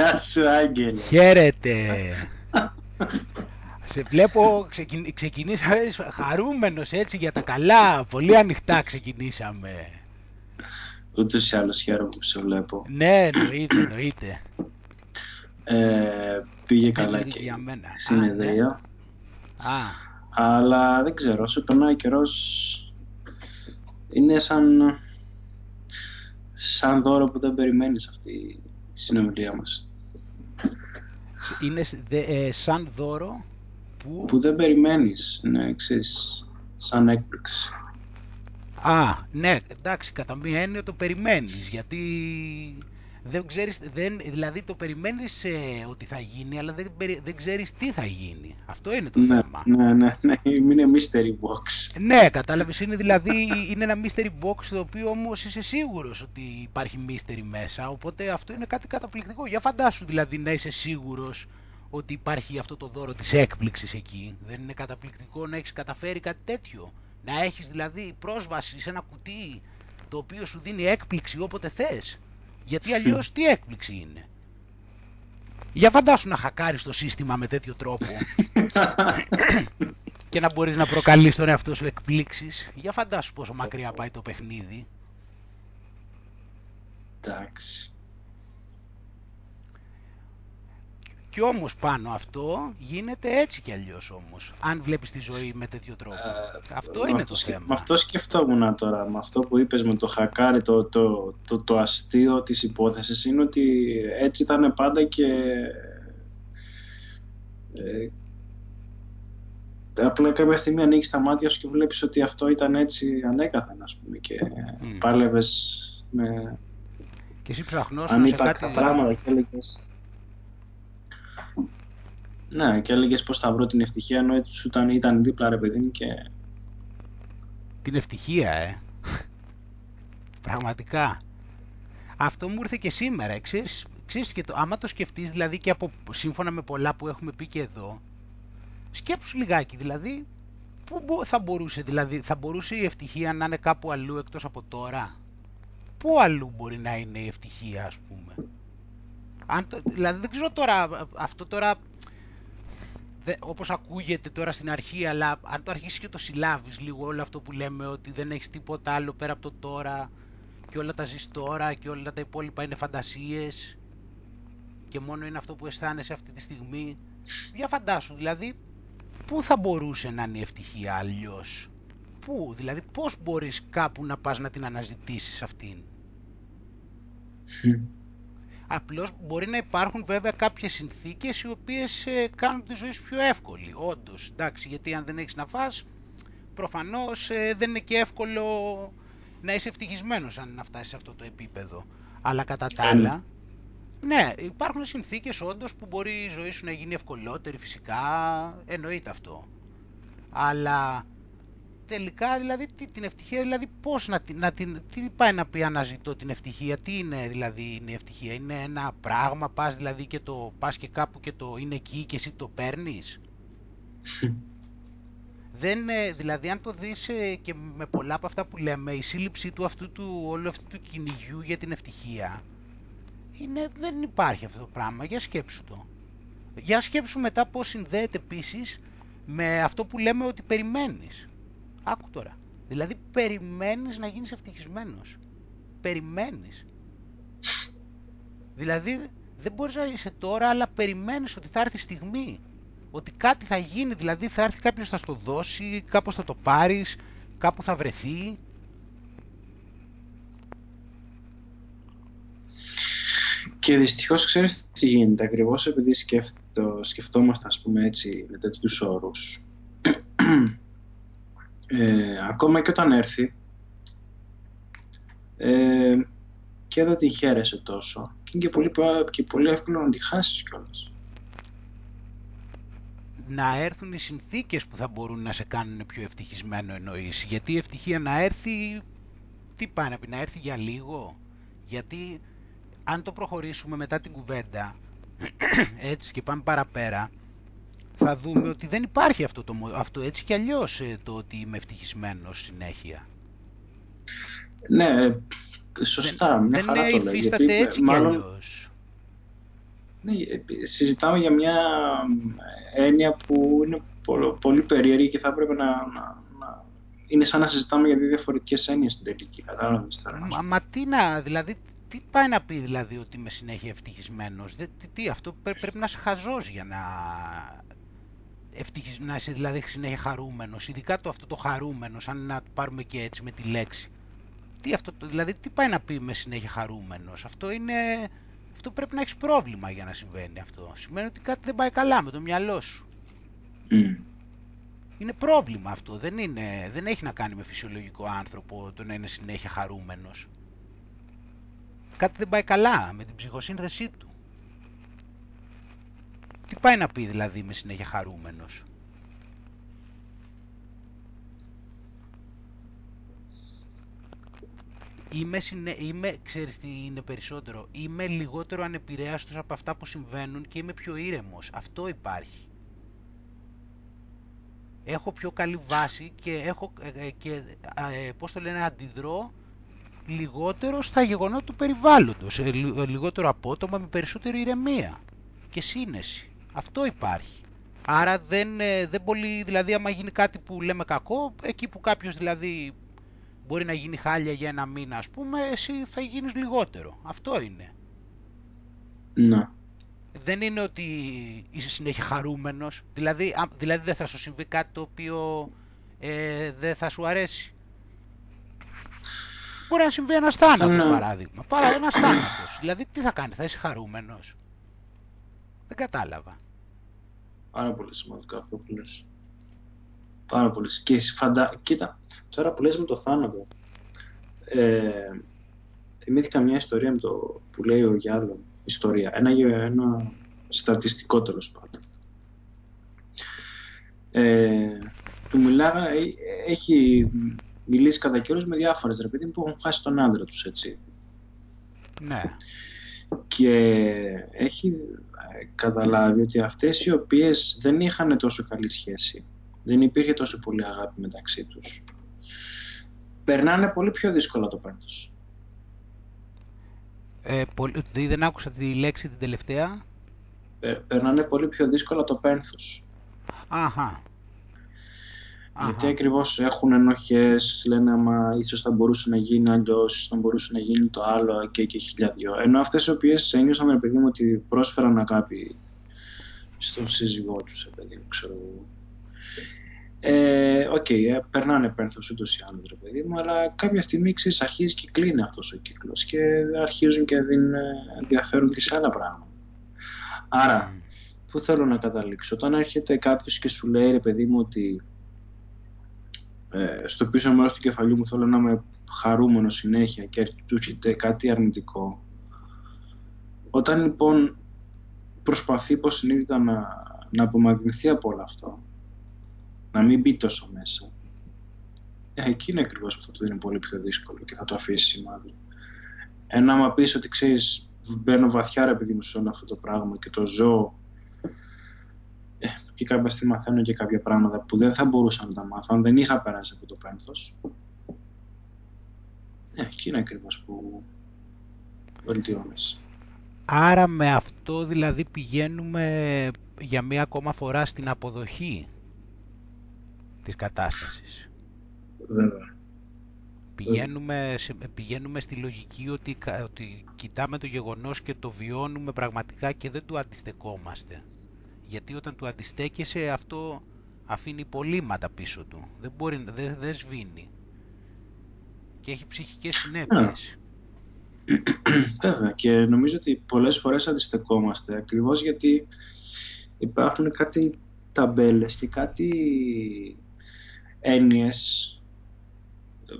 Γεια σου, Άγγελε. Χαίρετε. Σε βλέπω, ξεκινήσαμε χαρούμενος έτσι για τα καλά. Πολύ ανοιχτά ξεκινήσαμε. Ούτως ή άλλως χαίρομαι που σε βλέπω. Ναι, εννοείται, εννοείται. Πήγε καλά και η συνεδρία. Α. Αλλά δεν ξέρω, όσο περνάει καιρός είναι σαν δώρο που δεν περιμένεις αυτή η συνομιλία μας. Είναι σαν δώρο που δεν περιμένεις, ναι, εξής, σαν έκπληξη. Α, ναι, εντάξει, κατά μία έννοια το περιμένεις, γιατί δεν ξέρεις, δηλαδή το περιμένεις ότι θα γίνει, αλλά δεν ξέρεις τι θα γίνει. Αυτό είναι το θέμα. Ναι, είναι mystery box. Ναι, κατάλαβες, είναι δηλαδή, είναι ένα mystery box το οποίο όμως είσαι σίγουρος ότι υπάρχει mystery μέσα, οπότε αυτό είναι κάτι καταπληκτικό. Για φαντάσου δηλαδή να είσαι σίγουρος ότι υπάρχει αυτό το δώρο της έκπληξης εκεί. Δεν είναι καταπληκτικό να έχεις καταφέρει κάτι τέτοιο? Να έχεις δηλαδή πρόσβαση σε ένα κουτί το οποίο σου δίνει έκπληξη όποτε θες. Γιατί αλλιώς τι έκπληξη είναι? Για φαντάσου να χακάρεις το σύστημα με τέτοιο τρόπο και να μπορείς να προκαλείς τον εαυτό σου εκπλήξεις. Για φαντάσου πόσο μακριά πάει το παιχνίδι. Εντάξει. Κι όμως πάνω αυτό γίνεται έτσι κι αλλιώς όμως, αν βλέπεις τη ζωή με τέτοιο τρόπο. Αυτό είναι το θέμα. Με αυτό σκεφτόμουν τώρα, με αυτό που είπες με το χακάρι, το αστείο της υπόθεσης είναι ότι έτσι ήταν πάντα και απλά κάποια στιγμή ανοίγεις τα μάτια σου και βλέπεις ότι αυτό ήταν έτσι ανέκαθεν, ας πούμε, και πάλευες με και εσύ ψαχνώσουν σε κάτι πράγματα και έλεγες. Ναι, και έλεγες πως θα βρω την ευτυχία, ενώ έτσι ήταν δίπλα, ρε παιδί μου, και την ευτυχία, Πραγματικά. Αυτό μου ήρθε και σήμερα, ξέρεις, και άμα το σκεφτείς, δηλαδή, και σύμφωνα με πολλά που έχουμε πει και εδώ, σκέψου λιγάκι, δηλαδή, πού θα μπορούσε η ευτυχία να είναι κάπου αλλού εκτός από τώρα? Πού αλλού μπορεί να είναι η ευτυχία, ας πούμε? Δηλαδή, δεν ξέρω τώρα, αυτό τώρα, όπως ακούγεται τώρα στην αρχή, αλλά αν το αρχίσεις και το συλλάβεις λίγο όλο αυτό που λέμε, ότι δεν έχεις τίποτα άλλο πέρα από το τώρα και όλα τα ζεις τώρα και όλα τα υπόλοιπα είναι φαντασίες και μόνο είναι αυτό που αισθάνεσαι αυτή τη στιγμή. Για φαντάσου, δηλαδή, πού θα μπορούσε να είναι η ευτυχία αλλιώς? Πού, δηλαδή, πώς μπορείς κάπου να πας να την αναζητήσεις αυτήν? Απλώς μπορεί να υπάρχουν βέβαια κάποιες συνθήκες οι οποίες κάνουν τη ζωή σου πιο εύκολη, όντως, εντάξει, γιατί αν δεν έχεις να φας, προφανώς δεν είναι και εύκολο να είσαι ευτυχισμένος αν να φτάσεις σε αυτό το επίπεδο. Αλλά κατά τα άλλα, ναι, υπάρχουν συνθήκες όντως που μπορεί η ζωή σου να γίνει ευκολότερη, φυσικά, εννοείται αυτό. Αλλά τελικά, δηλαδή, την ευτυχία, δηλαδή, πώς τι πάει να πει αναζητώ την ευτυχία, τι είναι δηλαδή είναι η ευτυχία? Είναι ένα πράγμα, πας δηλαδή και το πας και κάπου και το είναι εκεί και εσύ το παίρνεις? Δηλαδή, αν το δεις και με πολλά από αυτά που λέμε, η σύλληψη του αυτού του όλου αυτού του κυνηγιού για την ευτυχία είναι, δεν υπάρχει αυτό το πράγμα. Για σκέψου το. Για σκέψου μετά πώς συνδέεται επίσης με αυτό που λέμε ότι περιμένεις. Άκου τώρα, δηλαδή περιμένεις να γίνεις ευτυχισμένος, περιμένεις, δηλαδή δεν μπορείς να είσαι τώρα, αλλά περιμένεις ότι θα έρθει η στιγμή, ότι κάτι θα γίνει, δηλαδή θα έρθει κάποιος, θα στο δώσει, κάπως θα το πάρεις, κάπου θα βρεθεί. Και δυστυχώς ξέρεις τι γίνεται, ακριβώς επειδή σκεφτόμαστε, ας πούμε, έτσι με τέτοιους όρους. Ακόμα και όταν έρθει και δεν την χαίρεσαι τόσο και είναι και πολύ εύκολο να τη χάσεις κιόλας. Να έρθουν οι συνθήκες που θα μπορούν να σε κάνουν πιο ευτυχισμένο, εννοείς? Γιατί η ευτυχία να έρθει, τι πάει να πει, να έρθει για λίγο? Γιατί αν το προχωρήσουμε μετά την κουβέντα έτσι και πάμε παραπέρα, θα δούμε ότι δεν υπάρχει αυτό έτσι κι αλλιώς, το ότι είμαι ευτυχισμένος συνέχεια. Ναι, σωστά. Δεν υφίσταται έτσι κι αλλιώς. Ναι, συζητάμε για μια έννοια που είναι πολύ περίεργη και θα έπρεπε να είναι σαν να συζητάμε για δύο διαφορετικές έννοιες στην τελική, κατάλαβες τώρα. Μα τι να, δηλαδή, τι πάει να πει δηλαδή ότι είμαι συνέχεια ευτυχισμένος, αυτό πρέπει να είσαι χαζός για να... να είσαι δηλαδή συνέχεια χαρούμενος, ειδικά το αυτό το χαρούμενος, αν να το πάρουμε και έτσι με τη λέξη. Δηλαδή τι πάει να πει είμαι συνέχεια χαρούμενος, αυτό είναι... Αυτό πρέπει να έχεις πρόβλημα για να συμβαίνει αυτό. Σημαίνει ότι κάτι δεν πάει καλά με το μυαλό σου. Mm. Είναι πρόβλημα αυτό. Δεν έχει να κάνει με φυσιολογικό άνθρωπο το να είναι συνέχεια χαρούμενος. Κάτι δεν πάει καλά με την ψυχοσύνθεσή του. Τι πάει να πει δηλαδή είμαι συνέχεια χαρούμενος. Ξέρεις τι είναι περισσότερο, είμαι λιγότερο ανεπηρέαστος από αυτά που συμβαίνουν και είμαι πιο ήρεμος. Αυτό υπάρχει. Έχω πιο καλή βάση και έχω, πώς το λένε, αντιδρώ λιγότερο στα γεγονότα του περιβάλλοντος, λιγότερο απότομα με περισσότερη ηρεμία και σύνεση. Αυτό υπάρχει. Άρα δεν πολύ, δηλαδή άμα γίνει κάτι που λέμε κακό, εκεί που κάποιος δηλαδή... Μπορεί να γίνει χάλια για ένα μήνα, ας πούμε, εσύ θα γίνεις λιγότερο. Αυτό είναι. Να. Δεν είναι ότι είσαι συνέχεια χαρούμενος. Δηλαδή δεν θα σου συμβεί κάτι το οποίο δεν θα σου αρέσει. Μπορεί να συμβεί ένας θάνατος, παράδειγμα. Ένας θάνατος. Δηλαδή τι θα κάνει, θα είσαι χαρούμενος. Δεν κατάλαβα. Πάρα πολύ σημαντικό αυτό που λες. Πάρα πολύ. Και κοίτα. Τώρα που λες με το θάνατο, θυμήθηκα μια ιστορία που λέει ο Γιάννη, ιστορία, ένα στατιστικό τέλος πάντων. Έχει μιλήσει κατά καιρούς με διάφορες παιδί που έχουν χάσει τον άντρα τους, έτσι. Ναι. Και έχει καταλάβει ότι αυτές οι οποίες δεν είχαν τόσο καλή σχέση, δεν υπήρχε τόσο πολύ αγάπη μεταξύ τους, περνάνε πολύ πιο δύσκολα το πένθος. Δεν άκουσα τη λέξη την τελευταία. Περνάνε πολύ πιο δύσκολα το πένθος. Αχα. Γιατί ακριβώς έχουν ενοχές, λένε μα ίσως θα μπορούσε να γίνει αλλιώς, θα μπορούσε να γίνει το άλλο και χιλιάδιο. Ενώ αυτές οι οποίες ένιωσαν, επειδή μου, ότι πρόσφεραν αγάπη στον σύζυγό τους, επειδή ξέρω εγώ. Περνάνε πένθος ούτως ή άλλως, παιδί μου, αλλά κάποια στιγμή αρχίζει και κλείνει αυτός ο κύκλος και αρχίζουν και δεν ενδιαφέρουν και σε άλλα πράγματα. Άρα, πού θέλω να καταλήξω, όταν έρχεται κάποιος και σου λέει, ρε παιδί μου, ότι στο πίσω μέρος του κεφαλιού μου θέλω να είμαι χαρούμενο συνέχεια και του έρχεται κάτι αρνητικό, όταν λοιπόν προσπαθεί υποσυνείδητα να απομακρυνθεί από όλο αυτό, να μην μπει τόσο μέσα. Εκεί είναι ακριβώς που θα του είναι πολύ πιο δύσκολο και θα το αφήσει σημάδι. Ενώ άμα πεις ότι ξέρεις, μπαίνω βαθιά ρε παιδί μου σε όλο αυτό το πράγμα και το ζω, και κάποια στιγμή μαθαίνω και κάποια πράγματα που δεν θα μπορούσα να τα μάθω αν δεν είχα περάσει από το πένθος. Εκεί είναι ακριβώς που βελτιώνεσαι. Άρα με αυτό δηλαδή πηγαίνουμε για μία ακόμα φορά στην αποδοχή της κατάστασης. Βέβαια. Πηγαίνουμε στη λογική ότι κοιτάμε το γεγονός και το βιώνουμε πραγματικά και δεν του αντιστεκόμαστε. Γιατί όταν του αντιστέκεσαι, αυτό αφήνει υπολείμματα πίσω του. Δεν σβήνει. Και έχει ψυχικές συνέπειες. Βέβαια. Και νομίζω ότι πολλές φορές αντιστεκόμαστε ακριβώς γιατί υπάρχουν κάτι ταμπέλες και κάτι έννοιες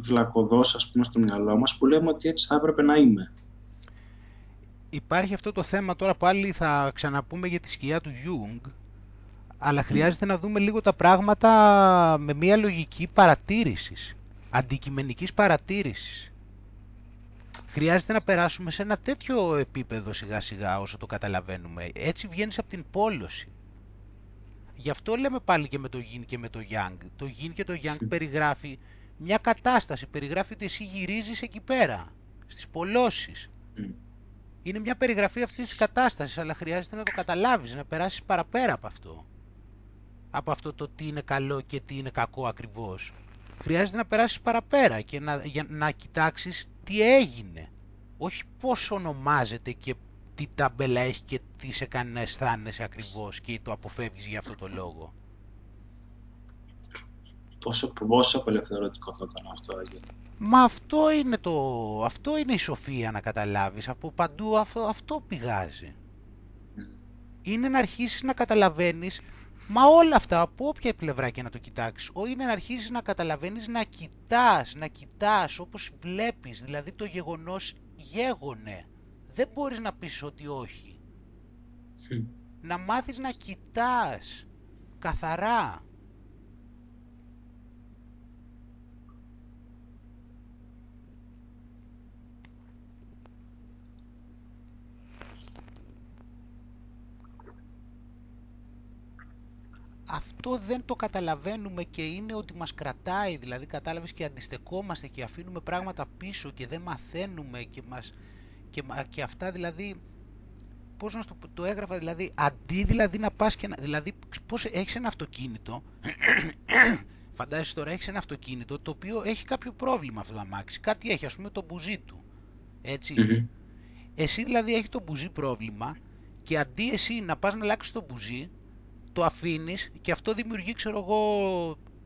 βλακωδώς, ας πούμε, στο μυαλό μας που λέμε ότι έτσι θα έπρεπε να είμαι. Υπάρχει αυτό το θέμα τώρα, πάλι θα ξαναπούμε για τη σκιά του Jung, αλλά χρειάζεται να δούμε λίγο τα πράγματα με μια λογική παρατήρησης, αντικειμενικής παρατήρησης. Χρειάζεται να περάσουμε σε ένα τέτοιο επίπεδο σιγά σιγά όσο το καταλαβαίνουμε. Έτσι βγαίνεις από την πόλωση. Γι' αυτό λέμε πάλι και με το Yin και με το Yang. Το Yin και το Yang περιγράφει μια κατάσταση. Περιγράφει ότι εσύ γυρίζεις εκεί πέρα, στις πολώσεις. Είναι μια περιγραφή αυτής της κατάστασης, αλλά χρειάζεται να το καταλάβεις, να περάσεις παραπέρα από αυτό. Από αυτό το τι είναι καλό και τι είναι κακό ακριβώς. Χρειάζεται να περάσεις παραπέρα και για να κοιτάξεις τι έγινε. Όχι πώς ονομάζεται και τι ταμπέλα έχει και τι σε κάνει να αισθάνεσαι ακριβώς και το αποφεύγεις για αυτό το λόγο. Πόσο απελευθερωτικό θα ήταν αυτό, Άγγελ. Μα αυτό είναι η σοφία, να καταλάβεις. Από παντού αυτό πηγάζει. Είναι να αρχίσεις να καταλαβαίνεις, μα όλα αυτά, από όποια πλευρά και να το κοιτάξεις, είναι να αρχίσεις να καταλαβαίνεις, να κοιτάς όπως βλέπεις. Δηλαδή το γεγονός γέγονε. Δεν μπορείς να πεις ότι όχι. Να μάθεις να κοιτάς καθαρά. Αυτό δεν το καταλαβαίνουμε και είναι ότι μας κρατάει, δηλαδή κατάλαβες, και αντιστεκόμαστε και αφήνουμε πράγματα πίσω και δεν μαθαίνουμε και αυτά, δηλαδή πώς να το έγραφα, δηλαδή αντί δηλαδή να πας και να, δηλαδή πώς έχεις ένα αυτοκίνητο, φαντάζεσαι τώρα, έχεις ένα αυτοκίνητο το οποίο έχει κάποιο πρόβλημα, αυτό το αμάξι, κάτι έχει, ας πούμε, το μπουζί του, έτσι, εσύ δηλαδή έχει το μπουζί πρόβλημα και αντί εσύ να πας να αλλάξεις το μπουζί, το αφήνεις και αυτό δημιουργεί, ξέρω εγώ,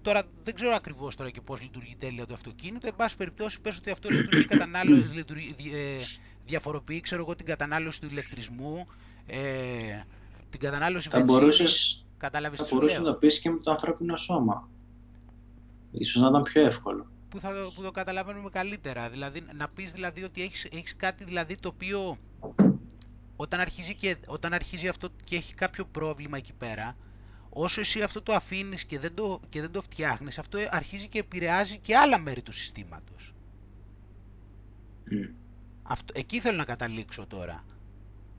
τώρα δεν ξέρω ακριβώς τώρα και πώς λειτουργεί τέλεια το αυτοκίνητο, εν πάση περιπτώσει πες ότι αυτό λειτουργεί διαφοροποιεί, ξέρω εγώ, την κατανάλωση του ηλεκτρισμού, την κατανάλωση βενζίνης, κατάλαβες τι σου λέω. Θα μπορούσες να πεις και με το ανθρώπινο σώμα, ίσως να ήταν πιο εύκολο. Που το καταλαβαίνουμε καλύτερα, δηλαδή να πεις δηλαδή ότι έχεις κάτι δηλαδή το οποίο... Όταν αρχίζει αυτό και έχει κάποιο πρόβλημα εκεί πέρα, όσο εσύ αυτό το αφήνεις και δεν το φτιάχνεις, αυτό αρχίζει και επηρεάζει και άλλα μέρη του συστήματος. Εκεί θέλω να καταλήξω τώρα.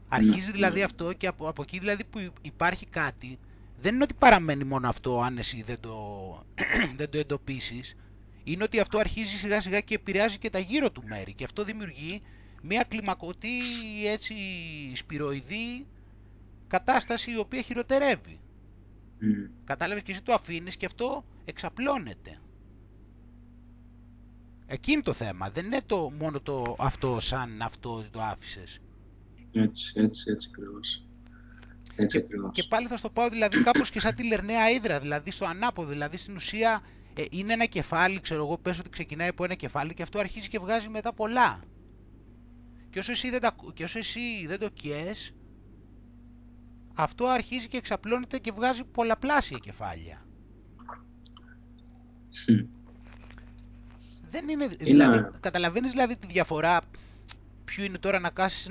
Αρχίζει δηλαδή αυτό και από εκεί δηλαδή που υπάρχει κάτι, δεν είναι ότι παραμένει μόνο αυτό αν εσύ δεν το εντοπίσεις, είναι ότι αυτό αρχίζει σιγά σιγά και επηρεάζει και τα γύρω του μέρη και αυτό δημιουργεί μια κλιμακωτή, έτσι, σπυροειδή κατάσταση η οποία χειροτερεύει. Κατάλαβες, και εσύ το αφήνεις και αυτό εξαπλώνεται. Εκείνο το θέμα, δεν είναι το μόνο το αυτό σαν αυτό το άφησες. Έτσι ακριβώς. Και πάλι θα στο πάω δηλαδή κάπως και σαν τη Λερναία Ύδρα, δηλαδή στο ανάποδο, δηλαδή στην ουσία είναι ένα κεφάλι, ξέρω εγώ, πες ότι ξεκινάει από ένα κεφάλι και αυτό αρχίζει και βγάζει μετά πολλά. Και όσο εσύ δεν το κιες, αυτό αρχίζει και εξαπλώνεται και βγάζει πολλαπλάσια κεφάλια. Δεν είναι, δηλαδή, καταλαβαίνεις δηλαδή τη διαφορά, ποιο είναι τώρα να κάσεις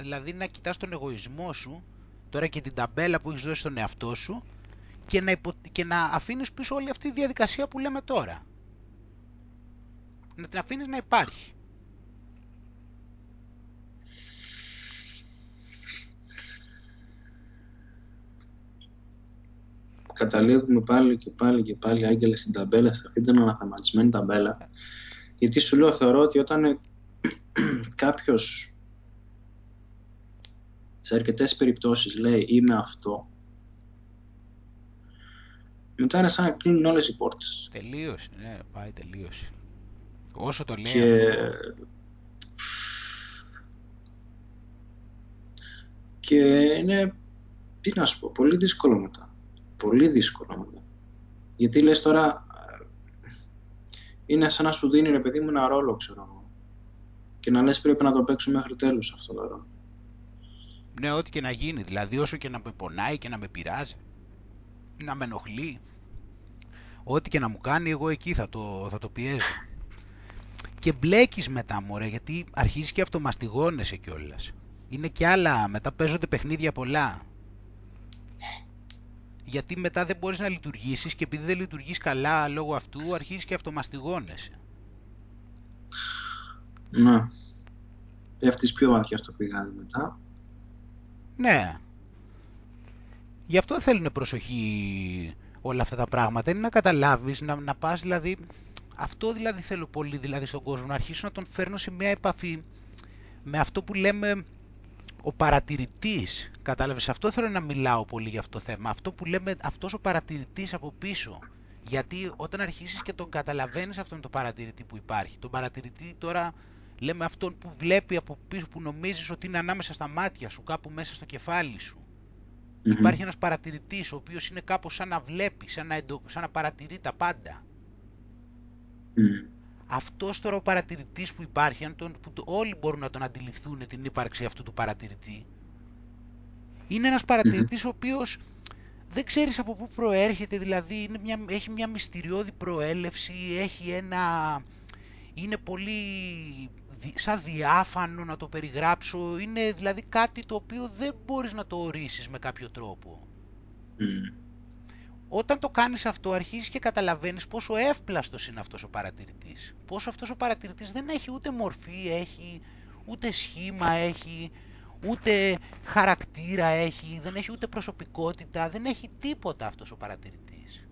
δηλαδή να κοιτάς τον εγωισμό σου, τώρα και την ταμπέλα που έχεις δώσει στον εαυτό σου, και να αφήνεις πίσω όλη αυτή τη διαδικασία που λέμε τώρα. Να την αφήνεις να υπάρχει. Καταλήγουμε πάλι και πάλι και πάλι, Άγγελε, στην ταμπέλα, σε αυτήν την αναθεματισμένη ταμπέλα. Γιατί σου λέω, θεωρώ ότι όταν κάποιος σε αρκετές περιπτώσεις λέει είμαι αυτό, μετά είναι σαν να κλείνουν όλες οι πόρτες. Τελείωσε, ναι, πάει, τελείωσε. Όσο το λέει και... αυτό... Και είναι, τι να σου πω, πολύ δύσκολο μετά. Πολύ δύσκολο. Γιατί λες τώρα, είναι σαν να σου δίνει, ρε παιδί μου, ένα ρόλο, ξέρω εγώ. Και να λες πρέπει να το παίξω μέχρι τέλους αυτό το ρόλο. Ναι, ό,τι και να γίνει. Δηλαδή, όσο και να με πονάει και να με πειράζει, να με ενοχλεί, ό,τι και να μου κάνει, εγώ εκεί θα το πιέζω. Και μπλέκεις μετά, μωρέ, γιατί αρχίζεις και αυτομαστιγώνεσαι κιόλας. Είναι κι άλλα, μετά παίζονται παιχνίδια πολλά. Γιατί μετά δεν μπορείς να λειτουργήσεις και επειδή δεν λειτουργείς καλά λόγω αυτού, αρχίζεις και αυτομαστιγώνεσαι. Ναι. Πέφτεις πιο βαθιά στο πηγάδι μετά. Ναι. Γι' αυτό θέλουν προσοχή όλα αυτά τα πράγματα. Είναι να καταλάβεις, να πας δηλαδή... Αυτό δηλαδή θέλω πολύ δηλαδή στον κόσμο, να αρχίσω να τον φέρνω σε μια επαφή με αυτό που λέμε ο παρατηρητής, κατάλαβες, αυτό θέλω να μιλάω πολύ για αυτό το θέμα, αυτό που λέμε, αυτός ο παρατηρητής από πίσω. Γιατί όταν αρχίσεις και τον καταλαβαίνεις αυτόν τον παρατηρητή που υπάρχει, τον παρατηρητή τώρα λέμε αυτόν που βλέπει από πίσω, που νομίζεις ότι είναι ανάμεσα στα μάτια σου, κάπου μέσα στο κεφάλι σου. Mm-hmm. Υπάρχει ένας παρατηρητής ο οποίος είναι κάπως σαν να βλέπει, σαν να παρατηρεί τα πάντα. Mm. Αυτός τώρα ο παρατηρητής που υπάρχει, που όλοι μπορούν να τον αντιληφθούν την ύπαρξη αυτού του παρατηρητή, είναι ένας παρατηρητής mm-hmm. ο οποίος δεν ξέρεις από πού προέρχεται, δηλαδή είναι έχει μια μυστηριώδη προέλευση, είναι πολύ σαν διάφανο να το περιγράψω, είναι δηλαδή κάτι το οποίο δεν μπορείς να το ορίσεις με κάποιο τρόπο. Mm. Όταν το κάνεις αυτό, αρχίζεις και καταλαβαίνεις πόσο εύπλαστος είναι αυτός ο παρατηρητής. Πόσο αυτός ο παρατηρητής δεν έχει ούτε μορφή έχει, ούτε σχήμα έχει, ούτε χαρακτήρα έχει, δεν έχει ούτε προσωπικότητα, δεν έχει τίποτα αυτός ο παρατηρητής.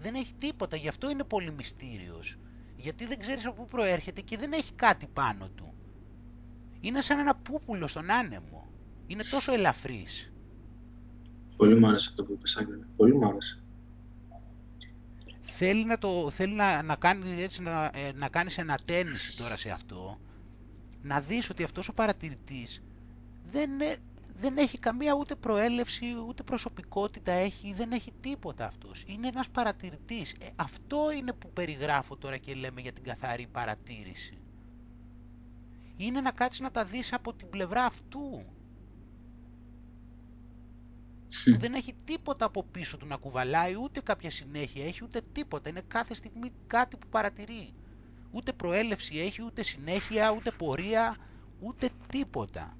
Δεν έχει τίποτα, γι' αυτό είναι πολύ μυστήριος. Γιατί δεν ξέρεις από πού προέρχεται και δεν έχει κάτι πάνω του. Είναι σαν ένα πούπουλο στον άνεμο. Είναι τόσο ελαφρύς. Πολύ μου άρεσε αυτό που είπες, Άγγελε. Πολύ μου άρεσε. Θέλει να κάνεις ανατένιση τώρα σε αυτό, να δεις ότι αυτός ο παρατηρητής δεν έχει καμία ούτε προέλευση, ούτε προσωπικότητα έχει, δεν έχει τίποτα αυτός. Είναι ένας παρατηρητής. Αυτό είναι που περιγράφω τώρα και λέμε για την καθαρή παρατήρηση. Είναι να κάτσεις να τα δεις από την πλευρά αυτού. Που δεν έχει τίποτα από πίσω του να κουβαλάει, ούτε κάποια συνέχεια έχει, ούτε τίποτα. Είναι κάθε στιγμή κάτι που παρατηρεί. Ούτε προέλευση έχει, ούτε συνέχεια, ούτε πορεία, ούτε τίποτα.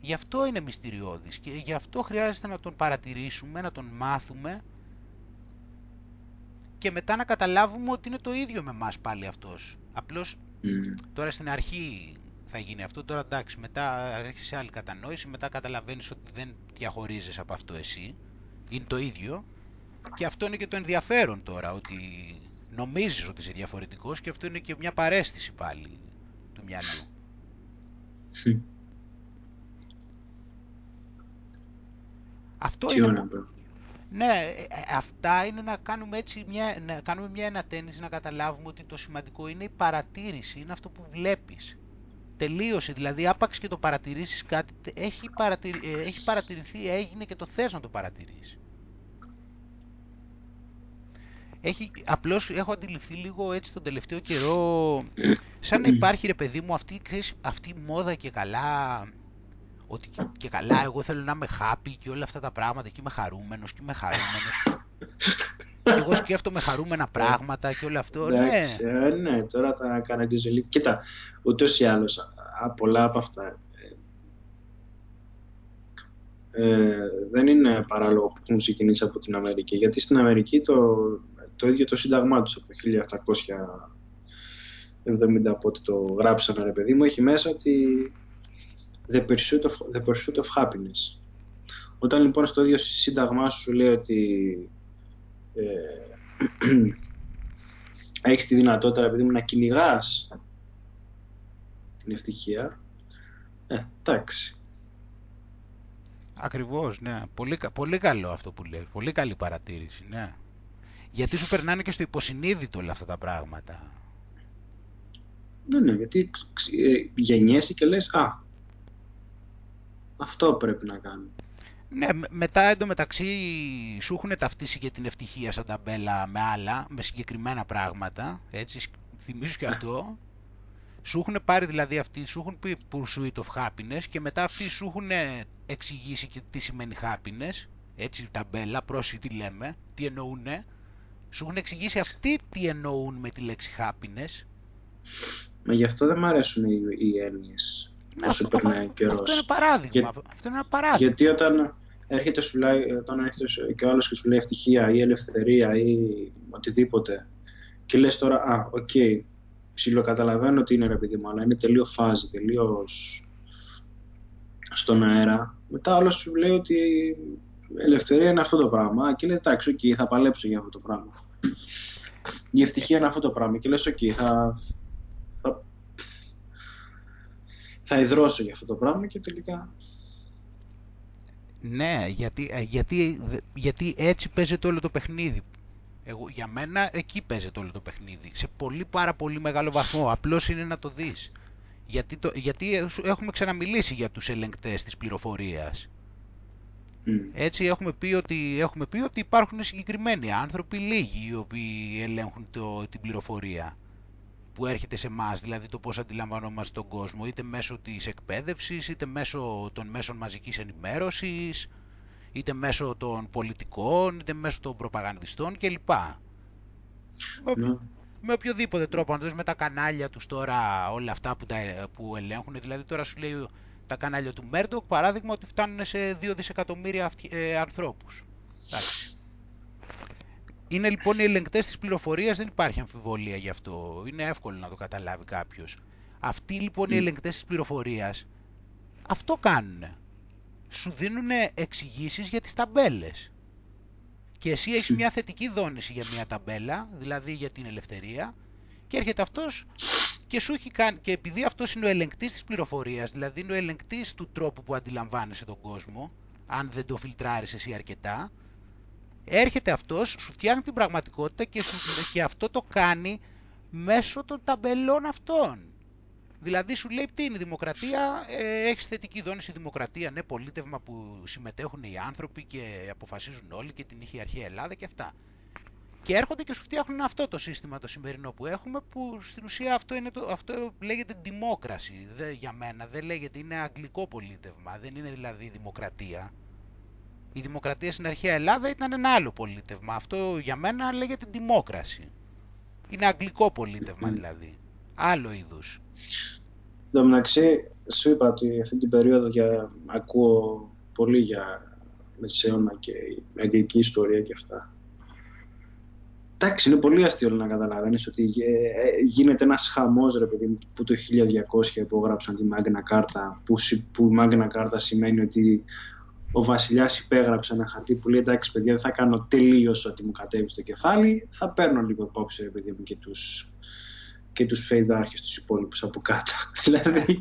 Γι' αυτό είναι μυστηριώδης και γι' αυτό χρειάζεται να τον παρατηρήσουμε, να τον μάθουμε και μετά να καταλάβουμε ότι είναι το ίδιο με εμάς πάλι αυτός. Απλώς τώρα στην αρχή θα γίνει αυτό, τώρα εντάξει, μετά έχεις άλλη κατανόηση, μετά καταλαβαίνεις ότι δεν διαχωρίζεις από αυτό εσύ, είναι το ίδιο και αυτό είναι και το ενδιαφέρον τώρα, ότι νομίζεις ότι είσαι διαφορετικός και αυτό είναι και μια παρέστηση πάλι του μυαλού. Αυτό είναι που... Ναι, αυτά είναι να κάνουμε, έτσι να κάνουμε μια ανατένιση, να καταλάβουμε ότι το σημαντικό είναι η παρατήρηση, είναι αυτό που βλέπεις. Τελείωσε, δηλαδή άπαξ και το παρατηρήσεις κάτι, έχει παρατηρηθεί, έγινε και το θες να το παρατηρήσεις. Απλώς έχω αντιληφθεί λίγο έτσι τον τελευταίο καιρό, σαν να υπάρχει ρε παιδί μου αυτή η μόδα και καλά... Ότι και καλά, εγώ θέλω να είμαι happy και όλα αυτά τα πράγματα και είμαι χαρούμενος και είμαι χαρούμενος. Και εγώ σκέφτομαι χαρούμενα πράγματα και όλο αυτό. Εντάξει, ναι. Ναι, τώρα τα καραγκιζελί. Κοίτα, ούτως ή άλλως, πολλά από αυτά δεν είναι παράλογο που έχουν ξεκινήσει από την Αμερική. Γιατί στην Αμερική το ίδιο το σύνταγμά τους από το 1770, από ό,τι το γράψανε ρε παιδί μου, έχει μέσα ότι the pursuit of happiness. Όταν λοιπόν στο ίδιο σύνταγμά σου λέει ότι έχεις τη δυνατότητα επειδή να κυνηγάς την ευτυχία, εντάξει. Ακριβώς, ναι. Πολύ καλό αυτό που λέει. Πολύ καλή παρατήρηση, ναι. Γιατί σου περνάνε και στο υποσυνείδητο όλα αυτά τα πράγματα. Ναι, γιατί γεννιέσαι και λες, αυτό πρέπει να κάνω. Ναι, μετά εντωμεταξύ σου έχουν ταυτίσει και την ευτυχία σαν ταμπέλα με άλλα, με συγκεκριμένα πράγματα, έτσι, θυμίζεις και αυτό. Σου έχουν πάρει δηλαδή αυτοί, σου έχουν πει pursuit of happiness και μετά αυτοί σου έχουν εξηγήσει και τι σημαίνει happiness, έτσι, ταμπέλα, πρόσεχε τι λέμε, τι εννοούνε. Σου έχουν εξηγήσει αυτοί τι εννοούν με τη λέξη happiness. Μα γι' αυτό δεν μ' αρέσουν οι έννοιες. Αυτό είναι παράδειγμα. Γιατί όταν έρχεται, και ο άλλος και σου λέει ευτυχία ή ελευθερία ή οτιδήποτε και λες τώρα, ψιλοκαταλαβαίνω ότι είναι ρε παιδί μου, αλλά είναι τελείω φάζι, τελείω στον αέρα. Μετά όλος σου λέει ότι ελευθερία είναι αυτό το πράγμα και λες εντάξει, θα παλέψω για αυτό το πράγμα. Η ευτυχία είναι αυτό το πράγμα και λες θα θα εδρώσω για αυτό το πράγμα και τελικά... Ναι, γιατί έτσι παίζεται όλο το παιχνίδι. Για μένα εκεί παίζεται όλο το παιχνίδι. Σε πολύ πάρα πολύ μεγάλο βαθμό. Απλώς είναι να το δεις. Γιατί έχουμε ξαναμιλήσει για τους ελεγκτές της πληροφορίας. Έτσι έχουμε πει ότι υπάρχουν συγκεκριμένοι άνθρωποι, λίγοι, οι οποίοι ελέγχουν την πληροφορία που έρχεται σε εμάς, δηλαδή το πώς αντιλαμβανόμαστε τον κόσμο, είτε μέσω της εκπαίδευσης, είτε μέσω των μέσων μαζικής ενημέρωσης, είτε μέσω των πολιτικών, είτε μέσω των προπαγανδιστών κλπ. Ναι. Με οποιοδήποτε τρόπο, να με τα κανάλια τους τώρα, όλα αυτά που ελέγχουν, δηλαδή τώρα σου λέει τα κανάλια του Μέρντοκ, παράδειγμα, ότι φτάνουν σε 2 δισεκατομμύρια ανθρώπους. Εντάξει. Είναι λοιπόν οι ελεγκτές της πληροφορίας, δεν υπάρχει αμφιβολία γι' αυτό. Είναι εύκολο να το καταλάβει κάποιος. Αυτοί λοιπόν οι ελεγκτές της πληροφορίας αυτό κάνουν. Σου δίνουν εξηγήσεις για τις ταμπέλες. Και εσύ έχεις μια θετική δόνηση για μια ταμπέλα, δηλαδή για την ελευθερία, και έρχεται αυτός και σου έχει κάνει. Και επειδή αυτός είναι ο ελεγκτής της πληροφορίας, δηλαδή είναι ο ελεγκτής του τρόπου που αντιλαμβάνεσαι τον κόσμο, αν δεν το φιλτράρεις εσύ αρκετά, έρχεται αυτός, σου φτιάχνει την πραγματικότητα και αυτό το κάνει μέσω των ταμπελών αυτών. Δηλαδή σου λέει τι είναι η δημοκρατία, έχεις θετική δόνηση δημοκρατία, ναι, πολίτευμα που συμμετέχουν οι άνθρωποι και αποφασίζουν όλοι και την είχε η αρχαία Ελλάδα και αυτά. Και έρχονται και σου φτιάχνουν αυτό το σύστημα το σημερινό που έχουμε, που στην ουσία αυτό λέγεται δημόκραση. Για μένα δεν λέγεται, είναι αγγλικό πολίτευμα, δεν είναι δηλαδή δημοκρατία. Η δημοκρατία στην αρχαία Ελλάδα ήταν ένα άλλο πολίτευμα. Αυτό για μένα λέγεται δημόκραση. Είναι αγγλικό πολίτευμα δηλαδή. Άλλο είδους. Εν τω μεταξύ, σου είπα ότι αυτή την περίοδο ακούω πολύ για Μεσαίωνα και αγγλική ιστορία και αυτά. Εντάξει, είναι πολύ αστείο να καταλαβαίνεις ότι γίνεται ένας χαμός, ρε παιδί, που το 1200 υπογράψαν τη Μάγνα Κάρτα, που η Μάγνα Κάρτα σημαίνει ότι ο βασιλιάς υπέγραψε ένα χαρτί που λέει εντάξει παιδιά, δεν θα κάνω τελείως ό,τι μου κατέβει στο κεφάλι, θα παίρνω λίγο υπόψη, ρε παιδί μου, και τους φεϊδάρχες τους υπόλοιπους από κάτω. Δηλαδή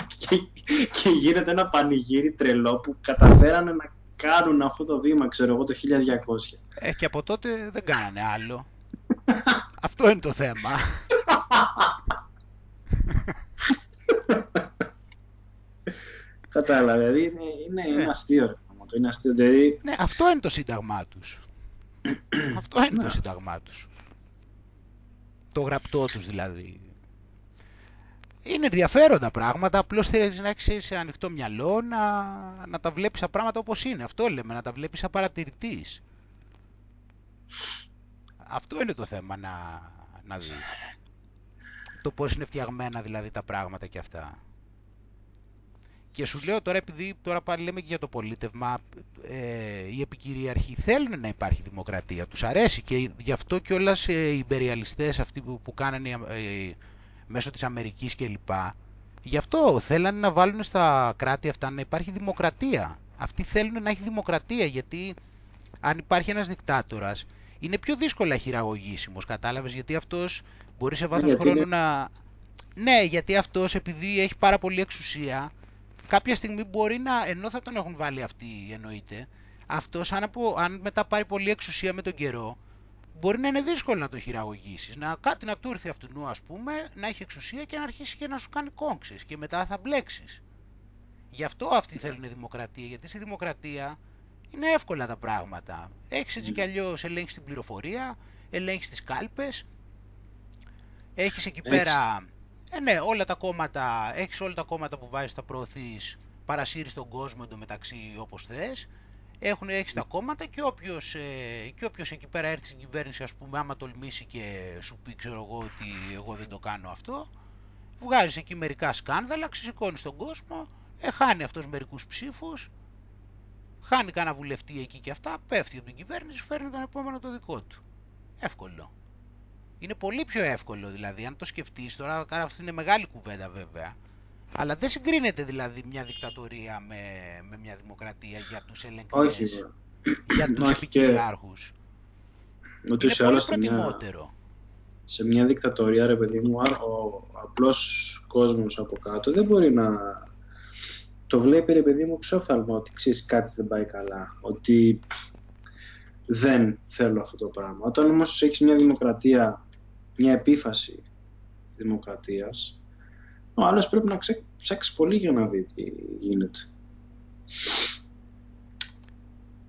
και γίνεται ένα πανηγύρι τρελό που καταφέρανε να κάνουν αυτό το βήμα, ξέρω εγώ, το 1200. Και από τότε δεν κάνανε άλλο. Αυτό είναι το θέμα. Κατάλαβα, δηλαδή είναι αστείο. Ναι, αυτό είναι το σύνταγμά τους. Αυτό είναι το σύνταγμά τους. Το γραπτό τους δηλαδή. Είναι ενδιαφέροντα πράγματα, απλώς θέλεις να έχεις ανοιχτό μυαλό, να τα βλέπεις τα πράγματα όπως είναι. Αυτό λέμε, να τα βλέπεις σαν παρατηρητής. Αυτό είναι το θέμα να δεις. Το πώς είναι φτιαγμένα δηλαδή τα πράγματα και αυτά. Και σου λέω τώρα, επειδή τώρα πάλι λέμε και για το πολίτευμα, οι επικυριαρχοί θέλουν να υπάρχει δημοκρατία, τους αρέσει, και γι' αυτό κιόλας οι υπεριαλιστές αυτοί που κάνανε μέσω της Αμερικής κλπ. Γι' αυτό θέλανε να βάλουν στα κράτη αυτά να υπάρχει δημοκρατία. Αυτοί θέλουν να έχει δημοκρατία, γιατί αν υπάρχει ένας δικτάτορας είναι πιο δύσκολα χειραγωγήσιμος, κατάλαβες, γιατί αυτός μπορεί σε βάθος χρόνου να... Ναι, γιατί αυτός, επειδή έχει πάρα πολύ εξουσία, κάποια στιγμή μπορεί να, ενώ θα τον έχουν βάλει αυτοί, εννοείται, αυτός αν μετά πάρει πολύ εξουσία με τον καιρό, μπορεί να είναι δύσκολο να το χειραγωγήσεις. Κάτι να του έρθει αυτού, ας πούμε, να έχει εξουσία και να αρχίσει και να σου κάνει κόμψεις και μετά θα μπλέξεις. Γι' αυτό αυτοί θέλουν δημοκρατία, γιατί στη δημοκρατία είναι εύκολα τα πράγματα. Έχεις έτσι κι αλλιώς, ελέγχεις την πληροφορία, ελέγχεις τις κάλπες, έχεις εκεί πέρα... ναι, όλα τα κόμματα, έχεις όλα τα κόμματα που βάζεις, τα προωθείς, παρασύρεις τον κόσμο εντωμεταξύ όπως θες, έχεις τα κόμματα και όποιος εκεί πέρα έρθει στην κυβέρνηση, ας πούμε, άμα τολμήσει και σου πει, ξέρω εγώ, ότι εγώ δεν το κάνω αυτό, βγάζεις εκεί μερικά σκάνδαλα, ξεσηκώνεις τον κόσμο, χάνει αυτός μερικούς ψήφους, χάνει κανένα βουλευτή εκεί και αυτά, πέφτει από την κυβέρνηση, φέρνει τον επόμενο το δικό του. Εύκολο. Είναι πολύ πιο εύκολο δηλαδή, αν το σκεφτείς τώρα, αυτή είναι μεγάλη κουβέντα βέβαια, αλλά δεν συγκρίνεται δηλαδή μια δικτατορία με μια δημοκρατία για τους ελεγκτές, για τους επικυριάρχους. Είναι πολύ προτιμότερο. Σε μια δικτατορία, ρε παιδί μου, ο απλός κόσμος από κάτω δεν μπορεί να το βλέπει ρε παιδί μου ξόφθαλμα ότι ξέρεις κάτι δεν πάει καλά, ότι δεν θέλω αυτό το πράγμα. Όταν όμως έχεις μια δημοκρατία, μια επίφαση δημοκρατίας, ο άλλος πρέπει να ψάξει πολύ για να δει τι γίνεται.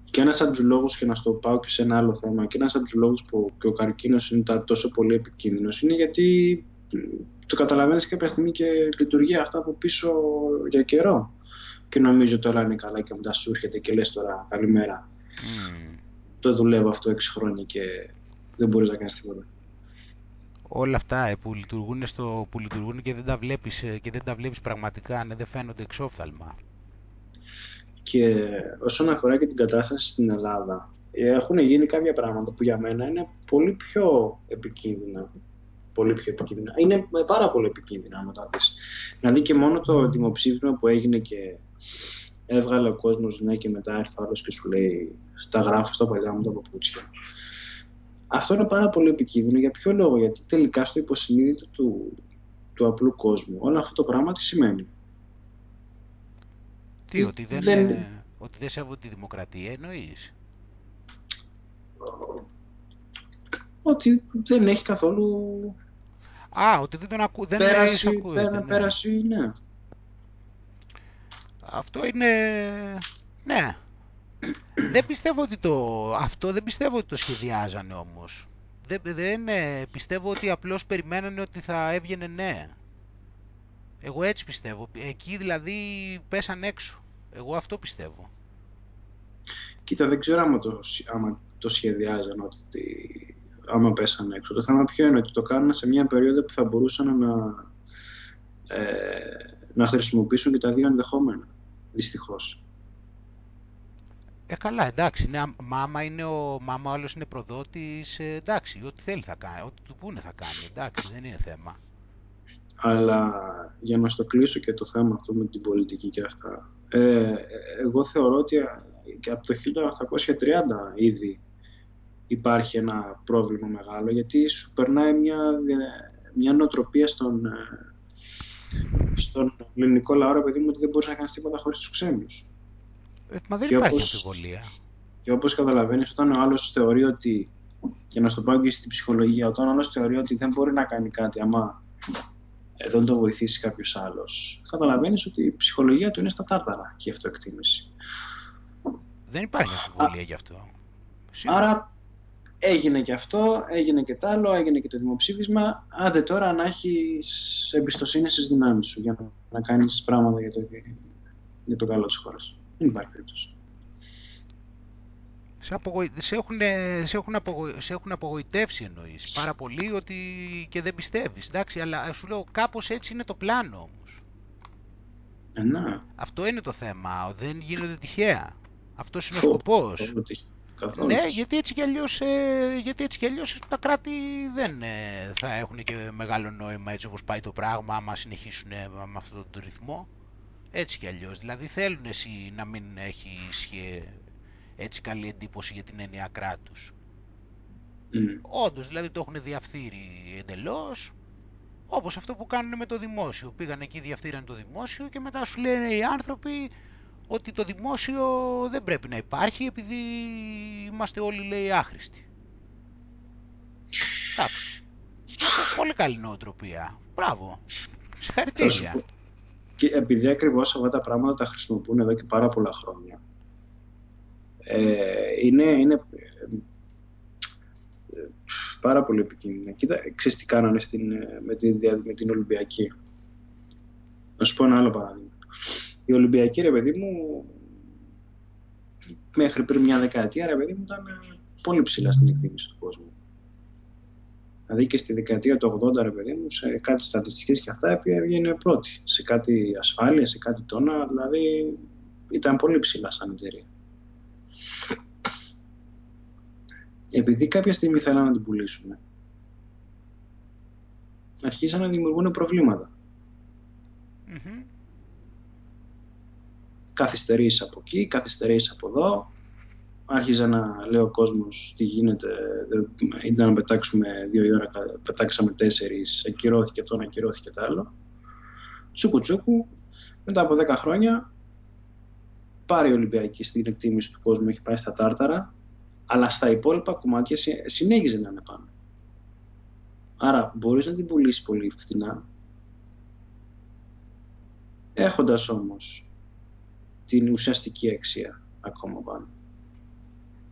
Και ένας από τους λόγους, και να στο πάω και σε ένα άλλο θέμα, και ένας από τους λόγους που και ο καρκίνος είναι τόσο πολύ επικίνδυνος είναι γιατί το καταλαβαίνεις κάποια στιγμή και λειτουργεί αυτά από πίσω για καιρό. Και νομίζω τώρα είναι καλά και μετά σου έρχεται και λες τώρα καλημέρα. Mm. Το δουλεύω αυτό 6 χρόνια και δεν μπορείς να κάνεις τίποτα. Όλα αυτά που λειτουργούν, που λειτουργούν και δεν τα βλέπεις πραγματικά, ναι, δεν φαίνονται εξόφθαλμα. Και όσον αφορά και την κατάσταση στην Ελλάδα, έχουν γίνει κάποια πράγματα που για μένα είναι πολύ πιο επικίνδυνα. Πολύ πιο επικίνδυνα. Είναι πάρα πολύ επικίνδυνα, άμα τα πεις. Δηλαδή και μόνο το δημοψήφισμα που έγινε και έβγαλε ο κόσμος, ναι, και μετά έρθει ο άλλος και σου λέει τα γράφω στα παλιά μου τα παπούτσια. Αυτό είναι πάρα πολύ επικίνδυνο. Για ποιο λόγο? Γιατί τελικά στο υποσυνείδητο του απλού κόσμου όλο αυτό το πράγμα τι σημαίνει? Τι, ότι δεν σέβονται τη δημοκρατία εννοείς? Ότι δεν έχει καθόλου... Α, ότι δεν τον ακούει. Πέραση, ναι. Αυτό είναι... ναι. Δεν πιστεύω ότι το σχεδιάζανε όμως. Δεν πιστεύω ότι απλώς περιμένανε ότι θα έβγαινε ναι. Εγώ έτσι πιστεύω. Εκεί δηλαδή πέσαν έξω. Εγώ αυτό πιστεύω. Κοίτα, δεν ξέρω άμα το σχεδιάζανε ότι... άμα πέσαν έξω. Το θέμα ποιο είναι ότι το κάνουν σε μια περίοδο που θα μπορούσαν να χρησιμοποιήσουν και τα δύο ενδεχόμενα. Δυστυχώς. Καλά, εντάξει. Ναι, άμα ο άλλος είναι προδότης, εντάξει, ό,τι θέλει θα κάνει, ό,τι του πούνε θα κάνει, εντάξει, δεν είναι θέμα. Αλλά για να στο κλείσω και το θέμα αυτό με την πολιτική και αυτά, εγώ θεωρώ ότι και από το 1830 ήδη υπάρχει ένα πρόβλημα μεγάλο, γιατί σου περνάει μια νοοτροπία στον ελληνικό λαό, επειδή μου ότι δεν μπορείς να κάνεις τίποτα χωρίς τους ξένους. Μα δεν υπάρχει αμφιβολία. Και όπως καταλαβαίνεις, όταν ο άλλος θεωρεί ότι, για να στο πάω και στην ψυχολογία, όταν ο άλλος θεωρεί ότι δεν μπορεί να κάνει κάτι άμα δεν το βοηθήσει κάποιος άλλος, καταλαβαίνεις ότι η ψυχολογία του είναι στα τάρταρα και η αυτοεκτίμηση. Δεν υπάρχει αμφιβολία γι' αυτό. Άρα έγινε και αυτό, έγινε και τ' άλλο, έγινε και το δημοψήφισμα. Άντε τώρα να έχεις εμπιστοσύνη στις δυνάμεις σου για να κάνεις πράγματα για το καλό της χώρας. Δεν υπάρχει περίπτωση. Σε έχουν απογοητεύσει εννοείς πάρα πολύ ότι και δεν πιστεύεις, εντάξει, αλλά σου λέω κάπως έτσι είναι το πλάνο όμως. Να. Αυτό είναι το θέμα, δεν γίνονται τυχαία. Αυτός είναι ο σκοπός. Καθώς. Ναι, γιατί έτσι κι αλλιώς, τα κράτη δεν θα έχουν και μεγάλο νόημα έτσι όπως πάει το πράγμα άμα συνεχίσουν με αυτόν τον ρυθμό. Έτσι κι αλλιώς. Δηλαδή θέλουν εσύ να μην έχεις έτσι καλή εντύπωση για την έννοια κράτους. Mm. Όντως, δηλαδή το έχουν διαφθείρει εντελώς, όπως αυτό που κάνουν με το δημόσιο. Πήγαν εκεί, διαφθείραν το δημόσιο και μετά σου λένε οι άνθρωποι ότι το δημόσιο δεν πρέπει να υπάρχει επειδή είμαστε όλοι, λέει, άχρηστοι. Εντάξει. Πολύ καλή νοοτροπία. Μπράβο. Συγχαρητήρια. Και επειδή ακριβώς αυτά τα πράγματα τα χρησιμοποιούν εδώ και πάρα πολλά χρόνια, είναι πάρα πολύ επικίνδυνα. Κοίτα, ξέρεις τι κάνανε με την Ολυμπιακή. Να σου πω ένα άλλο παράδειγμα. Η Ολυμπιακή, ρε παιδί μου, μέχρι πριν μια δεκαετία, ρε παιδί μου, ήταν πολύ ψηλά στην εκτίμηση του κόσμου. Δηλαδή και στη δεκαετία του 80, ρε παιδί μου, σε κάτι στατιστικές και αυτά έβγαινε πρώτη. Σε κάτι ασφάλεια, σε κάτι τόνα, δηλαδή ήταν πολύ ψηλά σαν εταιρεία. Επειδή κάποια στιγμή θέλανε να την πουλήσουν, αρχίσαν να δημιουργούν προβλήματα. Mm-hmm. Καθυστερήσεις από εκεί, καθυστερήσεις από εδώ. Άρχιζα να λέει ο κόσμος τι γίνεται. Ήταν να πετάξουμε 2 η ώρα, πετάξαμε 4, ακυρώθηκε το ένα, ακυρώθηκε το άλλο. Τσούκου τσούκου. Μετά από 10 χρόνια πάρει η Ολυμπιακή στην εκτίμηση του κόσμου, έχει πάει στα τάρταρα, αλλά στα υπόλοιπα κομμάτια συνέχιζε να είναι πάνω. Άρα μπορείς να την πουλήσεις πολύ φθηνά, έχοντας όμως την ουσιαστική αξία ακόμα πάνω.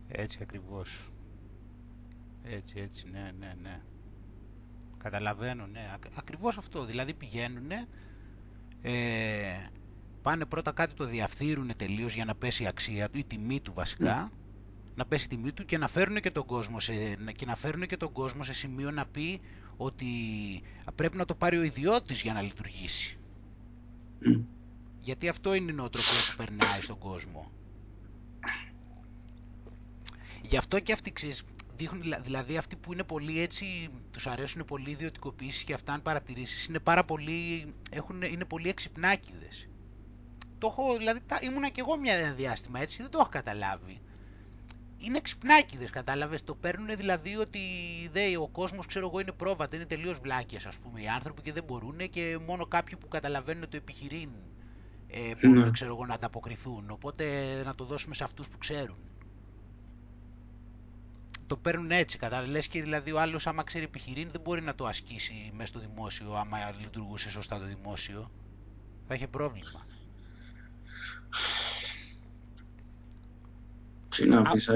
Έτσι ακριβώς. Έτσι, ναι. Καταλαβαίνω, ναι. Ακριβώς αυτό. Δηλαδή πηγαίνουνε, πάνε πρώτα κάτι το διαφθείρουνε τελείως για να πέσει η αξία του, η τιμή του βασικά, να πέσει η τιμή του και να φέρουν και τον κόσμο σε σημείο να πει ότι πρέπει να το πάρει ο ιδιώτης για να λειτουργήσει. Γιατί αυτό είναι η νοοτροπία που περνάει στον κόσμο. Γι' αυτό και αυτοί, ξέρεις, δείχνουν, δηλαδή αυτοί που είναι πολύ έτσι, τους αρέσουν πολύ ιδιωτικοποίηση και αυτά, αν παρατηρήσεις, είναι πάρα πολύ, είναι πολύ εξυπνάκηδες. Το έχω, δηλαδή ήμουνα και εγώ μια διάστημα έτσι, δεν το έχω καταλάβει. Είναι ξυπνάκιδες, κατάλαβες, το παίρνουν δηλαδή ότι ο κόσμος, ξέρω εγώ, είναι πρόβατα, είναι τελείως βλάκες, ας πούμε, οι άνθρωποι και δεν μπορούν και μόνο κάποιοι που καταλαβαίνουν το επιχειρήν μπορούν, ξέρω εγώ, να ανταποκριθούν, οπότε να το δώσουμε σε αυτούς που ξέρουν. Το παίρνουν έτσι, κατάλαβες, λες και δηλαδή ο άλλος άμα ξέρει επιχειρήν δεν μπορεί να το ασκήσει μέσα στο δημόσιο, άμα λειτουργούσε σωστά το δημόσιο, θα είχε πρόβλημα.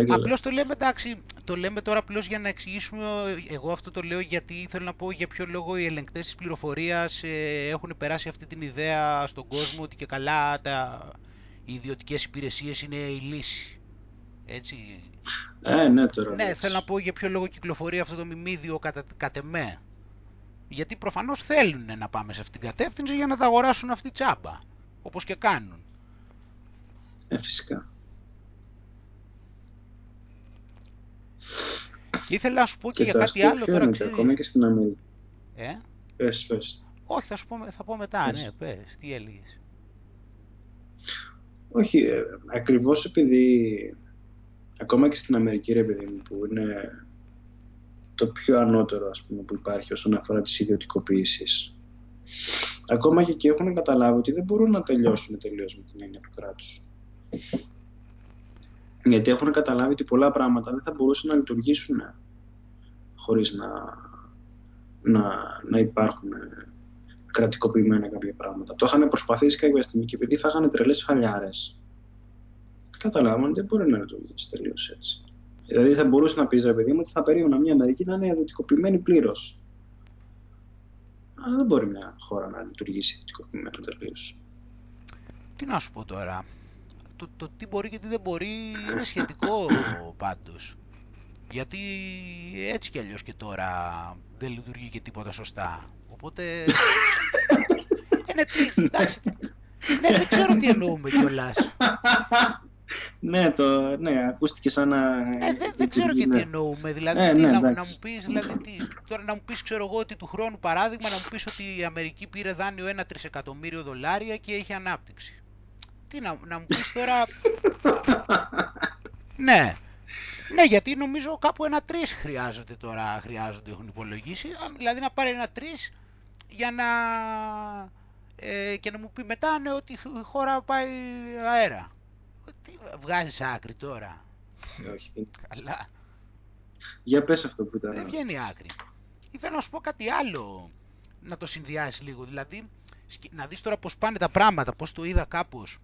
Απλώς το λέμε, εντάξει, το λέμε τώρα απλώς για να εξηγήσουμε, εγώ αυτό το λέω γιατί θέλω να πω για ποιο λόγο οι ελεγκτές της πληροφορίας έχουν περάσει αυτή την ιδέα στον κόσμο ότι και καλά οι ιδιωτικές υπηρεσίες είναι η λύση, έτσι. Ναι, τώρα. Ναι, θέλω να πω για ποιο λόγο κυκλοφορεί αυτό το μιμίδιο κατ' εμέ. Γιατί προφανώς θέλουν να πάμε σε αυτήν την κατεύθυνση για να τα αγοράσουν αυτή τσάμπα, όπως και κάνουν. Φυσικά. Και ήθελα να σου πω και για κάτι άλλο τώρα, ξέρεις. Ακόμα και στην Αμερική. Πες. Όχι, θα πω μετά, πες. Ναι, πες, τι έλεγες. Όχι, ακριβώς επειδή, ακόμα και στην Αμερική, ρε παιδί μου, που είναι το πιο ανώτερο, ας πούμε, που υπάρχει όσον αφορά τις ιδιωτικοποίησεις. Ακόμα και εκεί έχουν καταλάβει ότι δεν μπορούν να τελειώσουν τελείως με την έννοια του κράτους. Γιατί έχουν καταλάβει ότι πολλά πράγματα δεν θα μπορούσαν να λειτουργήσουν χωρίς να υπάρχουν κρατικοποιημένα κάποια πράγματα. Το είχαν προσπαθήσει κάποια στιγμή και επειδή θα είχαν τρελές φαλιάρες, καταλάβανε ότι δεν μπορεί να λειτουργήσει τελείως έτσι. Δηλαδή θα μπορούσε να πει, ρε παιδί μου, ότι θα περίμενα μια Αμερική να είναι ιδιωτικοποιημένη πλήρως. Αλλά δεν μπορεί μια χώρα να λειτουργήσει ιδιωτικοποιημένη τελείως. Τι να σου πω τώρα. Το τι μπορεί και τι δεν μπορεί είναι σχετικό πάντως. Γιατί έτσι κι αλλιώς και τώρα δεν λειτουργεί και τίποτα σωστά. Οπότε... εντάξει, ναι, δεν ξέρω τι εννοούμε κιόλας. Ναι, ακούστηκε σαν να... δεν ξέρω και τι εννοούμε. Δηλαδή, να μου πεις, τώρα να μου πεις, ξέρω εγώ, ότι του χρόνου, παράδειγμα, να μου πεις ότι η Αμερική πήρε δάνειο $1 τρισεκατομμύριο και έχει ανάπτυξη. Να μου πεις τώρα... ναι, γιατί νομίζω κάπου $3 χρειάζονται, έχουν υπολογίσει, δηλαδή να πάρει $3 για να... και να μου πει μετά, ναι, ότι η χώρα πάει αέρα. Τι βγάζεις άκρη τώρα. Όχι. Αλλά... για πες αυτό που ήταν. Δεν βγαίνει άκρη. Ήθελα να σου πω κάτι άλλο, να το συνδυάσεις λίγο, δηλαδή να δεις τώρα πώς πάνε τα πράγματα, πώς το είδα κάπως.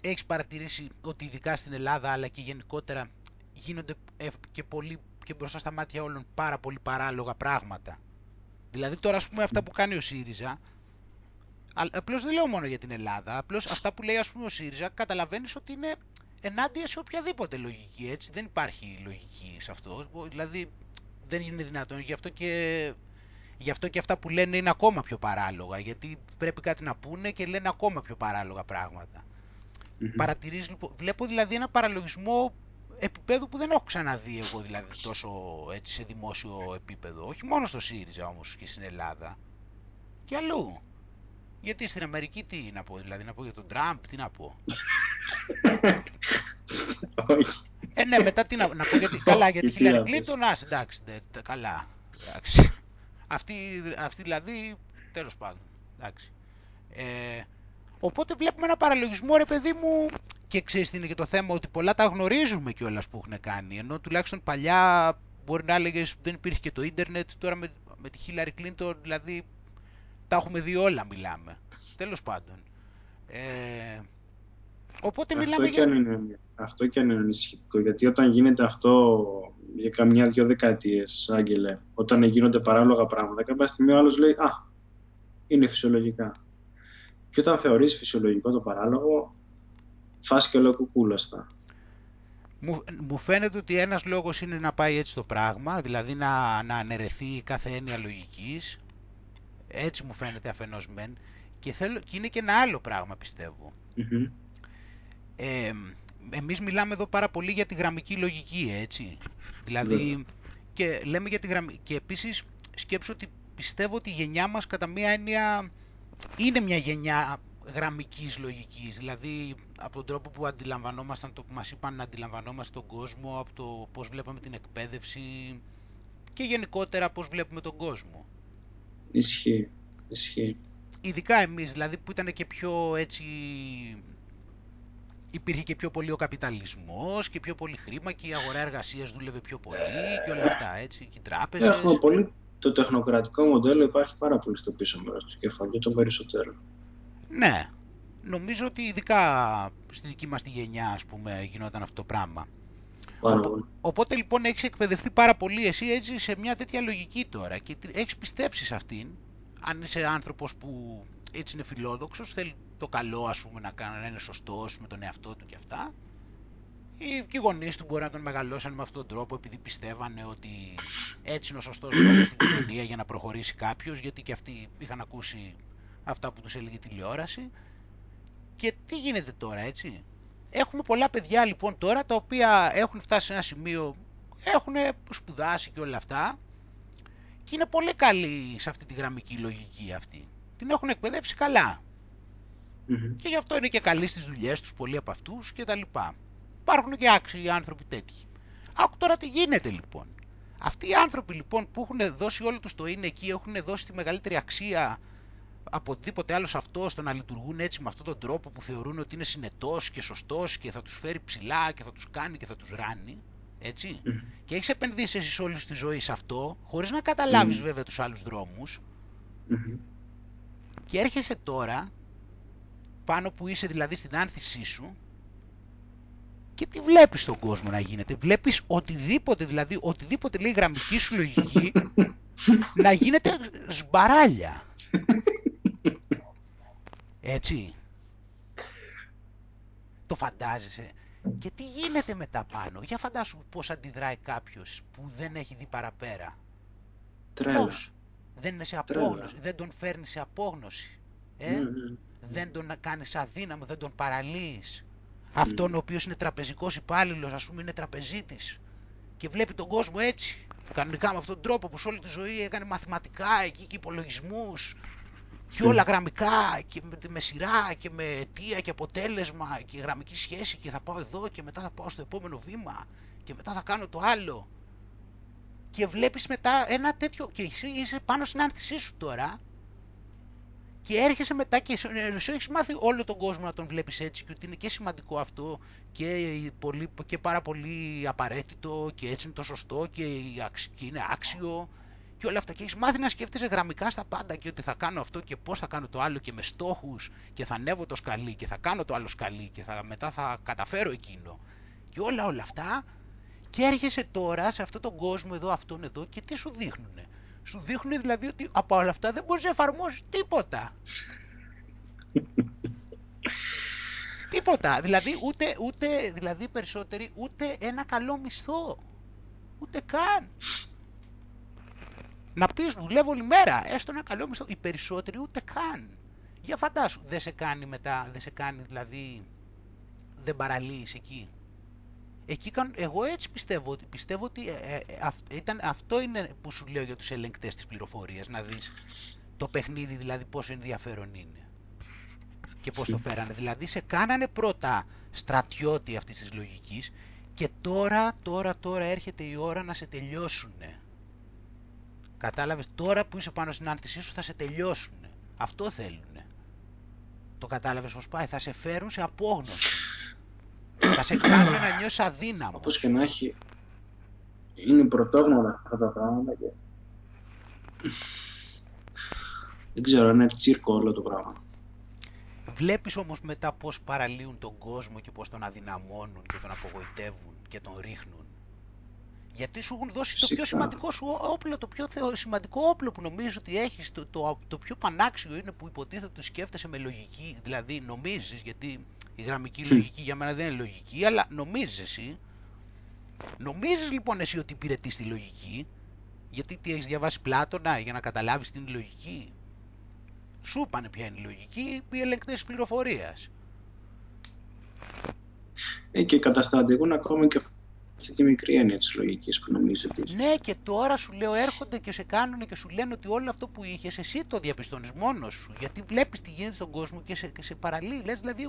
Έχεις παρατηρήσει ότι ειδικά στην Ελλάδα αλλά και γενικότερα γίνονται και μπροστά στα μάτια όλων πάρα πολύ παράλογα πράγματα. Δηλαδή τώρα, ας πούμε, αυτά που κάνει ο ΣΥΡΙΖΑ, απλώς δεν λέω μόνο για την Ελλάδα, απλώς αυτά που λέει, ας πούμε, ο ΣΥΡΙΖΑ, καταλαβαίνεις ότι είναι ενάντια σε οποιαδήποτε λογική, έτσι, δεν υπάρχει λογική σε αυτό, δηλαδή δεν είναι δυνατόν, γι' αυτό και αυτά που λένε είναι ακόμα πιο παράλογα, γιατί πρέπει κάτι να πούνε και λένε ακόμα πιο παράλογα πράγματα. Παρατηρείς, λοιπόν, βλέπω δηλαδή ένα παραλογισμό επίπεδου που δεν έχω ξαναδεί εγώ, δηλαδή τόσο έτσι σε δημόσιο επίπεδο. Όχι μόνο στο ΣΥΡΙΖΑ όμως, και στην Ελλάδα και αλλού. Γιατί στην Αμερική τι να πω, δηλαδή να πω για τον Τραμπ, τι να πω. Ναι, μετά τι να πω, γιατί, καλά, για τη Χίλαρη Κλίντον, εντάξει, καλά, εντάξει. Αυτή δηλαδή, τέλος πάντων, εντάξει. Οπότε βλέπουμε ένα παραλογισμό, ρε παιδί μου, Και ξέρεις τι είναι και το θέμα, ότι πολλά τα γνωρίζουμε κιόλας που έχουν κάνει. Ενώ τουλάχιστον παλιά μπορεί να έλεγες δεν υπήρχε και το ίντερνετ, τώρα με τη Χίλαρη Κλίντον, δηλαδή τα έχουμε δει όλα, μιλάμε. Τέλος πάντων. Οπότε αυτό μιλάμε και για... Αυτό και αν είναι ανησυχητικό, γιατί όταν γίνεται αυτό για καμιά-δυο δεκαετίες, Άγγελε, όταν γίνονται παράλογα πράγματα, κάποια στιγμή ο άλλος λέει «Α, είναι φυσιολογικά». Και όταν θεωρείς φυσιολογικό το παράλογο, φας και λέω κουκούλαστα. Μου φαίνεται ότι ένας λόγος είναι να πάει έτσι το πράγμα, δηλαδή να αναιρεθεί κάθε έννοια λογικής. Έτσι μου φαίνεται αφενός μεν. Και είναι και ένα άλλο πράγμα, πιστεύω. Mm-hmm. Εμείς μιλάμε εδώ πάρα πολύ για τη γραμμική λογική, έτσι. Δηλαδή, και λέμε για τη γραμμική. Και επίσης σκέψω ότι πιστεύω ότι η γενιά μας κατά μία έννοια είναι μια γενιά γραμμικής λογικής. Δηλαδή, από τον τρόπο που αντιλαμβανόμασταν, το που μας είπαν να αντιλαμβανόμαστε τον κόσμο, από το πώς βλέπαμε την εκπαίδευση και γενικότερα πώς βλέπουμε τον κόσμο. Ισχύει. Ισχύει. Ειδικά εμείς, δηλαδή, που ήταν και πιο έτσι... Υπήρχε και πιο πολύ ο καπιταλισμός και πιο πολύ χρήμα και η αγορά εργασίας δούλευε πιο πολύ και όλα αυτά, έτσι, και οι τράπεζες. Έχουμε πολύ... Το τεχνοκρατικό μοντέλο υπάρχει πάρα πολύ στο πίσω μέρος του κεφαλιού, το περισσότερο. Ναι. Νομίζω ότι ειδικά στη δική μας τη γενιά, ας πούμε, γινόταν αυτό το πράγμα. Οπότε λοιπόν έχεις εκπαιδευτεί πάρα πολύ εσύ έτσι σε μια τέτοια λογική τώρα και έχεις πιστέψει σε αυτήν, αν είσαι άνθρωπος που έτσι είναι φιλόδοξος, θέλει το καλό, ας πούμε, να είναι σωστός με τον εαυτό του και αυτά. Και οι γονείς του μπορεί να τον μεγαλώσαν με αυτόν τον τρόπο, επειδή πιστεύανε ότι έτσι είναι ο σωστός λόγος στην κοινωνία για να προχωρήσει κάποιος, γιατί και αυτοί είχαν ακούσει αυτά που τους έλεγε τηλεόραση. Και τι γίνεται τώρα, έτσι. Έχουμε πολλά παιδιά λοιπόν τώρα, τα οποία έχουν φτάσει σε ένα σημείο, έχουν σπουδάσει και όλα αυτά, και είναι πολύ καλοί σε αυτή τη γραμμική λογική αυτή. Την έχουν εκπαιδεύσει καλά. Mm-hmm. Και γι' αυτό είναι και καλοί στις δουλειές τους, πολλοί από αυτούς και τα λοιπά. Υπάρχουν και άξιοι άνθρωποι τέτοιοι. Άκου τώρα τι γίνεται λοιπόν. Αυτοί οι άνθρωποι λοιπόν που έχουν δώσει όλο τους το είναι εκεί, έχουν δώσει τη μεγαλύτερη αξία από οτιδήποτε άλλο σε αυτό, στο να λειτουργούν έτσι με αυτόν τον τρόπο που θεωρούν ότι είναι συνετός και σωστός και θα τους φέρει ψηλά και θα τους κάνει και θα τους ράνει. Έτσι. Mm-hmm. Και έχεις επενδύσει εσύ όλη τη ζωή σε αυτό, χωρίς να καταλάβεις mm-hmm. βέβαια τους άλλους δρόμους. Mm-hmm. Και έρχεσαι τώρα, πάνω που είσαι δηλαδή στην άνθησή σου, και τι βλέπεις στον κόσμο να γίνεται. Βλέπεις οτιδήποτε, δηλαδή οτιδήποτε λέει η γραμμική σου λογική να γίνεται σμπαράλια. Έτσι. Το φαντάζεσαι. Και τι γίνεται μετά πάνω. Για φαντάσου πώς αντιδράει κάποιος που δεν έχει δει παραπέρα. Πώς. Δεν είναι σε απόγνωση. Δεν τον φέρνει σε απόγνωση. Δεν τον κάνεις αδύναμο, δεν τον παραλύεις. Αυτόν ο οποίος είναι τραπεζικός υπάλληλος, ας πούμε, είναι τραπεζίτης και βλέπει τον κόσμο έτσι, κανονικά με αυτόν τον τρόπο που σε όλη τη ζωή έκανε μαθηματικά εκεί και υπολογισμούς και όλα γραμμικά και με σειρά και με αιτία και αποτέλεσμα και γραμμική σχέση και θα πάω εδώ και μετά θα πάω στο επόμενο βήμα και μετά θα κάνω το άλλο. Και βλέπεις μετά ένα τέτοιο και εσύ είσαι πάνω στην άνθησή σου τώρα. Και έρχεσαι μετά και σου έχεις μάθει όλο τον κόσμο να τον βλέπεις έτσι και ότι είναι και σημαντικό αυτό και πάρα πολύ απαραίτητο και έτσι είναι το σωστό και είναι άξιο και όλα αυτά. Και έχεις μάθει να σκέφτεσαι γραμμικά στα πάντα και ότι θα κάνω αυτό και πώς θα κάνω το άλλο και με στόχους και θα ανέβω το σκαλί και θα κάνω το άλλο σκαλί και μετά θα καταφέρω εκείνο και όλα αυτά. Και έρχεσαι τώρα σε αυτόν τον κόσμο εδώ, αυτόν εδώ και τι σου δείχνουνε. Σου δείχνουν δηλαδή ότι από όλα αυτά δεν μπορείς να εφαρμόσεις τίποτα. Τίποτα. Δηλαδή ούτε δηλαδή περισσότεροι, ούτε ένα καλό μισθό. Ούτε καν. Να πεις δουλεύω όλη μέρα, έστω ένα καλό μισθό. Οι περισσότεροι ούτε καν. Για φαντάσου, δεν σε κάνει μετά, δεν σε κάνει δηλαδή, δεν παραλύεις εκεί. Εγώ έτσι πιστεύω ότι αυτό είναι που σου λέω για τους ελεγκτές της πληροφορίας, να δεις το παιχνίδι δηλαδή πόσο ενδιαφέρον είναι και πώς το φέρανε. Δηλαδή σε κάνανε πρώτα στρατιώτη αυτής της λογικής και τώρα έρχεται η ώρα να σε τελειώσουνε. Κατάλαβες, τώρα που είσαι πάνω στην άνθησή σου θα σε τελειώσουνε. Αυτό θέλουνε. Το κατάλαβες πώς πάει, θα σε φέρουν σε απόγνωση. θα σε κάνουν να νιώσεις αδύναμος. Όπως και να έχει, είναι πρωτόγνωρα αυτά τα πράγματα και... δεν ξέρω, είναι τσίρκο όλο το πράγμα. Βλέπεις όμως μετά πώς παραλύουν τον κόσμο και πώς τον αδυναμώνουν και τον απογοητεύουν και τον ρίχνουν. Γιατί σου έχουν δώσει φυσικά το πιο σημαντικό σου όπλο, το πιο σημαντικό όπλο που νομίζεις ότι έχεις, το πιο πανάξιο είναι που υποτίθεται ότι σκέφτεσαι με λογική, δηλαδή νομίζεις, γιατί η γραμμική λογική για μένα δεν είναι λογική, αλλά νομίζεις εσύ. Νομίζεις λοιπόν εσύ ότι υπηρετείς τη λογική, γιατί τι έχεις διαβάσει Πλάτωνα για να καταλάβεις τι είναι η λογική. Σου είπανε ποια είναι η λογική, οι ελεγκτές της πληροφορίας. Και καταστρατηγούν ακόμα και αυτή τη μικρή έννοια της λογικής που νομίζω ότι... Ναι, και τώρα σου λέω έρχονται και σε κάνουν και σου λένε ότι όλο αυτό που είχες εσύ το διαπιστώνεις μόνος σου, γιατί βλέπεις τι γίνεται στον κόσμο και σε παραλύει. Λες δηλαδή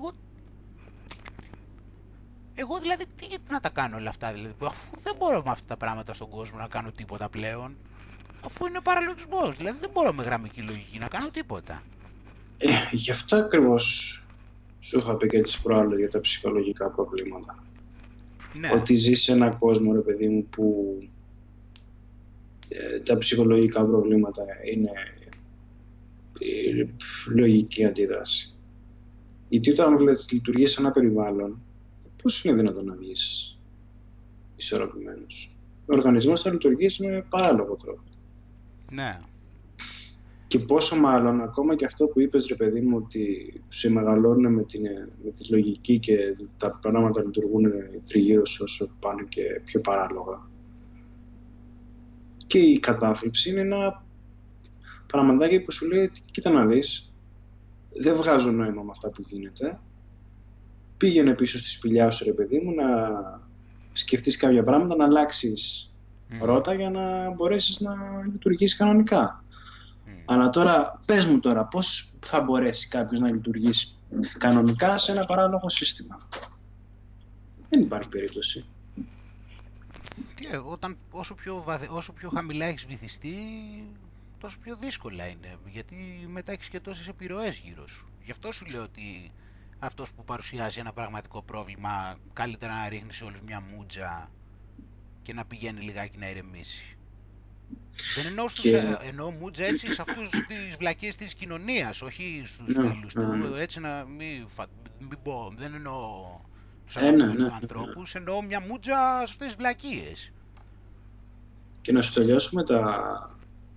εγώ δηλαδή τι να τα κάνω όλα αυτά, δηλαδή, αφού δεν μπορώ με αυτά τα πράγματα στον κόσμο να κάνω τίποτα πλέον. Αφού είναι παραλογισμός, δηλαδή δεν μπορώ με γραμμική λογική να κάνω τίποτα. Γι' αυτό ακριβώς σου είχα πει και τις προάλλες για τα ψυχολογικά προβλήματα. Ναι. Ότι ζεις σε έναν κόσμο, ρε παιδί μου, που τα ψυχολογικά προβλήματα είναι λογική αντίδραση. Γιατί όταν λειτουργείς σε ένα περιβάλλον, πώς είναι δυνατόν να βγεις ισορροπημένος. Ο οργανισμός θα λειτουργήσει με παράλογο τρόπο. Ναι. Και πόσο μάλλον, ακόμα και αυτό που είπες, ρε παιδί μου, ότι σε μεγαλώνουν με τη λογική και τα πράγματα λειτουργούν τριγύρω σου όσο πάνε και πιο παράλογα. Και η κατάθλιψη είναι ένα παραμαντάκι που σου λέει ότι κοίτα να δεις, δεν βγάζω νόημα με αυτά που γίνεται. Πήγαινε πίσω στη σπηλιά σου, ρε παιδί μου, να σκεφτείς κάποια πράγματα, να αλλάξεις ρότα για να μπορέσεις να λειτουργήσεις κανονικά. Αλλά τώρα, πες μου τώρα, πώς θα μπορέσει κάποιος να λειτουργήσει κανονικά σε ένα παράλογο σύστημα? Δεν υπάρχει περίπτωση. Όσο πιο χαμηλά έχεις βυθιστεί, τόσο πιο δύσκολα είναι, γιατί μετά έχεις και τόσες επιρροές γύρω σου. Γι' αυτό σου λέω ότι αυτός που παρουσιάζει ένα πραγματικό πρόβλημα, καλύτερα να ρίχνει σε όλους μια μούτζα και να πηγαίνει λιγάκι να ηρεμήσει. Δεν εννοώ μούτζα έτσι σε αυτούς τις βλακίες της κοινωνίας, όχι στους φίλους του, έτσι να μην πω, δεν εννοώ τους αγαπημένους του ανθρώπους, εννοώ μια μούτζα σε αυτές τις βλακίες. Και να σου τελειώσω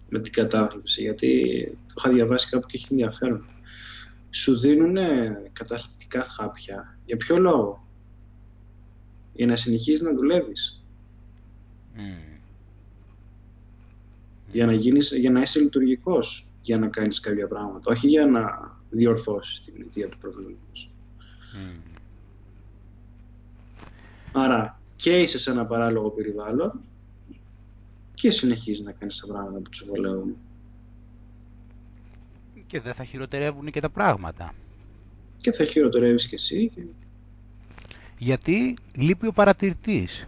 με την κατάθλιψη, γιατί το είχα διαβάσει κάπου και έχει ενδιαφέρον. Σου δίνουν καταθλιπτικά χάπια. Για ποιο λόγο? Για να συνεχίσεις να δουλεύεις. Για να είσαι λειτουργικός, για να κάνεις κάποια πράγματα, όχι για να διορθώσεις την αιτία του προβλήματος. Άρα και είσαι σε ένα παράλογο περιβάλλον και συνεχίζεις να κάνεις τα πράγματα που τους βολεύουν. Και δεν θα χειροτερεύουν και τα πράγματα. Και θα χειροτερεύεις κι εσύ. Γιατί λείπει ο παρατηρητής.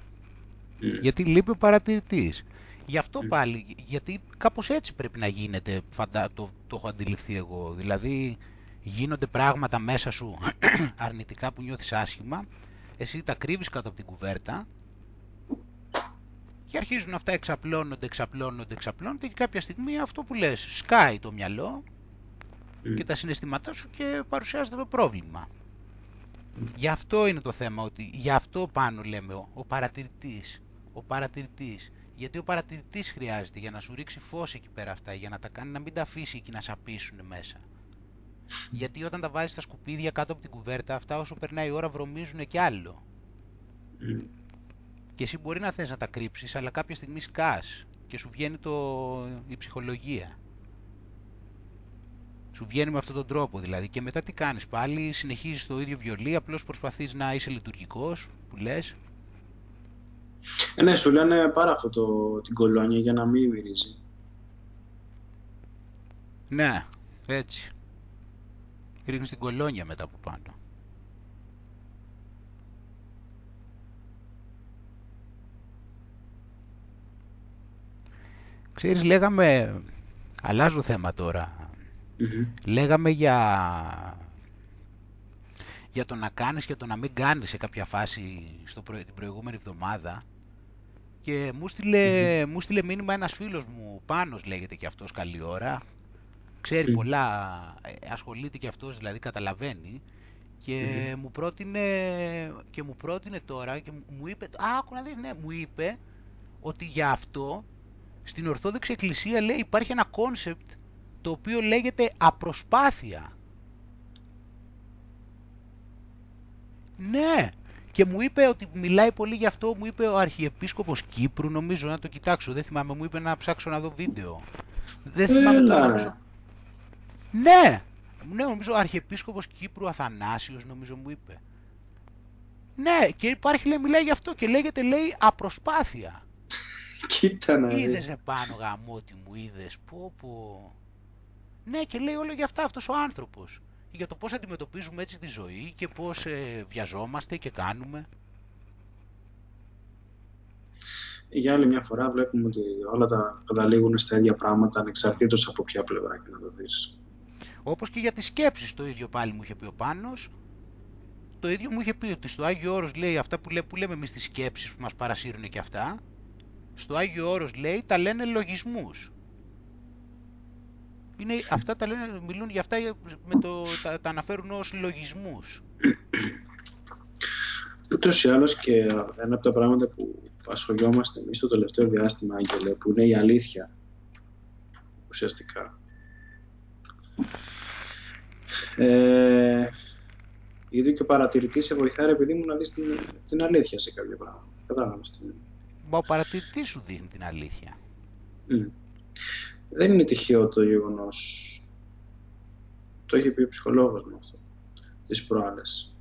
Γιατί λείπει ο παρατηρητής. Γι' αυτό πάλι, γιατί κάπως έτσι πρέπει να γίνεται, το έχω αντιληφθεί εγώ. Δηλαδή γίνονται πράγματα μέσα σου αρνητικά που νιώθεις άσχημα, εσύ τα κρύβεις κάτω από την κουβέρτα και αρχίζουν αυτά, εξαπλώνονται και κάποια στιγμή αυτό που λες σκάει το μυαλό και τα συναισθήματά σου και παρουσιάζεται το πρόβλημα. Γι' αυτό είναι το θέμα, ότι γι' αυτό πάνω λέμε ο παρατηρητής. Γιατί ο παρατηρητής χρειάζεται για να σου ρίξει φως εκεί πέρα αυτά, για να τα κάνει να μην τα αφήσει εκεί να σαπίσουν μέσα. Γιατί όταν τα βάζεις τα σκουπίδια κάτω από την κουβέρτα, αυτά όσο περνάει η ώρα βρωμίζουν κι άλλο. Και εσύ μπορεί να θες να τα κρύψεις, αλλά κάποια στιγμή σκάς και σου βγαίνει η ψυχολογία. Σου βγαίνει με αυτόν τον τρόπο δηλαδή. Και μετά τι κάνεις πάλι, συνεχίζεις το ίδιο βιολί, απλώς προσπαθείς να είσαι λειτουργικός, που λες. Ναι, σου λένε πάρα αυτό την κολόνια για να μην μυρίζει. Ναι, έτσι. Ρίχνεις την κολόνια μετά από πάνω. Ξέρεις, λέγαμε... Αλλάζω θέμα τώρα. Λέγαμε για... για το να κάνεις και το να μην κάνεις σε κάποια φάση την προηγούμενη εβδομάδα. Και μου στείλε μήνυμα ένας φίλος μου, Πάνος λέγεται και αυτός, καλή ώρα. Ξέρει πολλά, ασχολείται και αυτός, δηλαδή καταλαβαίνει. Και, μου πρότεινε τώρα και μου είπε, άκου να δεις, ναι, μου είπε ότι για αυτό στην Ορθόδοξη Εκκλησία, λέει, υπάρχει ένα κόνσεπτ το οποίο λέγεται απροσπάθεια. Ναι. Και μου είπε ότι μιλάει πολύ γι' αυτό, μου είπε ο Αρχιεπίσκοπος Κύπρου, νομίζω, να το κοιτάξω, δεν θυμάμαι, μου είπε να ψάξω να δω βίντεο. Δεν θυμάμαι τώρα. Ναι, νομίζω ο Αρχιεπίσκοπος Κύπρου Αθανάσιος, νομίζω μου είπε. Ναι, και υπάρχει, λέει, μιλάει γι' αυτό και λέγεται, λέει, απροσπάθεια. Κοίτα να δεις. Είδες επάνω γαμότι μου, είδες, πω πω. Ναι, και λέει όλο γι' αυτά αυτός ο άνθρωπος. Για το πώς αντιμετωπίζουμε έτσι τη ζωή και πώς βιαζόμαστε και κάνουμε. Για άλλη μια φορά βλέπουμε ότι όλα τα καταλήγουν στα ίδια πράγματα, ανεξαρτήτως από ποια πλευρά και να το δεις. Όπως και για τις σκέψεις, το ίδιο πάλι μου είχε πει ο Πάνος. Το ίδιο μου είχε πει ότι στο Άγιο Όρος, λέει, αυτά που λέμε εμείς τις σκέψεις που μας παρασύρουν και αυτά, στο Άγιο Όρος, λέει, τα λένε λογισμούς. Είναι, αυτά τα λένε, μιλούν για αυτά, με το, τα αναφέρουν ως λογισμούς. Ούτως ή άλλως, και ένα από τα πράγματα που ασχολιόμαστε εμείς το τελευταίο διάστημα, Άγγελε, που είναι η αλήθεια, ουσιαστικά. Ήδη και ο παρατηρητής σε βοηθάει, επειδή μου να δεις την αλήθεια σε κάποια πράγματα. Κατάλαβες τι είναι. Μα ο παρατηρητής σου δίνει την αλήθεια. Δεν είναι τυχαίο το γεγονός. Το έχει πει ο ψυχολόγος μου αυτό, τις προάλλες.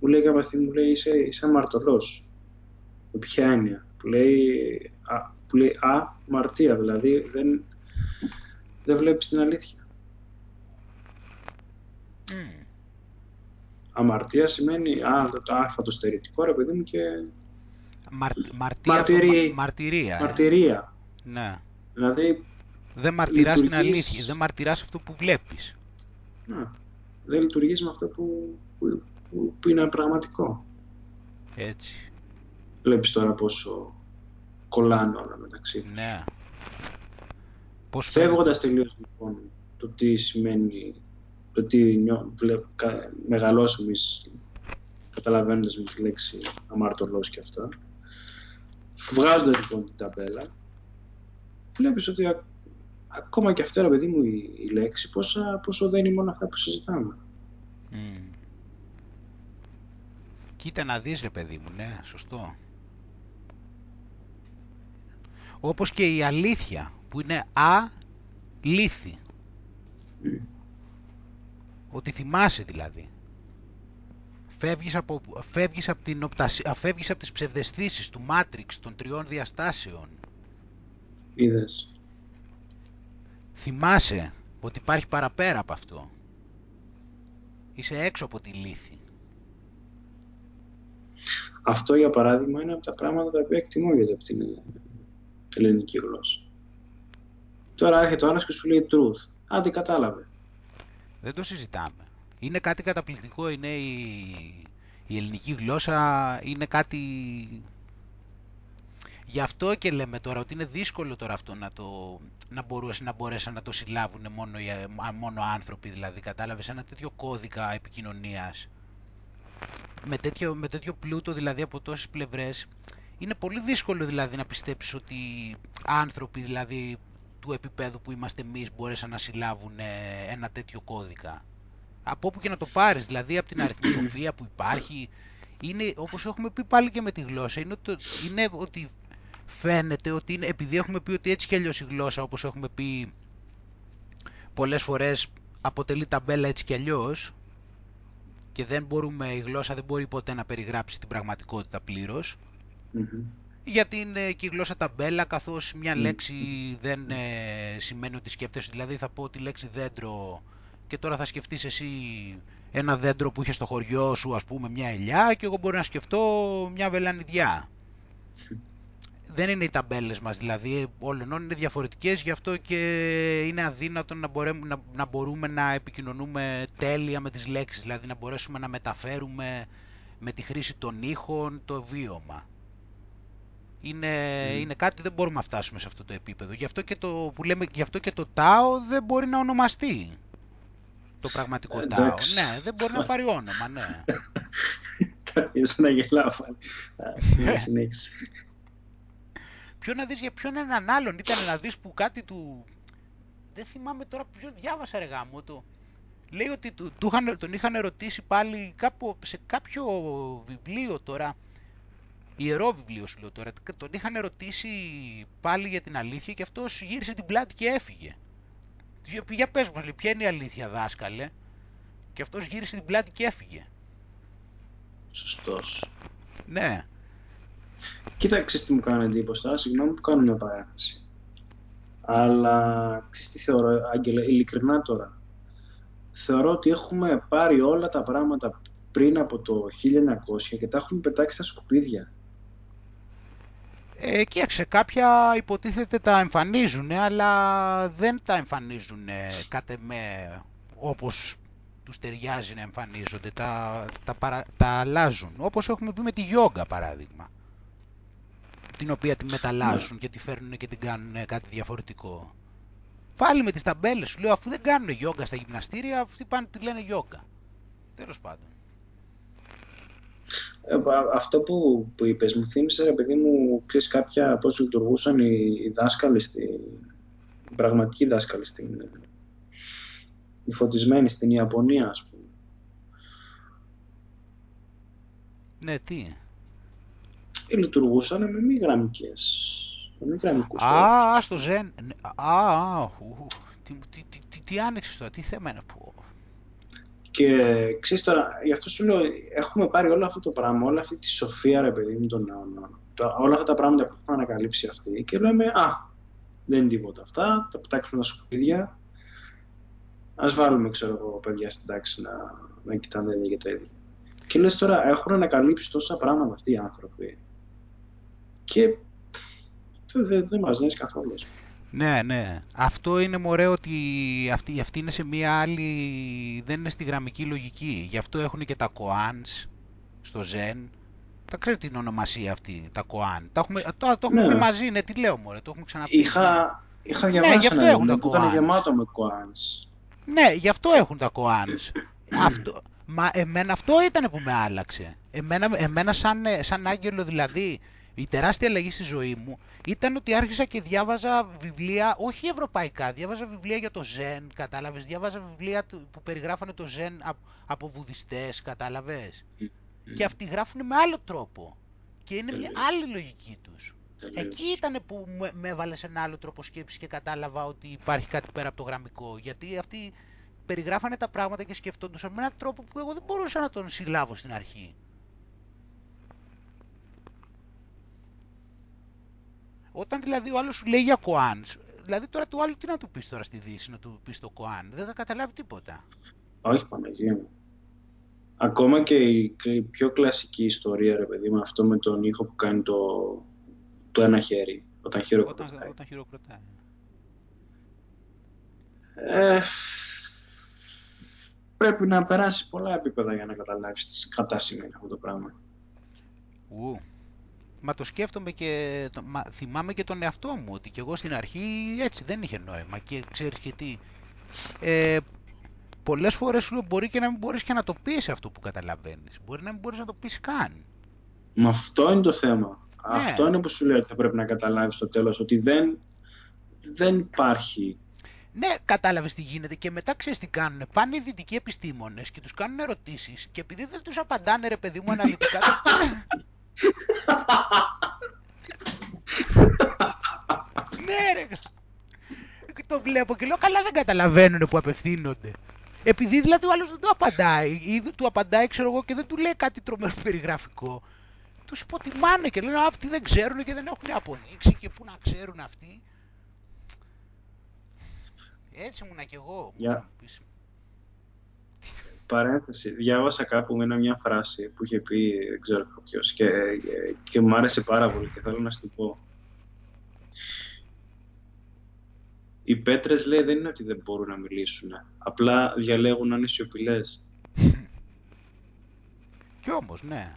Μου λέει κάποια στιγμή, μου λέει, είσαι αμαρτωλός. Με ποια έννοια. Που λέει αμαρτία, δηλαδή δεν βλέπεις την αλήθεια. Αμαρτία σημαίνει το α, το στερητικό, ρε παιδί μου, και μαρτυρία. Ναι. Δηλαδή, δεν μαρτυράς την αλήθεια, δεν μαρτυράς αυτό που βλέπεις. Να, δεν λειτουργείς με αυτό που είναι πραγματικό. Έτσι. Βλέπεις τώρα πόσο κολλάνε όλα μεταξύ τους. Ναι. Φεύγοντας τελείως, λοιπόν, το τι σημαίνει, το τι μεγαλώσαμε εμείς καταλαβαίνοντας με τη λέξη αμαρτωλός και αυτά. Βγάζοντας, λοιπόν, την ταμπέλα, βλέπεις ότι ακόμα και αυτό, ρε παιδί μου, η λέξη, πόσο δεν είναι μόνο αυτά που συζητάμε. Κοίτα να δεις, ρε παιδί μου, ναι, σωστό. Όπως και η αλήθεια, που είναι αλήθη. Ότι θυμάσαι, δηλαδή. Φεύγεις από τις ψευδαισθήσεις του Matrix των 3 διαστάσεων. Είδες. Θυμάσαι ότι υπάρχει παραπέρα από αυτό. Είσαι έξω από τη λύθη. Αυτό, για παράδειγμα, είναι από τα πράγματα τα οποία εκτιμώ γιατί από την ελληνική γλώσσα. Τώρα έρχεται ο ένας και σου λέει truth. Άντε, κατάλαβε. Δεν το συζητάμε. Είναι κάτι καταπληκτικό. Είναι η ελληνική γλώσσα, είναι κάτι... Γι' αυτό και λέμε τώρα ότι είναι δύσκολο τώρα αυτό να μπορέσουν να το συλλάβουν μόνο άνθρωποι, δηλαδή, κατάλαβες, ένα τέτοιο κώδικα επικοινωνίας. Με τέτοιο πλούτο, δηλαδή, από τόσες πλευρές, είναι πολύ δύσκολο, δηλαδή, να πιστέψεις ότι άνθρωποι, δηλαδή, του επίπεδου που είμαστε εμείς μπορέσαν να συλλάβουν ένα τέτοιο κώδικα. Από όπου και να το πάρεις, δηλαδή, από την αριθμοσοφία που υπάρχει, είναι, όπως έχουμε πει πάλι και με τη γλώσσα, είναι ότι... Φαίνεται ότι είναι, επειδή έχουμε πει ότι έτσι κι αλλιώς η γλώσσα, όπως έχουμε πει πολλές φορές, αποτελεί ταμπέλα έτσι κι αλλιώς και η γλώσσα δεν μπορεί ποτέ να περιγράψει την πραγματικότητα πλήρως, γιατί είναι και η γλώσσα ταμπέλα, καθώς μια λέξη δεν σημαίνει ότι σκέφτεσαι. Δηλαδή, θα πω τη λέξη δέντρο και τώρα θα σκεφτείς εσύ ένα δέντρο που είχε στο χωριό σου, ας πούμε, μια ελιά, και εγώ μπορώ να σκεφτώ μια βελανιδιά. δεν είναι οι ταμπέλες μας, δηλαδή όλων ενών είναι διαφορετικές, γι' αυτό και είναι αδύνατο να μπορούμε να επικοινωνούμε τέλεια με τις λέξεις, δηλαδή να μπορέσουμε να μεταφέρουμε με τη χρήση των ήχων το βίωμα. Είναι κάτι, δεν μπορούμε να φτάσουμε σε αυτό το επίπεδο. Γι' αυτό και το ΤΑΟ δεν μπορεί να ονομαστεί. Το πραγματικό ΤΑΟ. Ναι, δεν μπορεί να πάρει όνομα, ναι. Κάποιος να γελάω, πάλι. Ποιο να δεις για ποιον έναν άλλον, ήταν να δεις που κάτι του... Δεν θυμάμαι τώρα ποιον διάβασα, ρε γάμο, το... Λέει ότι τον είχαν ερωτήσει πάλι κάπου, σε κάποιο βιβλίο τώρα, ιερό βιβλίο σου λέω τώρα, τον είχαν ερωτήσει πάλι για την αλήθεια και αυτός γύρισε την πλάτη και έφυγε. Για πες μας, λέει, ποια είναι η αλήθεια, δάσκαλε, και αυτός γύρισε την πλάτη και έφυγε. Σωστός. Ναι. Κοίταξε τι μου κάνει εντύπωση, συγγνώμη που κάνω μια παρένθεση. Αλλά ξέρεις τι θεωρώ, Άγγελε, ειλικρινά τώρα. Θεωρώ ότι έχουμε πάρει όλα τα πράγματα πριν από το 1900 και τα έχουμε πετάξει στα σκουπίδια. Κοίταξε, κάποια υποτίθεται τα εμφανίζουν, αλλά δεν τα εμφανίζουν κατ' εμέ όπως τους ταιριάζει να εμφανίζονται. Τα αλλάζουν, όπως έχουμε πει με τη γιόγκα παράδειγμα, την οποία τη μεταλλάσσουν και τη φέρνουν και την κάνουν κάτι διαφορετικό. Πάλι με τις ταμπέλες σου λέω, αφού δεν κάνουν γιόγκα στα γυμναστήρια, αυτοί πάνε τη λένε γιόγκα. Τέλος πάντων. Αυτό που είπες μου θύμισε, επειδή μου ξέρεις κάποια πώς λειτουργούσαν οι δάσκαλοι, οι πραγματικοί δάσκαλοι, οι φωτισμένοι στην Ιαπωνία, ας πούμε. Ναι, τι. Λειτουργούσαν με μη γραμμικές. Α, στο ζεν. Α, τι άνοιξες τώρα, τι θέμα να πω. Και ξέρεις τώρα, γι' αυτό σου λέω, έχουμε πάρει όλο αυτό το πράγμα, όλη αυτή τη σοφία, ρε παιδί μου, των νέων, όλα αυτά τα πράγματα που έχουν ανακαλύψει αυτοί και λέμε, α, δεν είναι τίποτα αυτά, τα πετάξουμε τα σκουπίδια, ας βάλουμε, ξέρω εγώ, παιδιά στην τάξη να κοιτάνε για τα ίδια. Και λες τώρα, έχουν ανακαλύψει τόσα πράγματα αυτοί οι άνθρωποι και δεν μας νοιάζει καθόλου. Ναι, ναι. Αυτό είναι μωρέ ότι αυτοί είναι σε μία άλλη... δεν είναι στη γραμμική λογική. Γι' αυτό έχουν και τα koans στο Zen. Τα ξέρετε την ονομασία αυτή, τα koan. Το έχουμε πει μαζί, ναι, τι λέω μωρέ, το έχουμε ξαναπεί. Είχα διαβάσει ένα βιβλίο που ήταν γεμάτο με koans. Ναι, γι' αυτό έχουν τα koans. Μα εμένα αυτό ήταν που με άλλαξε. Εμένα σαν άγγελο δηλαδή, η τεράστια αλλαγή στη ζωή μου ήταν ότι άρχισα και διάβαζα βιβλία, όχι ευρωπαϊκά, διάβαζα βιβλία για το Zen, κατάλαβες, διάβαζα βιβλία που περιγράφανε το Zen από βουδιστές, κατάλαβες. Και αυτοί γράφουν με άλλο τρόπο και είναι μια άλλη λογική τους. Εκεί ήταν που με έβαλε σε ένα άλλο τρόπο σκέψης και κατάλαβα ότι υπάρχει κάτι πέρα από το γραμμικό, γιατί αυτοί περιγράφανε τα πράγματα και σκεφτόντουσαν με έναν τρόπο που εγώ δεν μπορούσα να τον συλλάβω στην αρχή. Όταν δηλαδή ο άλλος σου λέει για koans, δηλαδή τώρα του άλλου τι να του πεις τώρα στη Δύση, να του πεις το koan, δεν θα καταλάβει τίποτα. Όχι, Παναγία μου. Ακόμα και η πιο κλασική ιστορία, ρε παιδί μου, αυτό με τον ήχο που κάνει το ένα χέρι, όταν χειροκροτάει. Όταν χειροκροτάει. Πρέπει να περάσει πολλά επίπεδα για να καταλάβεις τι κατά σημαίνει αυτό το πράγμα. Μα το σκέφτομαι και θυμάμαι και τον εαυτό μου, ότι και εγώ στην αρχή έτσι δεν είχε νόημα και ξέρεις και τι. Πολλές φορές σου μπορεί και να μην μπορείς και να το πεις αυτό που καταλαβαίνεις. Μπορεί να μην μπορείς να το πεις καν. Μα αυτό είναι το θέμα. Ναι. Αυτό είναι που σου λέω ότι θα πρέπει να καταλάβεις στο τέλος, ότι δεν υπάρχει. Ναι, κατάλαβες τι γίνεται και μετά ξέρεις τι κάνουν. Πάνε οι δυτικοί επιστήμονες και τους κάνουν ερωτήσεις και επειδή δεν τους απαντάνε, ρε παιδί μου, αναλυτικά... Ναι, ρε. Το βλέπω και λέω, καλά δεν καταλαβαίνουν που απευθύνονται. Επειδή δηλαδή ο άλλος δεν του απαντάει ή του απαντάει, ξέρω εγώ, και δεν του λέει κάτι τρομερό περιγραφικό. Τους υποτιμάνε και λένε, αυτοί δεν ξέρουν και δεν έχουν αποδείξει και πού να ξέρουν αυτοί. Έτσι ήμουνα κι εγώ. Παρένθεση, διάβασα κάπου με μια φράση που είχε πει, δεν ξέρω ποιος, και μου άρεσε πάρα πολύ και θέλω να σου την πω. Οι πέτρες, λέει, δεν είναι ότι δεν μπορούν να μιλήσουν. Απλά διαλέγουν να είναι σιωπηλές. Κι όμως, ναι.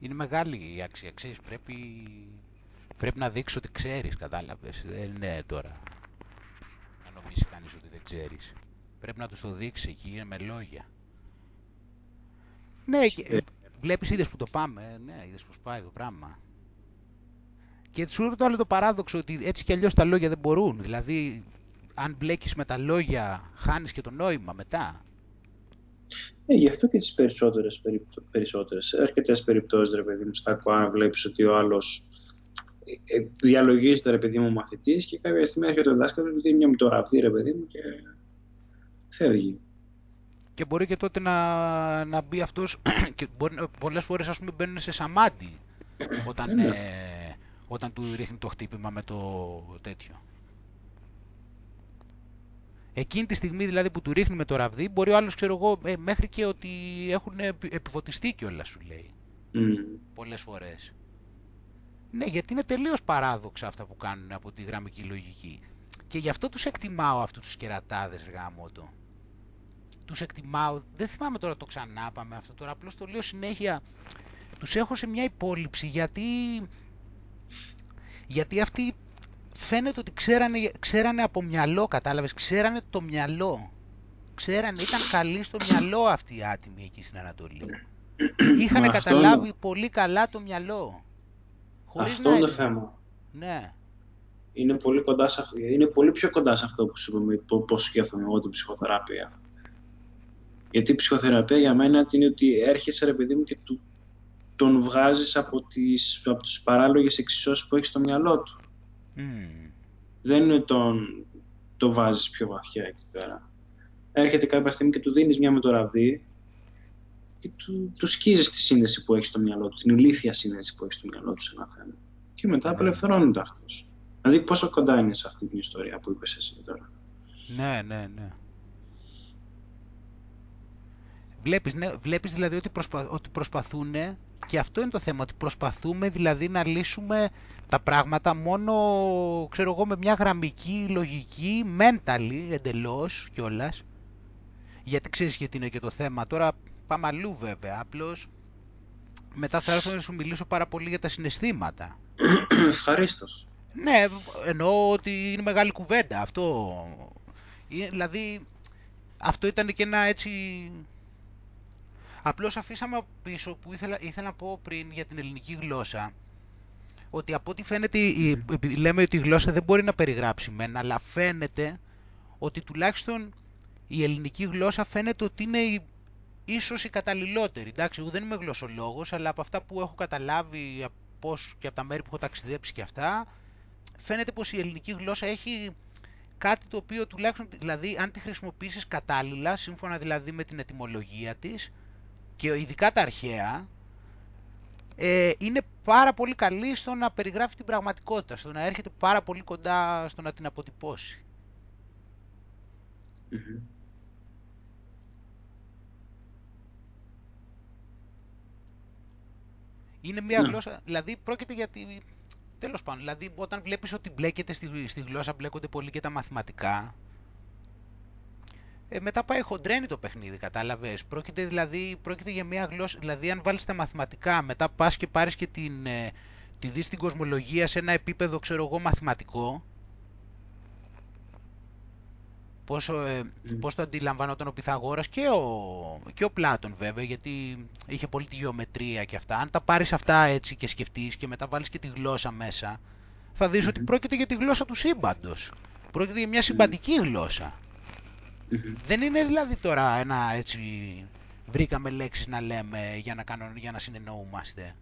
Είναι μεγάλη η αξία, ξέρεις, πρέπει να δείξεις ότι ξέρεις, κατάλαβες, δεν είναι τώρα να νομίζει κανείς ότι δεν ξέρεις. Πρέπει να τους το δείξει εκεί με λόγια. Ναι, βλέπεις, είδες που το πάμε, ναι, είδες πως πάει το πράγμα. Και σου λέω το άλλο το παράδοξο, ότι έτσι κι αλλιώς τα λόγια δεν μπορούν, δηλαδή αν μπλέκεις με τα λόγια χάνεις και το νόημα μετά. Γι' αυτό και τις περισσότερες αρκετές περιπτώσεις, ρε παιδί μου, στα ακούω, βλέπεις ότι ο άλλος διαλογίζεται, ρε παιδί μου, μαθητής, και κάποια στιγμή έρχεται ο δάσκαλος και μια μου το ραβδί, ρε παιδί μου, και φεύγει. Και μπορεί και τότε να μπει αυτός και πολλές φορές, ας πούμε, μπαίνουν σε σαμάτι όταν του ρίχνει το χτύπημα με το τέτοιο. Εκείνη τη στιγμή δηλαδή που του ρίχνει με το ραβδί, μπορεί ο άλλος, ξέρω εγώ, μέχρι και ότι έχουν επιβοτιστεί κιόλας, σου λέει. Πολλές φορές. Ναι, γιατί είναι τελείως παράδοξα αυτά που κάνουν από τη γραμμική λογική. Και γι' αυτό τους εκτιμάω αυτούς τους κερατάδες, ρε γαμώτο. Τους εκτιμάω, δεν θυμάμαι τώρα, το ξανά πάμε αυτό τώρα, απλώς το λέω συνέχεια. Τους έχω σε μια υπόλοιψη, γιατί αυτοί... Φαίνεται ότι ξέρανε από μυαλό, κατάλαβες, ξέρανε το μυαλό. Ξέρανε, ήταν καλοί στο μυαλό αυτοί οι άτιμοι εκεί στην Ανατολή. Είχανε καταλάβει πολύ καλά το μυαλό. Αυτό είναι το θέμα. Ναι. Είναι πολύ κοντά σε αυτό, είναι πολύ πιο κοντά σε αυτό που σου είπαμε, πώς σκέφτομαι εγώ την ψυχοθεραπεία. Γιατί η ψυχοθεραπεία για μένα είναι ότι έρχεσαι, ρε παιδί μου, και τον βγάζεις από τις παράλογες εξισώσεις που έχεις στο μυαλό του. Δεν είναι το βάζεις πιο βαθιά εκεί πέρα. Έρχεται κάποια στιγμή και του δίνεις μια με το ραβδί και του σκίζεις τη σύνδεση που έχει στο μυαλό του, την ηλίθια σύνδεση που έχει στο μυαλό του σε ένα θέμα. Και μετά απελευθερώνεται αυτός. Δηλαδή πόσο κοντά είναι σε αυτή την ιστορία που είπες εσύ τώρα. Ναι, ναι, ναι. Βλέπεις, ναι, βλέπεις δηλαδή ότι, προσπαθούν. Και αυτό είναι το θέμα, ότι προσπαθούμε δηλαδή να λύσουμε τα πράγματα μόνο, ξέρω εγώ, με μια γραμμική λογική, mentally εντελώς κιόλας. Γιατί ξέρεις γιατί είναι και το θέμα. Τώρα πάμε αλλού βέβαια, απλώς μετά θα έρθω να σου μιλήσω πάρα πολύ για τα συναισθήματα. Ευχαρίστως. Ναι, εννοώ ότι είναι μεγάλη κουβέντα αυτό. Δηλαδή αυτό ήταν και ένα έτσι... Απλώς αφήσαμε πίσω που ήθελα να πω πριν για την ελληνική γλώσσα, ότι από ό,τι φαίνεται, λέμε ότι η γλώσσα δεν μπορεί να περιγράψει μένα, αλλά φαίνεται ότι τουλάχιστον η ελληνική γλώσσα φαίνεται ότι είναι ίσως η καταλληλότερη. Εντάξει, εγώ δεν είμαι γλωσσολόγος, αλλά από αυτά που έχω καταλάβει και από τα μέρη που έχω ταξιδέψει και αυτά, φαίνεται πως η ελληνική γλώσσα έχει κάτι το οποίο τουλάχιστον, δηλαδή αν τη χρησιμοποιήσεις κατάλληλα, σύμφωνα δηλαδή με την ετυμολογία της, και ειδικά τα αρχαία, είναι πάρα πολύ καλή στο να περιγράφει την πραγματικότητα, στο να έρχεται πάρα πολύ κοντά στο να την αποτυπώσει. Mm-hmm. Είναι μια γλώσσα, δηλαδή πρόκειται για τη... Τέλος πάντων, δηλαδή όταν βλέπεις ότι μπλέκεται στη γλώσσα, μπλέκονται πολύ και τα μαθηματικά, μετά πάει χοντρένει το παιχνίδι, κατάλαβες. Πρόκειται για μια γλώσσα, δηλαδή αν βάλεις τα μαθηματικά, μετά πας και πάρεις και τη δεις την κοσμολογία σε ένα επίπεδο, ξέρω εγώ, μαθηματικό. Πώς το αντιλαμβανόταν ο Πυθαγόρας και ο Πλάτων βέβαια, γιατί είχε πολύ τη γεωμετρία και αυτά. Αν τα πάρεις αυτά έτσι και σκεφτείς και μετά βάλεις και τη γλώσσα μέσα, θα δεις ότι πρόκειται για τη γλώσσα του σύμπαντος. Πρόκειται για μια συμπαντική γλώσσα. Δεν είναι δηλαδή τώρα ένα έτσι βρήκαμε λέξεις να λέμε για να συνεννοούμαστε.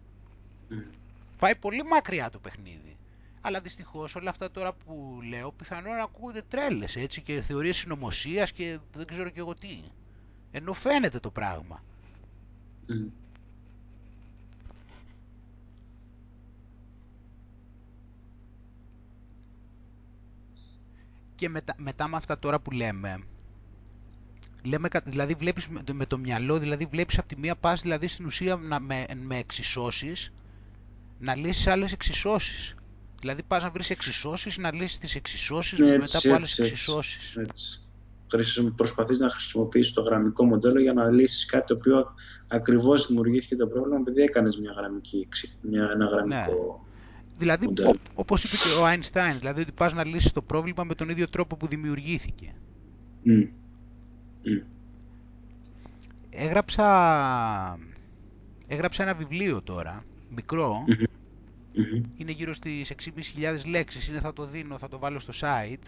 Πάει πολύ μακριά το παιχνίδι. Αλλά δυστυχώς όλα αυτά τώρα που λέω πιθανόν να ακούγονται τρέλες, έτσι, και θεωρίες συνωμοσίας και δεν ξέρω και εγώ τι. Ενώ φαίνεται το πράγμα. Και μετά με αυτά τώρα που λέμε... δηλαδή βλέπεις με το μυαλό, δηλαδή βλέπεις από τη μία πας, δηλαδή στην ουσία με εξισώσεις, να λύσεις άλλες εξισώσεις. Δηλαδή πας να βρεις εξισώσεις, να λύσεις τις εξισώσεις με μετά από άλλες εξισώσεις. Προσπαθείς να χρησιμοποιήσεις το γραμμικό μοντέλο για να λύσεις κάτι το οποίο ακριβώς δημιουργήθηκε το πρόβλημα επειδή έκανες μια γραμμική, ένα γραμμικό δηλαδή, μοντέλο. Δηλαδή, όπως είπε και ο Einstein, δηλαδή ότι πας να λύσεις το πρόβλημα με τον ίδιο τρόπο που δημιουργήθηκε. Έγραψα ένα βιβλίο τώρα, μικρό, είναι γύρω στις 6.500 λέξεις, είναι, θα το δίνω, θα το βάλω στο site,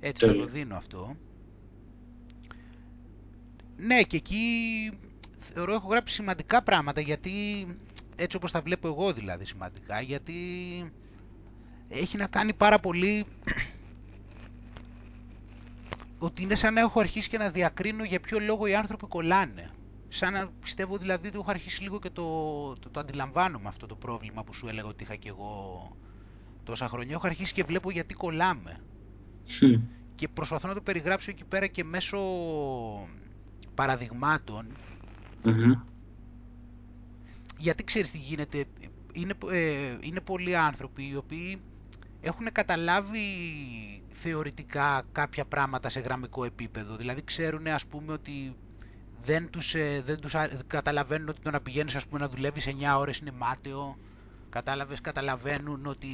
έτσι θα το δίνω αυτό. Ναι, και εκεί θεωρώ έχω γράψει σημαντικά πράγματα, γιατί έτσι όπως τα βλέπω εγώ δηλαδή σημαντικά, γιατί έχει να κάνει πάρα πολύ ότι είναι σαν να έχω αρχίσει και να διακρίνω για ποιο λόγο οι άνθρωποι κολλάνε. Σαν να πιστεύω δηλαδή ότι έχω αρχίσει λίγο και το αντιλαμβάνομαι αυτό το πρόβλημα που σου έλεγα ότι είχα και εγώ τόσα χρόνια. Έχω αρχίσει και βλέπω γιατί κολλάμε. Και προσπαθώ να το περιγράψω εκεί πέρα και μέσω παραδειγμάτων. Γιατί ξέρεις τι γίνεται, είναι πολλοί άνθρωποι οι οποίοι έχουν καταλάβει θεωρητικά κάποια πράγματα σε γραμμικό επίπεδο. Δηλαδή ξέρουν ας πούμε ότι δεν τους καταλαβαίνουν ότι το να πηγαίνεις ας πούμε να δουλεύεις 9 ώρες είναι μάταιο. Κατάλαβες, καταλαβαίνουν ότι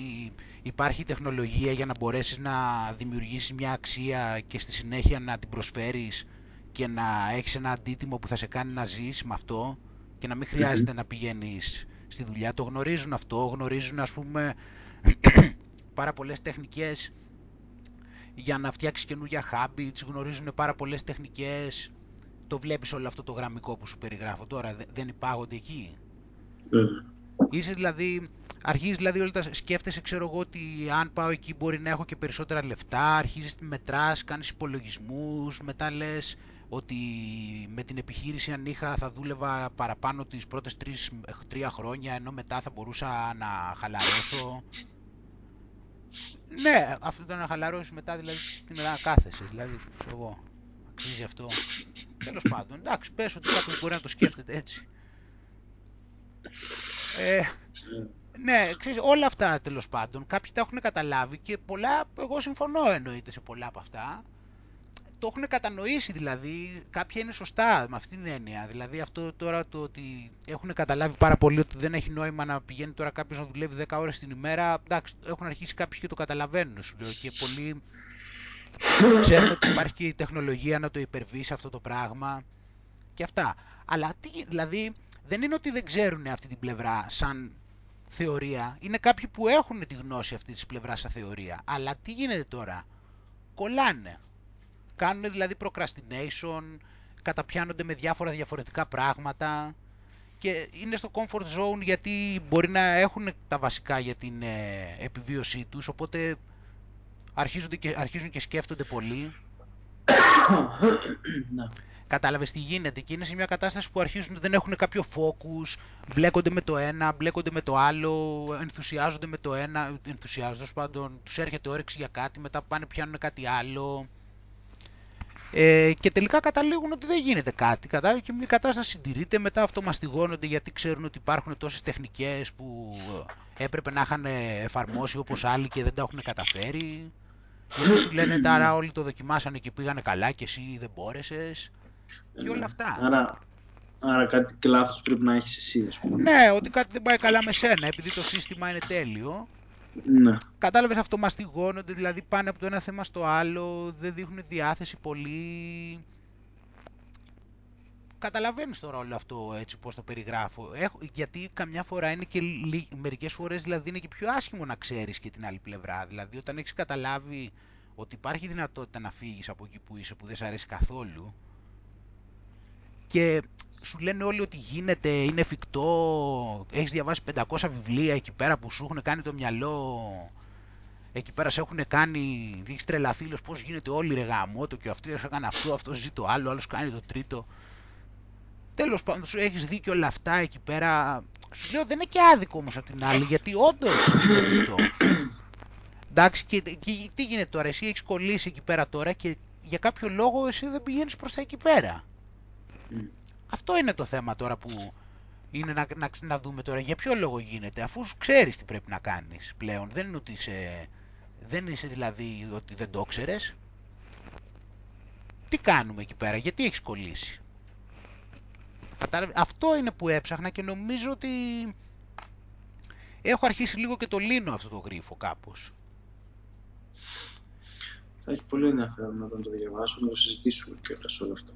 υπάρχει τεχνολογία για να μπορέσεις να δημιουργήσεις μια αξία και στη συνέχεια να την προσφέρεις και να έχεις ένα αντίτιμο που θα σε κάνει να ζεις με αυτό και να μην χρειάζεται να πηγαίνεις στη δουλειά. Το γνωρίζουν αυτό, γνωρίζουν ας πούμε πάρα πολλές τεχνικές για να φτιάξεις καινούργια habits, γνωρίζουν πάρα πολλές τεχνικές. Το βλέπεις όλο αυτό το γραμμικό που σου περιγράφω τώρα, δεν υπάγονται εκεί. Είσαι δηλαδή, αρχίζεις δηλαδή όλα τα σκέφτεσαι, ξέρω εγώ ότι αν πάω εκεί μπορεί να έχω και περισσότερα λεφτά, αρχίζεις τη μετράς, κάνεις υπολογισμούς, μετά λες ότι με την επιχείρηση αν είχα θα δούλευα παραπάνω τις πρώτες 3 χρόνια, ενώ μετά θα μπορούσα να χαλαρώσω. Ναι, αυτό το να χαλαρώσεις μετά δηλαδή την ώρα κάθεσαι, δηλαδή ξέρω εγώ, αξίζει αυτό. Τέλος πάντων, εντάξει, πες ότι κάποιος μπορεί να το σκέφτεται έτσι. Ναι, ξέρεις, όλα αυτά τέλος πάντων, κάποιοι τα έχουν καταλάβει και πολλά, εγώ συμφωνώ εννοείται σε πολλά από αυτά. Το έχουν κατανοήσει δηλαδή, κάποια είναι σωστά με αυτήν την έννοια. Δηλαδή αυτό τώρα το ότι έχουν καταλάβει πάρα πολύ ότι δεν έχει νόημα να πηγαίνει τώρα κάποιος να δουλεύει 10 ώρες την ημέρα. Εντάξει, έχουν αρχίσει κάποιοι και το καταλαβαίνουν, σου λέω, και πολλοί ξέρουν ότι υπάρχει και η τεχνολογία να το υπερβεί σε αυτό το πράγμα και αυτά. Αλλά δηλαδή δεν είναι ότι δεν ξέρουν αυτή την πλευρά σαν θεωρία. Είναι κάποιοι που έχουν τη γνώση αυτή της πλευράς σαν θεωρία. Αλλά τι γίνεται τώρα, κολλάνε. Κάνουν δηλαδή procrastination, καταπιάνονται με διάφορα διαφορετικά πράγματα και είναι στο comfort zone γιατί μπορεί να έχουν τα βασικά για την επιβίωσή τους, οπότε αρχίζουν και σκέφτονται πολύ. Κατάλαβες τι γίνεται και είναι σε μια κατάσταση που αρχίζουν, δεν έχουν κάποιο focus, μπλέκονται με το ένα, μπλέκονται με το άλλο, ενθουσιάζονται με το ένα, τους έρχεται όρεξη για κάτι, μετά πάνε πιάνουν κάτι άλλο. Και τελικά καταλήγουν ότι δεν γίνεται κάτι, κατάλαβε, και μια κατάσταση συντηρείται, μετά αυτομαστιγώνονται γιατί ξέρουν ότι υπάρχουν τόσες τεχνικές που έπρεπε να είχαν εφαρμόσει όπως άλλοι και δεν τα έχουν καταφέρει. Γιατί σου λένε τώρα όλοι το δοκιμάσανε και πήγανε καλά και εσύ δεν μπόρεσες και όλα αυτά. Άρα κάτι και λάθος πρέπει να έχεις εσύ, ας πούμε. Ναι, ότι κάτι δεν πάει καλά με σένα επειδή το σύστημα είναι τέλειο. Ναι. Κατάλαβες, αυτομαστιγώνονται, δηλαδή πάνε από το ένα θέμα στο άλλο, δεν δείχνουν διάθεση πολύ. Καταλαβαίνεις τώρα όλο αυτό έτσι πώς το περιγράφω. Γιατί καμιά φορά είναι και μερικές φορές δηλαδή είναι και πιο άσχημο να ξέρεις και την άλλη πλευρά. Δηλαδή όταν έχεις καταλάβει ότι υπάρχει δυνατότητα να φύγεις από εκεί που είσαι, που δεν σε αρέσει καθόλου και σου λένε όλοι ότι γίνεται, είναι εφικτό, έχεις διαβάσει 500 βιβλία εκεί πέρα που σου έχουν κάνει το μυαλό, εκεί πέρα σε έχουν κάνει, έχεις τρελαθεί, λες πώς γίνεται όλοι ρε γαμώτο και αυτοί έκανε αυτό, αυτός ζει το άλλο, άλλος κάνει το τρίτο. Τέλος πάντων, σου έχεις δει και όλα αυτά εκεί πέρα, σου λέω δεν είναι και άδικο όμως απ' την άλλη, γιατί όντως είναι εφικτό. Εντάξει, και τι γίνεται τώρα, εσύ έχεις κολλήσει εκεί πέρα τώρα και για κάποιο λόγο εσύ δεν πηγαίνεις προς τα εκεί πέρα. Αυτό είναι το θέμα τώρα που είναι να δούμε τώρα για ποιο λόγο γίνεται, αφού ξέρεις τι πρέπει να κάνεις πλέον. Δεν είναι ότι είσαι, δεν είσαι δηλαδή ότι δεν το ξέρες. Τι κάνουμε εκεί πέρα, γιατί έχεις κολλήσει. Αυτό είναι που έψαχνα και νομίζω ότι έχω αρχίσει λίγο και το λύνω αυτό το γρίφο κάπως. Θα έχει πολύ ενδιαφέρον όταν το διαβάσω, να το συζητήσουμε και όλα αυτά.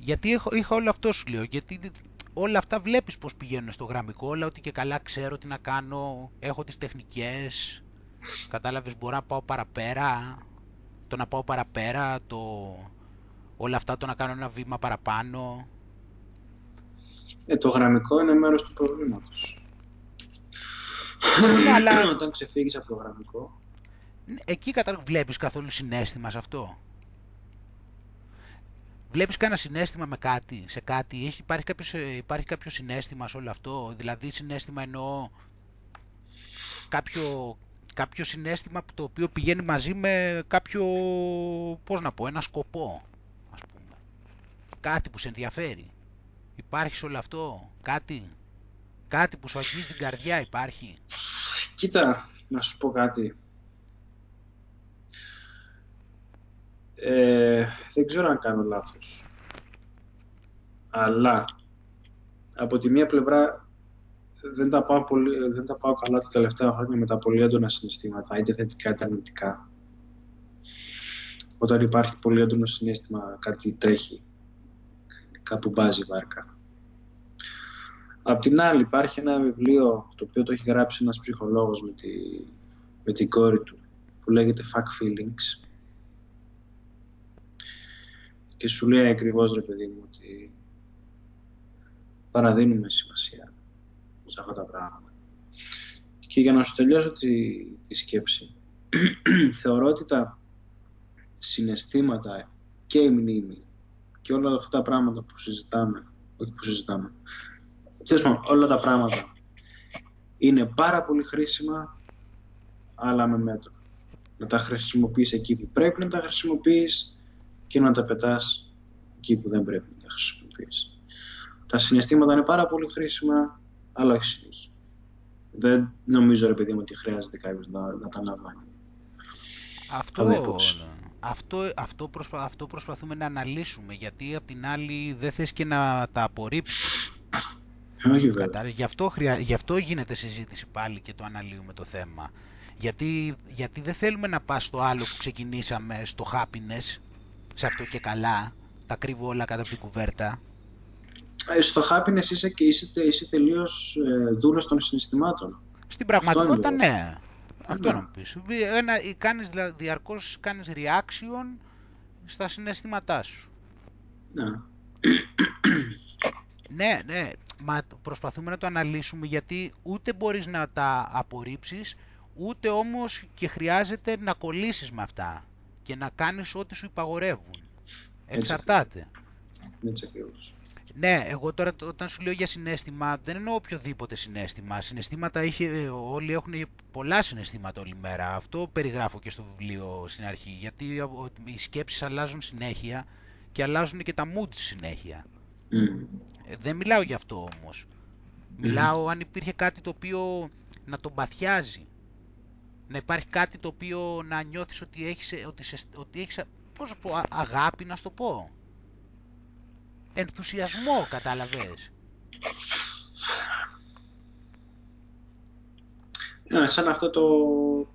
Γιατί είχα όλο αυτό σου λέω, γιατί όλα αυτά βλέπεις πως πηγαίνουν στο γραμμικό, όλα ότι και καλά ξέρω τι να κάνω, έχω τις τεχνικές, κατάλαβες, μπορώ να πάω παραπέρα, το να πάω παραπέρα, το... όλα αυτά, το να κάνω ένα βήμα παραπάνω. Το γραμμικό είναι μέρος του προβλήματος. Αλλά... όταν ξεφύγεις από το γραμμικό... εκεί βλέπεις καθόλου συναίσθημα σε αυτό. Βλέπεις κανένα συναίσθημα με κάτι, σε κάτι, υπάρχει κάποιο συναίσθημα σε όλο αυτό, δηλαδή συναίσθημα εννοώ κάποιο συναίσθημα το οποίο πηγαίνει μαζί με κάποιο, πώς να πω, ένα σκοπό, ας πούμε. Κάτι που σε ενδιαφέρει, υπάρχει σε όλο αυτό, κάτι που σου αγγίζει την καρδιά υπάρχει. Κοίτα, να σου πω κάτι. Δεν ξέρω αν κάνω λάθος, αλλά από τη μία πλευρά δεν τα πάω καλά τα τελευταία χρόνια με τα πολύ έντονα συναισθήματα, είτε θετικά είτε αρνητικά. Όταν υπάρχει πολύ έντονο συναίσθημα, κάτι τρέχει, κάπου μπάζει η βάρκα. Απ' την άλλη υπάρχει ένα βιβλίο το οποίο το έχει γράψει ένας ψυχολόγος με την κόρη του, που λέγεται Fuck Feelings. Και σου λέει ακριβώς, ρε παιδί μου, ότι παραδίνουμε σημασία σε αυτά τα πράγματα. Και για να σου τελειώσω τη σκέψη, θεωρώ ότι τα συναισθήματα και η μνήμη και όλα αυτά τα πράγματα που συζητάμε, όλα τα πράγματα είναι πάρα πολύ χρήσιμα, αλλά με μέτρο. Να τα χρησιμοποιείς εκεί που πρέπει να τα χρησιμοποιείς και να τα πετάς εκεί που δεν πρέπει να τα χρησιμοποιείς. Τα συναισθήματα είναι πάρα πολύ χρήσιμα, αλλά όχι συνέχεια. Δεν νομίζω, ρε παιδί μου, ότι χρειάζεται κάποιος να τα αναλαμβάνει. Αυτό προσπαθούμε να αναλύσουμε, γιατί απ' την άλλη δεν θες και να τα απορρίψεις. Όχι βέβαια. Γι' αυτό γίνεται συζήτηση πάλι και το αναλύουμε το θέμα. Γιατί δεν θέλουμε να πας στο άλλο που ξεκινήσαμε, στο happiness, σε αυτό και καλά, τα κρύβω όλα κάτω από την κουβέρτα. Στο happiness είσαι τελείως δούλος των συναισθημάτων. Στην πραγματικότητα αυτό ναι. Αυτό να μου πεις. Διαρκώς κάνεις reaction στα συναισθήματά σου. Ναι. Μα προσπαθούμε να το αναλύσουμε, γιατί ούτε μπορείς να τα απορρίψεις, ούτε όμως και χρειάζεται να κολλήσεις με αυτά και να κάνεις ό,τι σου υπαγορεύουν. Εξαρτάται. Έτσι ακριβώς. Ναι, εγώ τώρα όταν σου λέω για συναίσθημα, δεν εννοώ οποιοδήποτε συναίσθημα. Συναισθήματα όλοι έχουν πολλά συναισθήματα όλη μέρα. Αυτό περιγράφω και στο βιβλίο στην αρχή, γιατί οι σκέψεις αλλάζουν συνέχεια και αλλάζουν και τα mood συνέχεια. Δεν μιλάω για αυτό όμως. Μιλάω αν υπήρχε κάτι το οποίο να τον παθιάζει. Να υπάρχει κάτι το οποίο να νιώθεις ότι έχεις πώς πω, αγάπη, να σου το πω. Ενθουσιασμό, κατάλαβες. Ναι, σαν αυτό το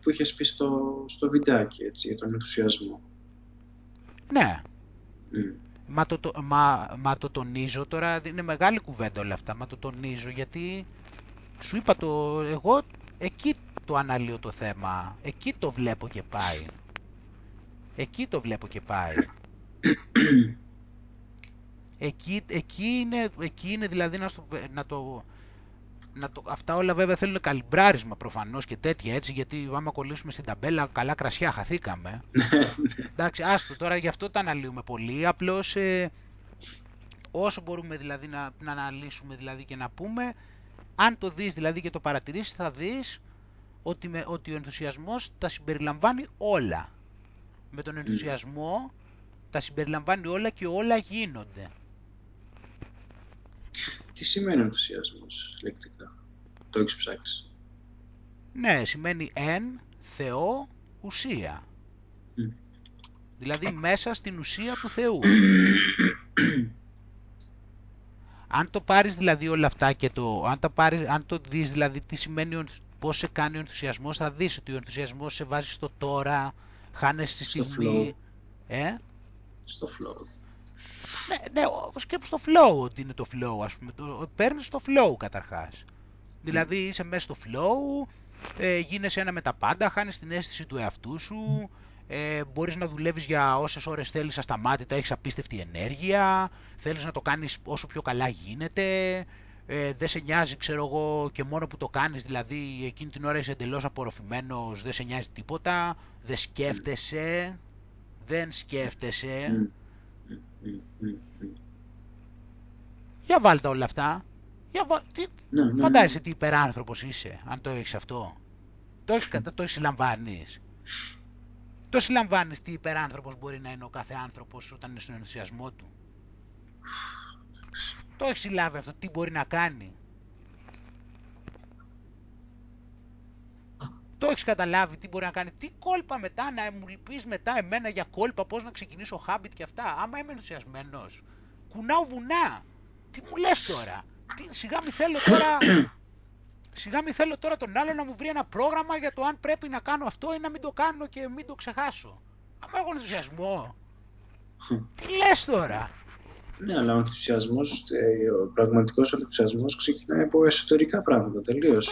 που είχες πει στο βιντεάκι, έτσι, για τον ενθουσιασμό. Ναι. Μα το τονίζω τώρα, είναι μεγάλη κουβέντα όλα αυτά, μα το τονίζω γιατί σου είπα εγώ εκεί το αναλύω το θέμα, εκεί το βλέπω και πάει. Εκεί είναι δηλαδή αυτά όλα βέβαια θέλουν καλυμπράρισμα προφανώς και τέτοια, έτσι, γιατί άμα κολλήσουμε στην ταμπέλα, καλά κρασιά, χαθήκαμε. Εντάξει, άστο τώρα, γι' αυτό τα αναλύουμε πολύ, απλώς όσο μπορούμε δηλαδή να αναλύσουμε δηλαδή και να πούμε, αν το δεις δηλαδή και το παρατηρήσεις, θα δεις ότι ο ενθουσιασμός τα συμπεριλαμβάνει όλα. Με τον ενθουσιασμό τα συμπεριλαμβάνει όλα και όλα γίνονται. Τι σημαίνει ενθουσιασμός λεκτικά? Το έχεις ψάξει? Ναι, σημαίνει εν, Θεό, ουσία. Δηλαδή μέσα στην ουσία του Θεού. Αν το πάρεις δηλαδή όλα αυτά και αν το δεις δηλαδή τι σημαίνει, πώς σε κάνει ο ενθουσιασμός, θα δεις ότι ο ενθουσιασμός σε βάζει στο τώρα, χάνεσαι στη στιγμή. Στο flow. Ναι, σκέψου στο flow, ότι είναι το flow, ας πούμε. Παίρνεις το flow καταρχάς. Δηλαδή είσαι μέσα στο flow, γίνεσαι ένα με τα πάντα, χάνεις την αίσθηση του εαυτού σου, μπορείς να δουλεύεις για όσες ώρες θέλεις ασταμάτητα, έχεις απίστευτη ενέργεια, θέλεις να το κάνεις όσο πιο καλά γίνεται, δεν σε νοιάζει, ξέρω εγώ, και μόνο που το κάνεις, δηλαδή εκείνη την ώρα είσαι εντελώς απορροφημένος, δεν σε νοιάζει τίποτα, δεν σκέφτεσαι, Για βάλτα όλα αυτά. Φαντάζεσαι τι υπεράνθρωπος είσαι, αν το έχεις αυτό. Το συλλαμβάνεις. Το συλλαμβάνεις τι υπεράνθρωπος μπορεί να είναι ο κάθε άνθρωπος όταν είναι στον ενθουσιασμό του. Το έχεις συλλάβει αυτό, τι μπορεί να κάνει. Το έχεις καταλάβει τι μπορεί να κάνει. Τι κόλπα μετά, να μου πεις μετά εμένα για κόλπα, πώς να ξεκινήσω Habit και αυτά. Άμα είμαι ενθουσιασμένος, κουνάω βουνά. Τι μου λες τώρα. Σιγά μη θέλω τώρα τον άλλο να μου βρει ένα πρόγραμμα για το αν πρέπει να κάνω αυτό ή να μην το κάνω και μην το ξεχάσω. Άμα έχω ενθουσιασμό. Τι λες τώρα. Ναι, αλλά ο ενθουσιασμός, ο πραγματικός ενθουσιασμός ξεκινάει από εσωτερικά πράγματα τελείως.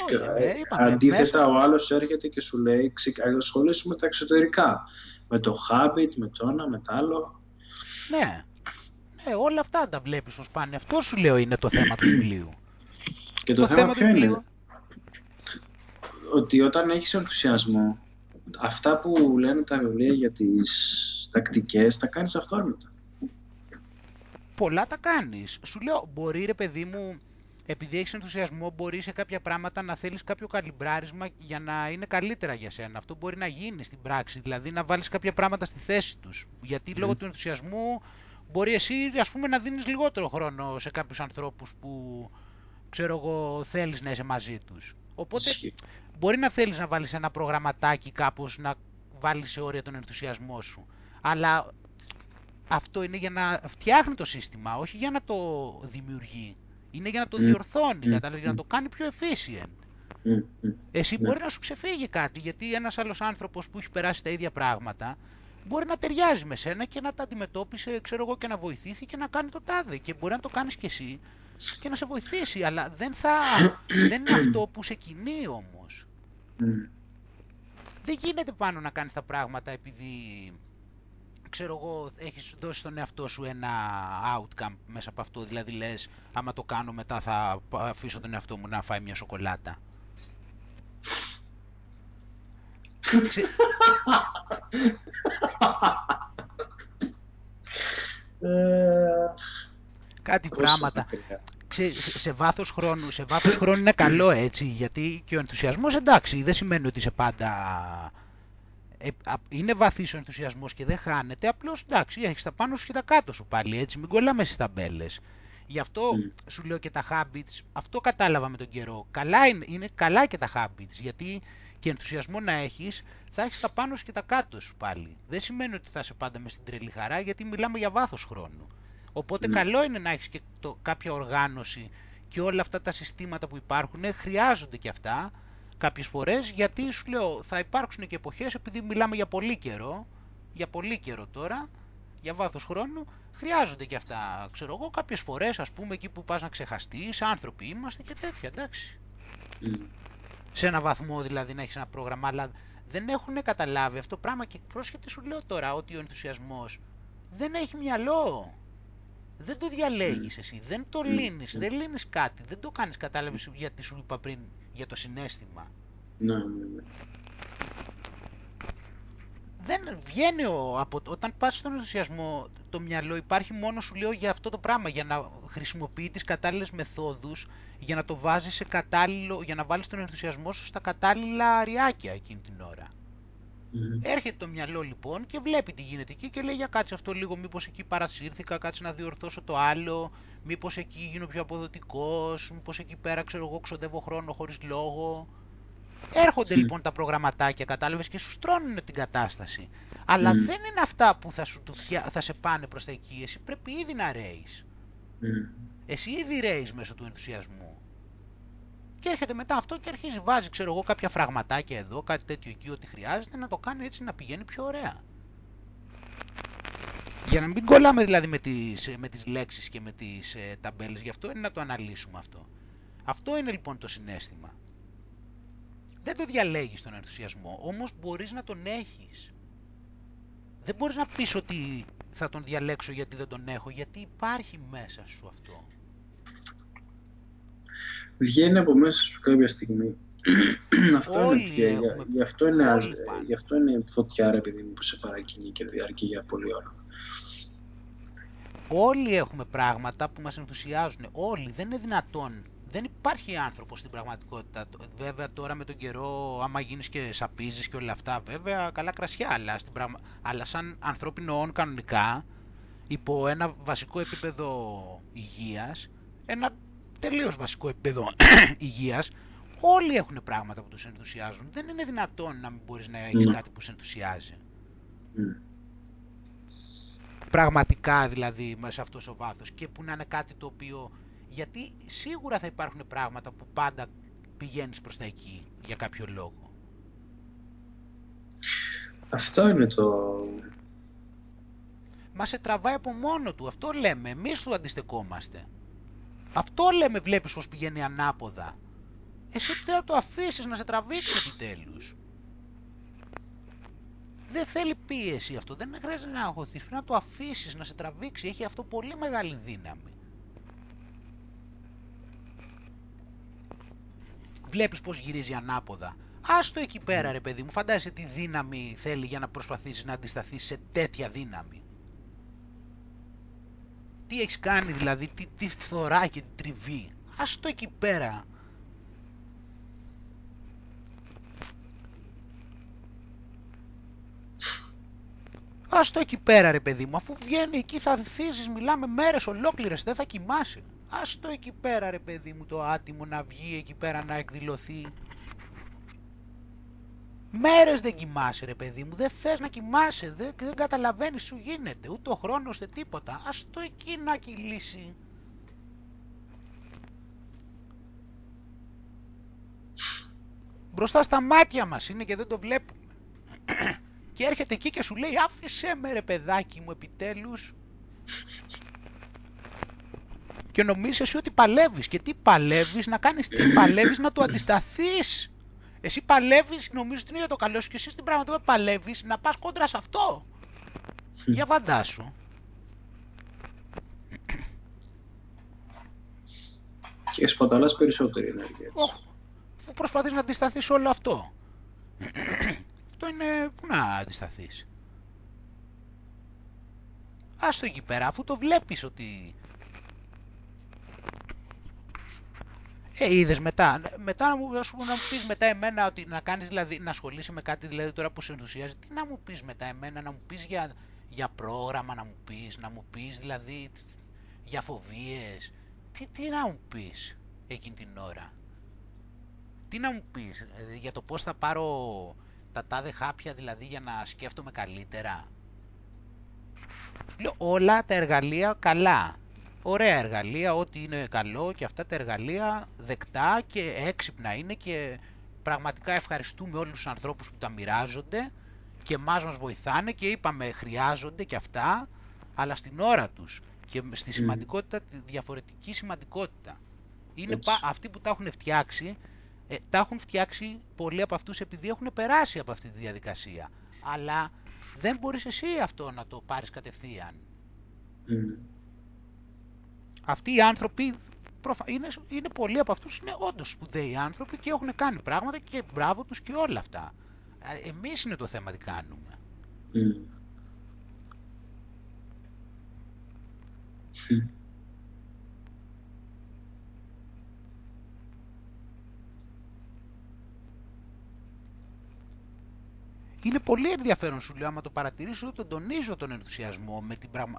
Αντίθετα, ο άλλος έρχεται και σου λέει ασχολήσου με τα εξωτερικά. Με το habit, με το ένα, με το άλλο. Ναι. Όλα αυτά τα βλέπεις ως πάνε. Αυτό σου λέω είναι το θέμα του βιβλίου. Και το θέμα ποιο είναι? Ότι όταν έχεις ενθουσιασμό, αυτά που λένε τα βιβλία για τις τακτικές, τα κάνεις αυτόρμητα. Πολλά τα κάνεις. Σου λέω, μπορεί ρε παιδί μου, επειδή έχεις ενθουσιασμό, μπορεί σε κάποια πράγματα να θέλεις κάποιο καλυμπράρισμα για να είναι καλύτερα για σένα. Αυτό μπορεί να γίνει στην πράξη, δηλαδή να βάλεις κάποια πράγματα στη θέση τους. Γιατί λόγω του ενθουσιασμού μπορεί εσύ, ας πούμε, να δίνεις λιγότερο χρόνο σε κάποιους ανθρώπους που, ξέρω εγώ, θέλεις να είσαι μαζί τους. Οπότε μπορεί να θέλεις να βάλεις ένα προγραμματάκι κάπως, να βάλεις σε όρια τον ενθουσιασμό σου. Αλλά αυτό είναι για να φτιάχνει το σύστημα, όχι για να το δημιουργεί. Είναι για να το διορθώνει, κατάλαβες, για να το κάνει πιο efficient. Εσύ μπορεί να σου ξεφύγει κάτι, γιατί ένας άλλος άνθρωπος που έχει περάσει τα ίδια πράγματα μπορεί να ταιριάζει με σένα και να τα αντιμετώπισε, ξέρω εγώ, και να βοηθήσει και να κάνει το τάδε. Και μπορεί να το κάνεις κι εσύ και να σε βοηθήσει, αλλά δεν είναι αυτό που σε κινεί όμως. Δεν γίνεται πάνω να κάνεις τα πράγματα επειδή, ξέρω εγώ, έχεις δώσει στον εαυτό σου ένα outcome μέσα από αυτό. Δηλαδή λες, άμα το κάνω μετά θα αφήσω τον εαυτό μου να φάει μια σοκολάτα. Κάτι πράγματα σε βάθος χρόνου. Σε βάθος χρόνου είναι καλό, έτσι, γιατί και ο ενθουσιασμός, εντάξει, δεν σημαίνει ότι είσαι πάντα. Είναι βαθύς ο ενθουσιασμός και δεν χάνεται. Απλώς, εντάξει, έχεις τα πάνω σου και τα κάτω σου πάλι, έτσι, μην κολλάμε στις ταμπέλες. Γι' αυτό σου λέω και τα habits. Αυτό κατάλαβα με τον καιρό. Καλά είναι καλά και τα habits, γιατί και ενθουσιασμό να έχεις, θα έχεις τα πάνω και τα κάτω σου πάλι. Δεν σημαίνει ότι θα είσαι πάντα με στην τρελή χαρά, γιατί μιλάμε για βάθος χρόνου. Οπότε καλό είναι να έχεις και κάποια οργάνωση, και όλα αυτά τα συστήματα που υπάρχουν χρειάζονται και αυτά κάποιες φορές, γιατί σου λέω θα υπάρξουν και εποχές, επειδή μιλάμε για πολύ καιρό, τώρα, για βάθος χρόνου, χρειάζονται και αυτά, ξέρω εγώ, κάποιες φορές, ας πούμε, εκεί που πας να ξεχαστείς, άνθρωποι είμαστε και τέτοια, εντάξει. Σε ένα βαθμό δηλαδή να έχεις ένα πρόγραμμα, αλλά δεν έχουν καταλάβει αυτό το πράγμα και πρόσχετα σου λέω τώρα ότι ο ενθουσιασμός δεν έχει μυαλό. Δεν το διαλέγεις εσύ, δεν το λύνεις, δεν λύνεις κάτι, δεν το κάνεις, κατάλαβες, γιατί σου είπα πριν για το συναίσθημα. Ναι. Δεν βγαίνει όταν πας στον ενθουσιασμό, το μυαλό υπάρχει μόνο, σου λέω, για αυτό το πράγμα, για να χρησιμοποιεί τις κατάλληλες μεθόδους, για να το βάζεις για να βάλεις τον ενθουσιασμό σου στα κατάλληλα αριάκια εκείνη την ώρα. Έρχεται το μυαλό λοιπόν και βλέπει τι γίνεται εκεί και λέει για κάτσε αυτό λίγο, μήπως εκεί παρασύρθηκα, κάτσε να διορθώσω το άλλο, μήπως εκεί γίνω πιο αποδοτικός, μήπως εκεί πέρα ξέρω εγώ ξοδεύω χρόνο χωρίς λόγο. Έρχονται λοιπόν τα προγραμματάκια, κατάλαβες, και σου στρώνουν την κατάσταση. Αλλά δεν είναι αυτά που θα σε πάνε προς τα εκεί, εσύ πρέπει ήδη να ρέεις. Εσύ ήδη ρέεις μέσω του ενθουσιασμού. Και έρχεται μετά αυτό και αρχίζει, βάζει ξέρω εγώ κάποια φραγματάκια εδώ, κάτι τέτοιο εκεί, ό,τι χρειάζεται να το κάνει έτσι να πηγαίνει πιο ωραία. Για να μην κολλάμε δηλαδή με τις λέξεις και με τις ταμπέλες, γι' αυτό είναι να το αναλύσουμε αυτό. Αυτό είναι λοιπόν το συναίσθημα. Δεν το διαλέγεις τον ενθουσιασμό, όμως μπορείς να τον έχεις. Δεν μπορείς να πεις ότι θα τον διαλέξω γιατί δεν τον έχω, γιατί υπάρχει μέσα σου αυτό. Βγαίνει από μέσα σου κάποια στιγμή. Αυτό είναι πια, γι' αυτό είναι φωτιά ρε παιδί μου που σε παρακινεί και διαρκεί για πολλή ώρα. Όλοι έχουμε πράγματα που μας ενθουσιάζουν, όλοι, δεν είναι δυνατόν. Δεν υπάρχει άνθρωπος στην πραγματικότητα. Βέβαια τώρα με τον καιρό άμα γίνεις και σαπίζεις και όλα αυτά, βέβαια καλά κρασιά, αλλά, αλλά σαν ανθρώπινο όν κανονικά, υπό ένα βασικό επίπεδο υγείας, ένα τελείως βασικό επίπεδο υγείας, όλοι έχουν πράγματα που τους ενθουσιάζουν. Δεν είναι δυνατόν να μην μπορείς να έχεις κάτι που σε ενθουσιάζει. Πραγματικά δηλαδή μέσα σε αυτό το βάθος και που να είναι κάτι το οποίο... Γιατί σίγουρα θα υπάρχουν πράγματα που πάντα πηγαίνεις προς τα εκεί για κάποιο λόγο. Αυτό είναι το... Μα σε τραβάει από μόνο του, αυτό λέμε, εμείς του αντιστεκόμαστε. Αυτό λέμε, βλέπεις πως πηγαίνει ανάποδα. Εσύ πρέπει να το αφήσεις να σε τραβήξει επιτέλους. Δεν θέλει πίεση αυτό, δεν χρειάζεται να αγχωθείς, πρέπει να το αφήσεις να σε τραβήξει, έχει αυτό πολύ μεγάλη δύναμη. Βλέπεις πως γυρίζει ανάποδα. Άστο εκεί πέρα ρε παιδί μου, φαντάζεσαι τι δύναμη θέλει για να προσπαθήσεις να αντισταθείς σε τέτοια δύναμη. Τι έχεις κάνει δηλαδή, τι φθορά και τι τριβή. Άστο εκεί πέρα. Άστο εκεί πέρα ρε παιδί μου, αφού βγαίνει εκεί θα ανθίζεις, μιλάμε μέρες ολόκληρες, δεν θα κοιμάσαι. Άστο εκεί πέρα ρε παιδί μου το άτιμο να βγει εκεί πέρα να εκδηλωθεί. Μέρες δεν κοιμάσαι ρε παιδί μου, δεν θες να κοιμάσαι, δεν καταλαβαίνεις σου γίνεται, ούτε ο χρόνος ούτε τίποτα. Άστο εκεί να κυλήσει. Μπροστά στα μάτια μας είναι και δεν το βλέπουμε. Και έρχεται εκεί και σου λέει άφησέ με ρε παιδάκι μου επιτέλους. Και νομίζεις εσύ ότι παλεύεις. Και τι παλεύεις να κάνεις, τι παλεύεις να του αντισταθείς. Εσύ παλεύεις, νομίζεις ότι είναι για το καλό σου και εσύ στην πραγματικότητα παλεύεις να πας κόντρα σε αυτό. Για φαντάσου. Και σπαταλάς περισσότερη ενέργεια. Αφού προσπαθείς να αντισταθείς όλο αυτό. Αυτό είναι πού να αντισταθείς. Άστο εκεί πέρα, αφού το βλέπεις ότι... είδες μετά να μου πεις μετά εμένα ότι να κάνεις δηλαδή, να ασχολείσαι με κάτι δηλαδή τώρα που σε ενθουσιάζει, τι να μου πεις μετά εμένα, να μου πεις για πρόγραμμα, να μου πεις δηλαδή για φοβίες, τι να μου πεις εκείνη την ώρα, τι να μου πεις για το πώς θα πάρω τα τάδε χάπια δηλαδή για να σκέφτομαι καλύτερα. Λέω όλα τα εργαλεία καλά. Ωραία εργαλεία, ό,τι είναι καλό και αυτά τα εργαλεία δεκτά και έξυπνα είναι και πραγματικά ευχαριστούμε όλους τους ανθρώπους που τα μοιράζονται και εμάς μας βοηθάνε και είπαμε χρειάζονται και αυτά, αλλά στην ώρα τους και στη σημαντικότητα, τη διαφορετική σημαντικότητα. Είναι αυτοί που τα έχουν φτιάξει, τα έχουν φτιάξει πολλοί από αυτούς επειδή έχουν περάσει από αυτή τη διαδικασία, αλλά δεν μπορείς εσύ αυτό να το πάρεις κατευθείαν. Αυτοί οι άνθρωποι, είναι πολλοί από αυτούς, είναι όντως σπουδαίοι άνθρωποι και έχουν κάνει πράγματα και μπράβο τους και όλα αυτά. Εμείς είναι το θέμα τι κάνουμε. Είναι πολύ ενδιαφέρον, σου λέω, άμα το παρατηρήσω, τον τονίζω τον ενθουσιασμό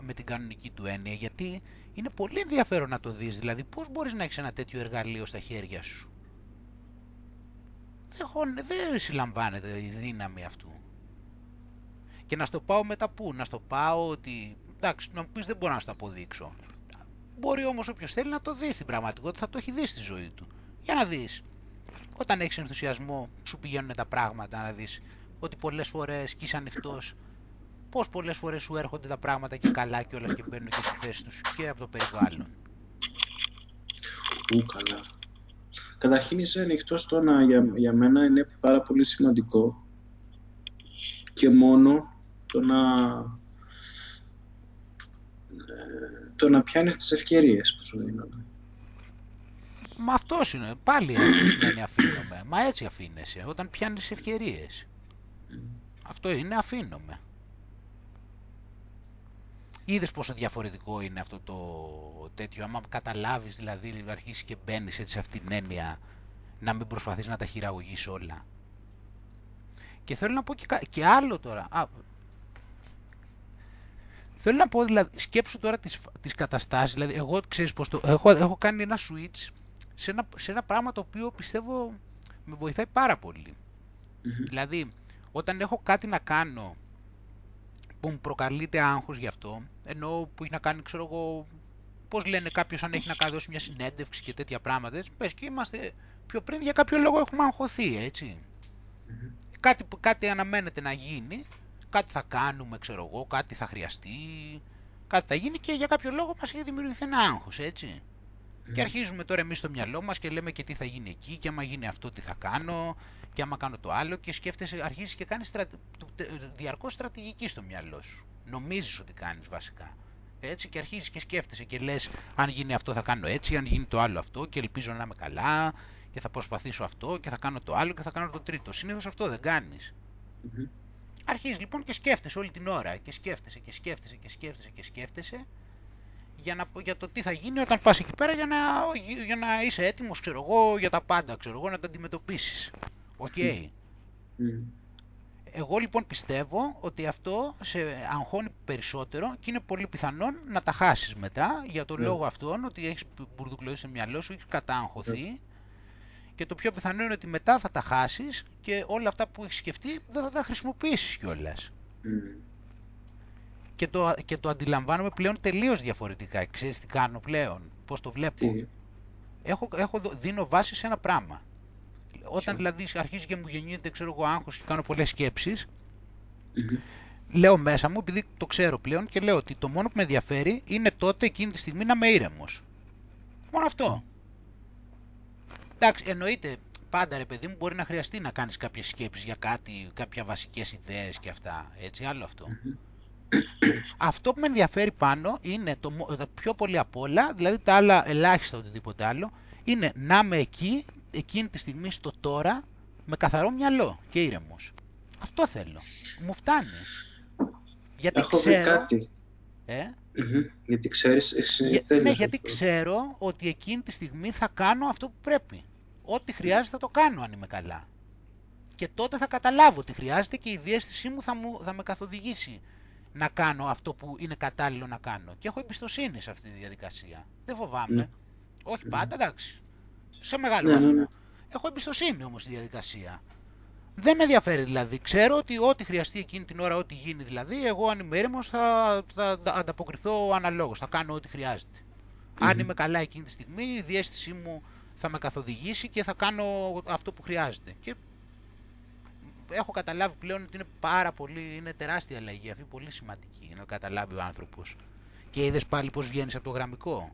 με την κανονική του έννοια, γιατί είναι πολύ ενδιαφέρον να το δεις. Δηλαδή, πώς μπορείς να έχεις ένα τέτοιο εργαλείο στα χέρια σου. Δεν συλλαμβάνεται η δύναμη αυτού. Και να στο πάω μετά πού, να στο πάω ότι, εντάξει, να μου πεις δεν μπορώ να σου το αποδείξω. Μπορεί όμως όποιος θέλει να το δει στην πραγματικότητα, θα το έχει δει στη ζωή του. Για να δεις. Όταν έχεις ενθουσιασμό, σου πηγαίνουν τα πράγματα, να δεις ότι πολλές φορές κι είσαι ανοιχτός, πώς πολλές φορές σου έρχονται τα πράγματα και καλά κιόλας και μπαίνουν και στη θέση τους και από το περιβάλλον. Καλά. Καταρχήν είσαι ανοιχτός, τώρα για μένα είναι πάρα πολύ σημαντικό, και μόνο το να πιάνεις τις ευκαιρίες που σου δίνονται. Μα αυτός είναι, πάλι αυτό σημαίνει αφήνομαι. Μα έτσι αφήνεσαι, όταν πιάνεις ευκαιρίες. Αυτό είναι αφήνομαι. Είδες πόσο διαφορετικό είναι αυτό το τέτοιο, άμα καταλάβεις δηλαδή, αρχίσεις και μπαίνεις έτσι σε αυτήν την έννοια, να μην προσπαθείς να τα χειραγωγείς όλα. Και θέλω να πω και άλλο τώρα. Θέλω να πω, δηλαδή, σκέψου τώρα τις καταστάσεις, δηλαδή, εγώ ξέρεις πως έχω κάνει ένα switch σε ένα πράγμα το οποίο πιστεύω με βοηθάει πάρα πολύ. Δηλαδή, όταν έχω κάτι να κάνω που μου προκαλείται άγχος γι' αυτό, ενώ που έχει να κάνει, ξέρω εγώ, πώς λένε κάποιος αν έχει να δώσει μια συνέντευξη και τέτοια πράγματα, έτσι, πες και είμαστε πιο πριν, για κάποιο λόγο έχουμε αγχωθεί, έτσι. Κάτι αναμένεται να γίνει, κάτι θα κάνουμε, ξέρω εγώ, κάτι θα χρειαστεί, κάτι θα γίνει και για κάποιο λόγο μας έχει δημιουργηθεί ένα άγχος, έτσι. Και αρχίζουμε τώρα εμείς στο μυαλό μας και λέμε και τι θα γίνει εκεί και άμα γίνει αυτό τι θα κάνω και άμα κάνω το άλλο και σκέφτεσαι, αρχίζεις και κάνεις διαρκώς στρατηγική στο μυαλό σου. Νομίζεις ότι κάνεις βασικά. Έτσι, και αρχίζεις και σκέφτεσαι και λες αν γίνει αυτό θα κάνω έτσι, αν γίνει το άλλο αυτό και ελπίζω να είμαι καλά και θα προσπαθήσω αυτό και θα κάνω το άλλο και θα κάνω το τρίτο. Συνήθως αυτό δεν κάνεις. Αρχίζεις λοιπόν και σκέφτεσαι όλη την ώρα και σκέφτεσαι. Για το τι θα γίνει όταν πας εκεί πέρα για να είσαι έτοιμος, ξέρω εγώ, για τα πάντα, ξέρω εγώ, να τα αντιμετωπίσεις. Οκ. Εγώ λοιπόν πιστεύω ότι αυτό σε αγχώνει περισσότερο και είναι πολύ πιθανόν να τα χάσεις μετά για τον λόγο αυτόν ότι έχεις μπουρδουκλωθεί στο μυαλό σου, έχεις καταγχωθεί και το πιο πιθανό είναι ότι μετά θα τα χάσεις και όλα αυτά που έχεις σκεφτεί δεν θα τα χρησιμοποιήσεις κιόλας. Και το αντιλαμβάνομαι πλέον τελείως διαφορετικά. Ξέρεις τι κάνω πλέον, πώς το βλέπω. Δίνω βάση σε ένα πράγμα. Όταν δηλαδή αρχίζει και μου γεννιέται, ξέρω εγώ, άγχος και κάνω πολλές σκέψεις, λέω μέσα μου, επειδή το ξέρω πλέον, και λέω ότι το μόνο που με ενδιαφέρει είναι τότε, εκείνη τη στιγμή, να είμαι ήρεμος. Μόνο αυτό. Εντάξει, εννοείται, πάντα ρε παιδί μου, μπορεί να χρειαστεί να κάνεις κάποιες σκέψεις για κάτι, κάποια βασικές ιδέες και αυτά. Έτσι, άλλο αυτό. Αυτό που με ενδιαφέρει πάνω είναι το πιο πολύ απ' όλα, δηλαδή τα άλλα ελάχιστα οτιδήποτε άλλο, είναι να είμαι εκεί, εκείνη τη στιγμή στο τώρα, με καθαρό μυαλό και ήρεμος. Αυτό θέλω. Μου φτάνει. Γιατί έχω ξέρω... βρει κάτι. Γιατί ξέρεις... γιατί ξέρω ότι εκείνη τη στιγμή θα κάνω αυτό που πρέπει. Ό,τι χρειάζεται θα το κάνω αν είμαι καλά. Και τότε θα καταλάβω τι χρειάζεται και η διέστησή μου θα με καθοδηγήσει να κάνω αυτό που είναι κατάλληλο να κάνω. Και έχω εμπιστοσύνη σε αυτή τη διαδικασία. Δεν φοβάμαι. Όχι πάντα, εντάξει. Σε μεγάλο βαθμό. Έχω εμπιστοσύνη όμως στη διαδικασία. Δεν με ενδιαφέρει δηλαδή. Ξέρω ότι ό,τι χρειαστεί εκείνη την ώρα, ό,τι γίνει δηλαδή, εγώ αν είμαι έρημος θα ανταποκριθώ αναλόγως. Θα κάνω ό,τι χρειάζεται. Αν είμαι καλά εκείνη τη στιγμή, η διέστησή μου θα με καθοδηγήσει και θα κάνω αυτό που χρειάζεται. Και έχω καταλάβει πλέον ότι είναι πάρα πολύ, είναι τεράστια αλλαγή αυτή, πολύ σημαντική να καταλάβει ο άνθρωπος. Και είδες πάλι πώς βγαίνεις από το γραμμικό.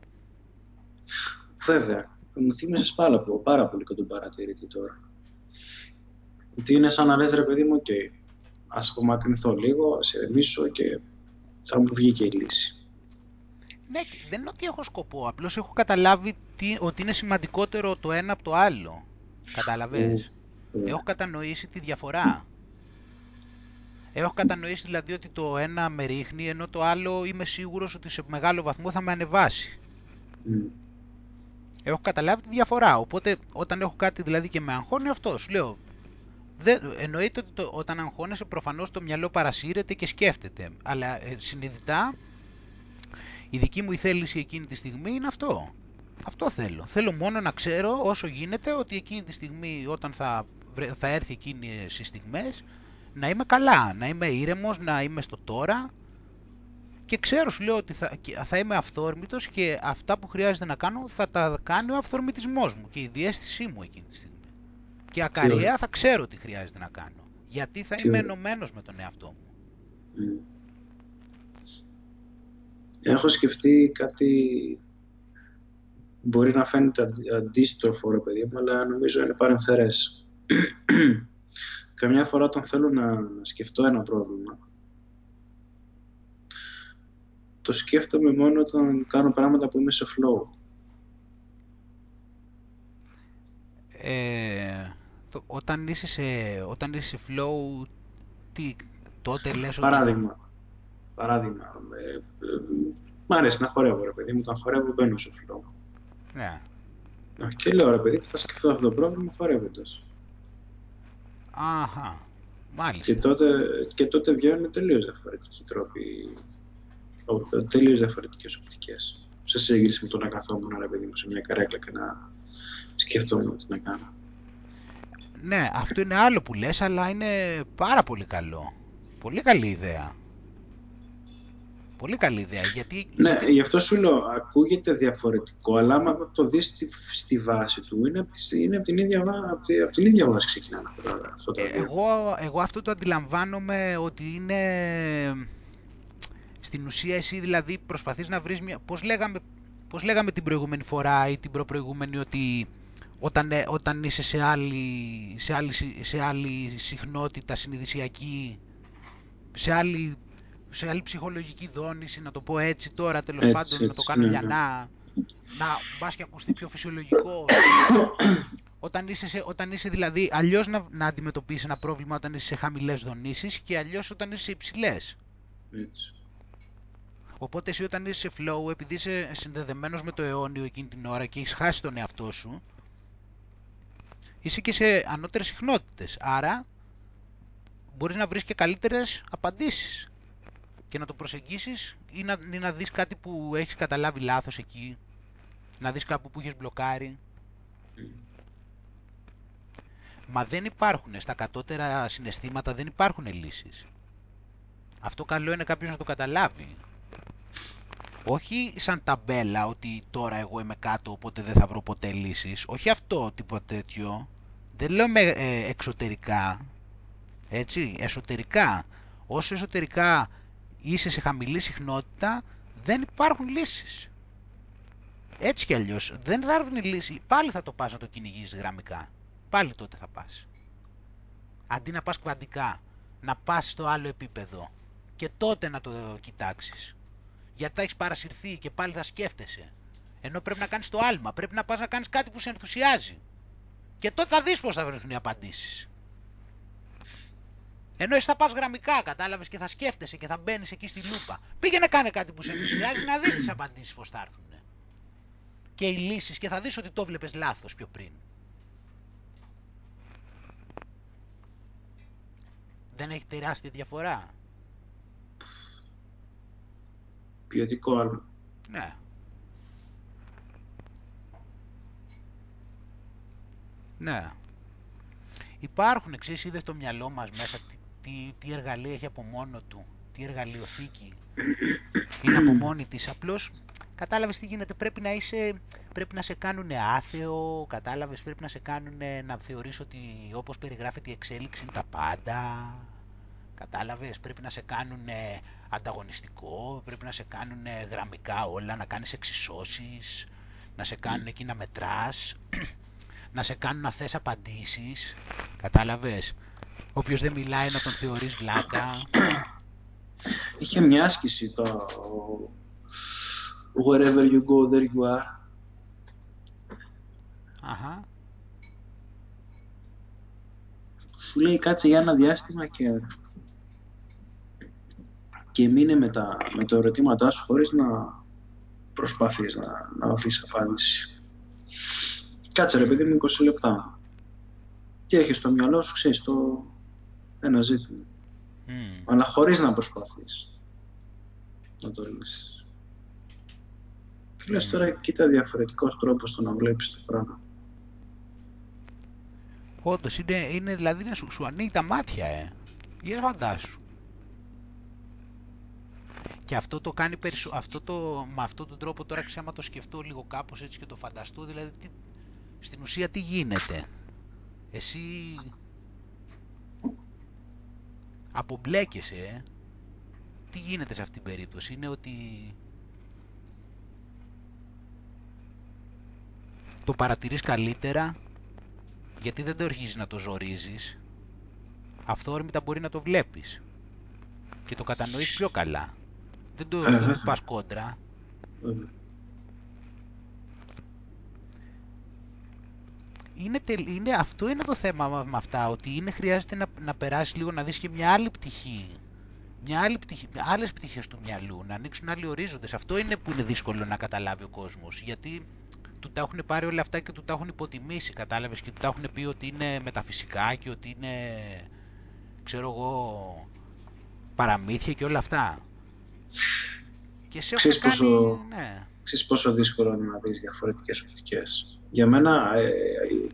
Βέβαια, μου θύμισες πάρα πολύ και τον παρατηρητή τώρα. Ότι είναι σαν να λες, ρε παιδί μου, okay, ας απομακρυνθώ λίγο, ας ηρεμήσω και θα μου βγει και η λύση. Ναι, δεν είναι ότι έχω σκοπό, απλώς έχω καταλάβει ότι είναι σημαντικότερο το ένα από το άλλο. Καταλαβαίνεις. Έχω κατανοήσει τη διαφορά. Έχω κατανοήσει δηλαδή ότι το ένα με ρίχνει, ενώ το άλλο είμαι σίγουρος ότι σε μεγάλο βαθμό θα με ανεβάσει. Έχω καταλάβει τη διαφορά, οπότε όταν έχω κάτι δηλαδή και με αγχώνει, αυτό σου λέω, Εννοείται ότι όταν αγχώνεσαι προφανώς το μυαλό παρασύρεται και σκέφτεται. Αλλά συνειδητά η δική μου η θέληση εκείνη τη στιγμή είναι αυτό. Αυτό θέλω. Θέλω μόνο να ξέρω όσο γίνεται ότι εκείνη τη στιγμή όταν θα έρθει εκείνες οι στιγμές να είμαι καλά, να είμαι ήρεμος, να είμαι στο τώρα. Και ξέρω, σου λέω, ότι θα είμαι αυθόρμητος και αυτά που χρειάζεται να κάνω θα τα κάνει ο αυθορμητισμός μου και η διαίσθησή μου εκείνη τη στιγμή. Και ακαριέα θα ξέρω τι χρειάζεται να κάνω, γιατί θα είμαι ενωμένος με τον εαυτό μου. Έχω σκεφτεί κάτι, μπορεί να φαίνεται αντίστροφο, ρε παιδί μου, αλλά νομίζω είναι παρεμφερές. Καμιά φορά όταν θέλω να σκεφτώ ένα πρόβλημα, το σκέφτομαι μόνο όταν κάνω πράγματα που είμαι σε flow. Όταν είσαι σε flow, τι τότε λες? Παράδειγμα. Μ' αρέσει να χορεύω, ρε παιδί μου. Όταν χορεύω μπαίνω σε flow. Ναι. Και λέω, ρε παιδί, θα σκεφτώ αυτό το πρόβλημα χορεύοντας. Αχα, μάλιστα. Και τότε βγαίνουν τελείως διαφορετικοί τρόποι. Τελείως διαφορετικές οπτικές. Σε σύγκριση με το να καθόμουν, ρε παιδί μου, σε μια καρέκλα και να σκεφτόμουν τι να κάνω. Ναι, αυτό είναι άλλο που λες, αλλά είναι πάρα πολύ καλό. Πολύ καλή ιδέα. Πολύ καλή ιδέα, γιατί... Ναι, γι' αυτό σου λέω, ακούγεται διαφορετικό, αλλά άμα το δεις στη βάση του, είναι από την ίδια βάση ξεκινάνε αυτό το πράγμα. Εγώ αυτό το αντιλαμβάνομαι ότι είναι... Στην ουσία εσύ δηλαδή προσπαθείς να βρεις μια... Πώς λέγαμε την προηγούμενη φορά ή την προπροηγούμενη, ότι όταν είσαι σε άλλη συχνότητα συνειδησιακή, σε άλλη ψυχολογική δόνηση, να το πω έτσι τώρα, τέλος έτσι, πάντων, έτσι, να το κάνω να μπας και ακουστεί πιο φυσιολογικό. Όταν είσαι δηλαδή, αλλιώς να αντιμετωπίσεις ένα πρόβλημα όταν είσαι σε χαμηλές δονήσεις και αλλιώς όταν είσαι σε υψηλές. Έτσι. Οπότε εσύ όταν είσαι σε flow, επειδή είσαι συνδεδεμένος με το αιώνιο εκείνη την ώρα και έχεις χάσει τον εαυτό σου, είσαι και σε ανώτερες συχνότητες, άρα μπορείς να βρεις και καλύτερες απαντήσεις και να το προσεγγίσεις ή να δεις κάτι που έχεις καταλάβει λάθος εκεί, να δεις κάπου που έχεις μπλοκάρει. Μα δεν υπάρχουν, στα κατώτερα συναισθήματα δεν υπάρχουν λύσεις. Αυτό καλό είναι κάποιος να το καταλάβει. Όχι σαν ταμπέλα ότι τώρα εγώ είμαι κάτω οπότε δεν θα βρω ποτέ λύσεις. Όχι αυτό, τίποτα τέτοιο. Δεν λέω εξωτερικά, έτσι, εσωτερικά. Όσο εσωτερικά είσαι σε χαμηλή συχνότητα δεν υπάρχουν λύσεις. Έτσι κι αλλιώς δεν θα έρθουν οι λύσεις. Πάλι θα το πας να το κυνηγείς γραμμικά. Πάλι τότε θα πας. Αντί να πας κβαντικά, να πας στο άλλο επίπεδο και τότε να το κοιτάξεις. Γιατί θα έχεις παρασυρθεί και πάλι θα σκέφτεσαι. Ενώ πρέπει να κάνεις το άλμα, πρέπει να πας να κάνεις κάτι που σε ενθουσιάζει. Και τότε θα δεις πώς θα βρεθούν οι απαντήσεις. Ενώ εσύ θα πας γραμμικά, κατάλαβες, και θα σκέφτεσαι και θα μπαίνεις εκεί στη λούπα. Πήγαινε κάνε κάτι που σε ενθουσιάζει να δεις τις απαντήσεις πώς θα έρθουν. Και οι λύσεις, και θα δεις ότι το βλέπες λάθος πιο πριν. Δεν έχει τεράστια διαφορά. Ποιοτικό άλλο. Ναι. Ναι. Υπάρχουν, εξής, είδες το μυαλό μας μέσα, τι εργαλείο έχει από μόνο του, τι εργαλειοθήκη είναι από μόνη της. Απλώς, κατάλαβες τι γίνεται, πρέπει να σε κάνουν άθεο, κατάλαβες, πρέπει να σε κάνουν να θεωρείς ότι όπως περιγράφεται η εξέλιξη είναι τα πάντα. Κατάλαβες, πρέπει να σε κάνουν ανταγωνιστικό, πρέπει να σε κάνουν γραμμικά όλα, να κάνεις εξισώσεις, να σε κάνουν εκεί να μετράς, να σε κάνουν να θες απαντήσεις, κατάλαβες. Όποιος δεν μιλάει να τον θεωρείς βλάκα. Είχε μια άσκηση το wherever you go, there you are. Αχα. Σου λέει κάτσε για ένα διάστημα και μείνε με τα ερωτήματά σου χωρίς να προσπαθείς να αφήσεις απάντηση. Κάτσε ρε παιδί μου 20 λεπτά. τι έχεις στο μυαλό σου, ξέρεις, το ένα ζήτημα. Αλλά χωρίς να προσπαθείς να το λύσεις. Και λες τώρα, κοίτα διαφορετικός τρόπος στο να βλέπεις το πράγμα. Όντως, είναι δηλαδή να σου ανοίγει τα μάτια, για φαντάσου. Και αυτό το κάνει με αυτόν τον τρόπο τώρα, άμα το σκεφτώ λίγο κάπως έτσι και το φανταστώ, δηλαδή στην ουσία τι γίνεται. Εσύ απομπλέκεσαι, τι γίνεται σε αυτήν την περίπτωση, είναι ότι το παρατηρείς καλύτερα, γιατί δεν το αρχίζεις να το ζορίζεις, αυθόρμητα μπορεί να το βλέπεις και το κατανοείς πιο καλά. Δεν το πας κόντρα. Αυτό είναι το θέμα με αυτά, ότι χρειάζεται να περάσεις λίγο, να δεις και μια άλλη πτυχή. Άλλες πτυχές του μυαλού, να ανοίξουν άλλοι ορίζοντες. Αυτό είναι που είναι δύσκολο να καταλάβει ο κόσμος, γιατί του τα έχουν πάρει όλα αυτά και του τα έχουν υποτιμήσει, κατάλαβες, και του τα έχουν πει ότι είναι μεταφυσικά και ότι είναι, ξέρω εγώ, παραμύθια και όλα αυτά. Ξέρεις πόσο δύσκολο είναι να δεις διαφορετικές οπτικές. Για μένα,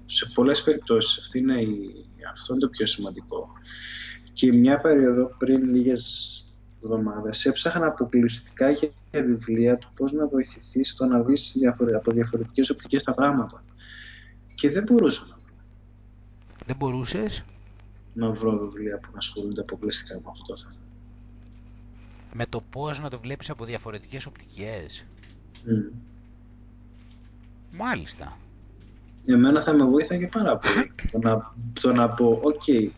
σε πολλές περιπτώσεις, αυτό είναι το πιο σημαντικό. Και μια περίοδο πριν λίγες εβδομάδες έψαχνα αποκλειστικά για βιβλία του πώς να βοηθηθείς στο να δεις από διαφορετικές οπτικές τα πράγματα. Και δεν μπορούσα να βρω. Δεν μπορούσες να βρω βιβλία που να ασχολούνται αποκλειστικά με αυτό το θέμα. Με το πώς να το βλέπεις από διαφορετικές οπτικές. Μάλιστα. Εμένα θα με βοήθαγε πάρα πολύ το να πω, ok,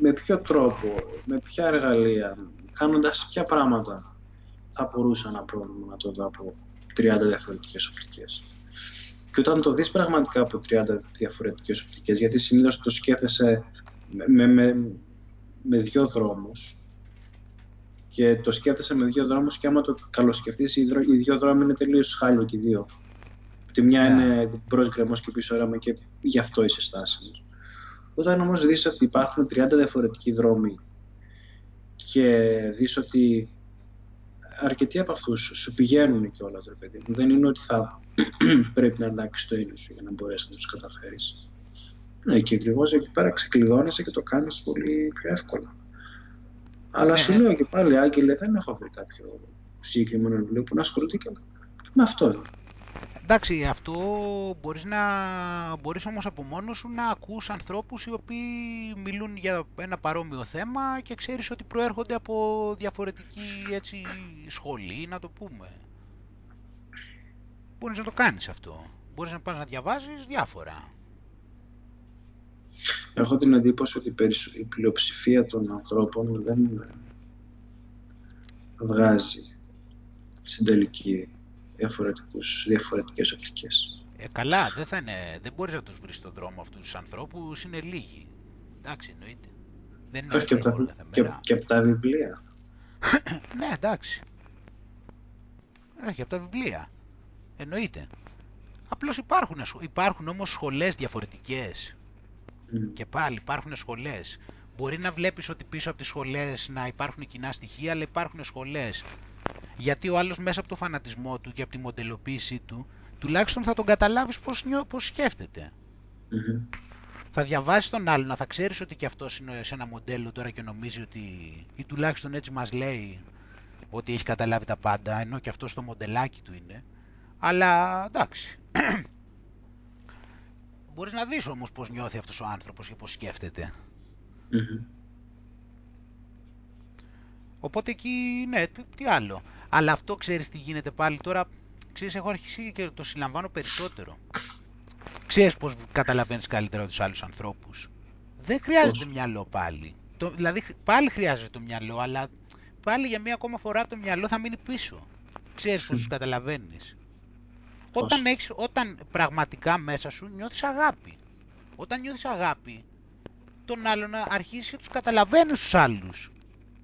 με ποιο τρόπο, με ποια εργαλεία, κάνοντας ποια πράγματα θα μπορούσα ένα πρόβλημα να το δω από 30 διαφορετικές οπτικές. Και όταν το δεις πραγματικά από 30 διαφορετικές οπτικές, γιατί συνήθως το σκέφτεσαι με δύο δρόμους, και το σκέφτεσαι με δύο δρόμους, και άμα το καλοσκεφτείς, οι δύο δρόμοι είναι τελείως χάλια και οι δύο. Τη μια είναι μπρος γκρεμός και πίσω όραμα, και γι' αυτό είσαι στάσιμος. Όταν όμως δεις ότι υπάρχουν 30 διαφορετικοί δρόμοι και δεις ότι αρκετοί από αυτούς σου πηγαίνουν και όλα, ρε παιδί μου, δεν είναι ότι θα πρέπει να αλλάξεις το ήλιο σου για να μπορέσεις να τους καταφέρεις. Ναι, και ακριβώς εκεί πέρα ξεκλειδώνεσαι και το κάνεις πολύ πιο εύκολα. Αλλά σου λέω και πάλι, Άγγελε, δεν έχω βρει κάποιο συγκεκριμένο βιβλίο που να ασχολείται και με αυτό. Εντάξει, αυτό μπορείς όμως από μόνος σου να ακούς ανθρώπους οι οποίοι μιλούν για ένα παρόμοιο θέμα και ξέρεις ότι προέρχονται από διαφορετική, έτσι, σχολή, να το πούμε. Μπορείς να το κάνεις αυτό. Μπορείς να πας να διαβάζεις διάφορα. Έχω την εντύπωση ότι η πλειοψηφία των ανθρώπων δεν βγάζει στην τελική διαφορετικές οπτικές. Καλά, δεν μπορείς να τους βρεις στον δρόμο αυτούς τους ανθρώπους, είναι λίγοι. Εντάξει, εννοείται. Δεν είναι και από τα βιβλία. Ναι, εντάξει. Και από τα βιβλία. Εννοείται. Απλώς υπάρχουν όμως σχολές διαφορετικές. Και πάλι υπάρχουν σχολές. Μπορεί να βλέπεις ότι πίσω από τις σχολές να υπάρχουν κοινά στοιχεία, αλλά υπάρχουν σχολές. Γιατί ο άλλος μέσα από το φανατισμό του και από τη μοντελοποίησή του, τουλάχιστον θα τον καταλάβεις πώς σκέφτεται. Θα διαβάσεις τον άλλον, να θα ξέρεις ότι και αυτός είναι σε ένα μοντέλο τώρα και νομίζει ότι, ή τουλάχιστον έτσι μας λέει, ότι έχει καταλάβει τα πάντα, ενώ και αυτός το μοντελάκι του είναι. Αλλά εντάξει. Μπορείς να δεις όμως πώς νιώθει αυτός ο άνθρωπος και πώς σκέφτεται. Οπότε εκεί, ναι, τι άλλο. Αλλά αυτό, ξέρεις τι γίνεται πάλι τώρα, ξέρεις, έχω αρχίσει και το συλλαμβάνω περισσότερο. Ξέρεις πώς καταλαβαίνεις καλύτερα τους άλλους ανθρώπους. Δεν χρειάζεται μυαλό πάλι. Δηλαδή πάλι χρειάζεται το μυαλό, αλλά πάλι για μία ακόμα φορά το μυαλό θα μείνει πίσω. Ξέρεις πώς τους καταλαβαίνεις. Όταν πραγματικά μέσα σου νιώθεις αγάπη. Όταν νιώθεις αγάπη, τον άλλον να αρχίσεις και τους καταλαβαίνεις τους άλλους.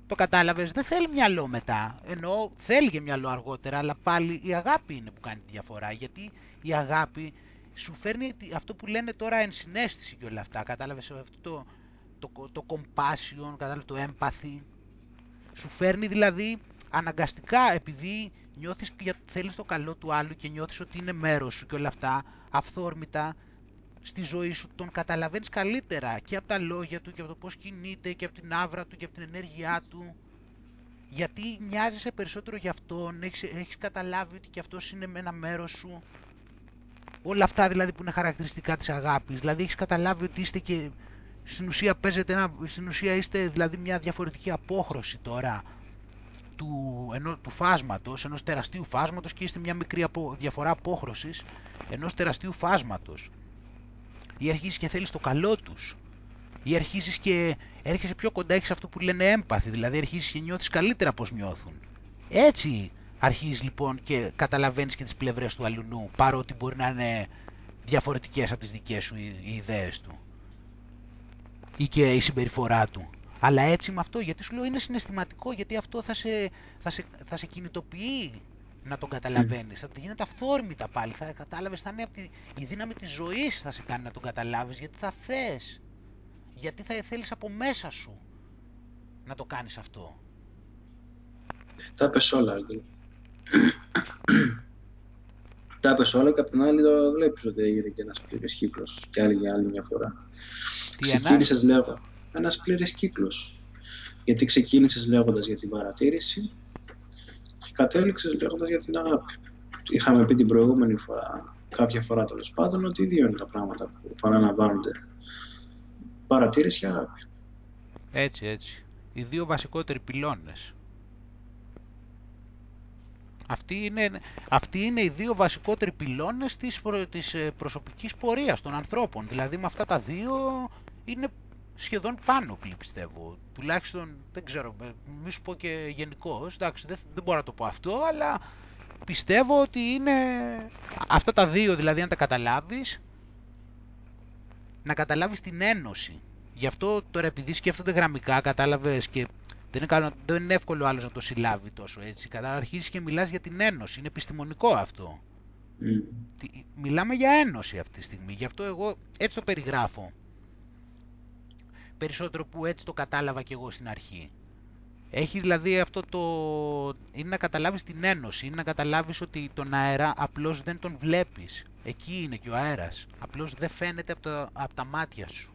Το κατάλαβες, δεν θέλει μυαλό μετά. Εννοώ, θέλει και μυαλό αργότερα, αλλά πάλι η αγάπη είναι που κάνει τη διαφορά. Γιατί η αγάπη σου φέρνει αυτό που λένε τώρα ενσυναίσθηση και όλα αυτά, κατάλαβες, αυτό το compassion, κατάλαβες, το empathy, σου φέρνει δηλαδή αναγκαστικά, επειδή νιώθεις και θέλεις το καλό του άλλου και νιώθεις ότι είναι μέρος σου και όλα αυτά, αυθόρμητα στη ζωή σου τον καταλαβαίνεις καλύτερα και από τα λόγια του και από το πώς κινείται και από την άβρα του και από την ενέργειά του, γιατί μοιάζεσαι περισσότερο γι' αυτόν, έχεις καταλάβει ότι και αυτός είναι με ένα μέρος σου. Όλα αυτά δηλαδή που είναι χαρακτηριστικά της αγάπης, δηλαδή έχεις καταλάβει ότι είστε και στην ουσία παίζετε στην ουσία είστε δηλαδή μια διαφορετική απόχρωση τώρα του φάσματος, ενός τεραστίου φάσματος, και είστε μια μικρή διαφορά απόχρωσης ενός τεραστίου φάσματος. Ή αρχίζεις και θέλεις το καλό τους, ή αρχίζεις και έρχεσαι πιο κοντά, έχεις αυτό που λένε έμπαθη, δηλαδή αρχίζεις και νιώθεις καλύτερα πώς νιώθουν. Έτσι αρχίζεις λοιπόν και καταλαβαίνεις και τις πλευρές του αλουνού, παρότι μπορεί να είναι διαφορετικές από τις δικές σου οι ιδέες του ή και η συμπεριφορά του. Αλλά έτσι με αυτό, γιατί σου λέω είναι συναισθηματικό, γιατί αυτό θα σε κινητοποιεί να τον καταλαβαίνεις, θα το γίνεται αυθόρμητα πάλι, θα κατάλαβες, θα είναι από η δύναμη της ζωής θα σε κάνει να τον καταλάβεις, γιατί θα θες, γιατί θα θέλεις από μέσα σου να το κάνεις αυτό. Τα πες όλα, Άγγελο. Τα πες όλα και απ' την άλλη το βλέπεις ότι έγινε και ένας πλήρης κύκλος και άλλη μια φορά. Ξεκίνησες λέγοντας, ένας πλήρης κύκλος, γιατί ξεκίνησες λέγοντας για την παρατήρηση και κατέληξες λέγοντας για την αγάπη. Είχαμε πει την προηγούμενη φορά, κάποια φορά τέλος πάντων, ότι δύο είναι τα πράγματα που παραναβάλλονται. Παρατήρηση και αγάπη. Έτσι, έτσι. Οι δύο βασικότεροι πυλώνες. Αυτοί είναι οι δύο βασικότεροι πυλώνες της προσωπικής πορείας των ανθρώπων. Δηλαδή με αυτά τα δύο είναι σχεδόν πάνωπλοι, πιστεύω. Τουλάχιστον, δεν ξέρω, μη σου πω και γενικώς, εντάξει, δεν μπορώ να το πω αυτό, αλλά πιστεύω ότι είναι αυτά τα δύο, δηλαδή αν τα καταλάβεις, να καταλάβεις την ένωση. Γι' αυτό τώρα επειδή σκέφτονται γραμμικά, κατάλαβες, και δεν είναι εύκολο άλλος να το συλλάβει τόσο έτσι. Αρχίζεις και μιλάς για την ένωση. Είναι επιστημονικό αυτό. Μιλάμε για ένωση αυτή τη στιγμή. Γι' αυτό εγώ έτσι το περιγράφω. Περισσότερο που έτσι το κατάλαβα και εγώ στην αρχή. Έχει δηλαδή αυτό το... είναι να καταλάβεις την ένωση. Είναι να καταλάβεις ότι τον αέρα απλώς δεν τον βλέπεις. Εκεί είναι και ο αέρας. Απλώς δεν φαίνεται από τα μάτια σου.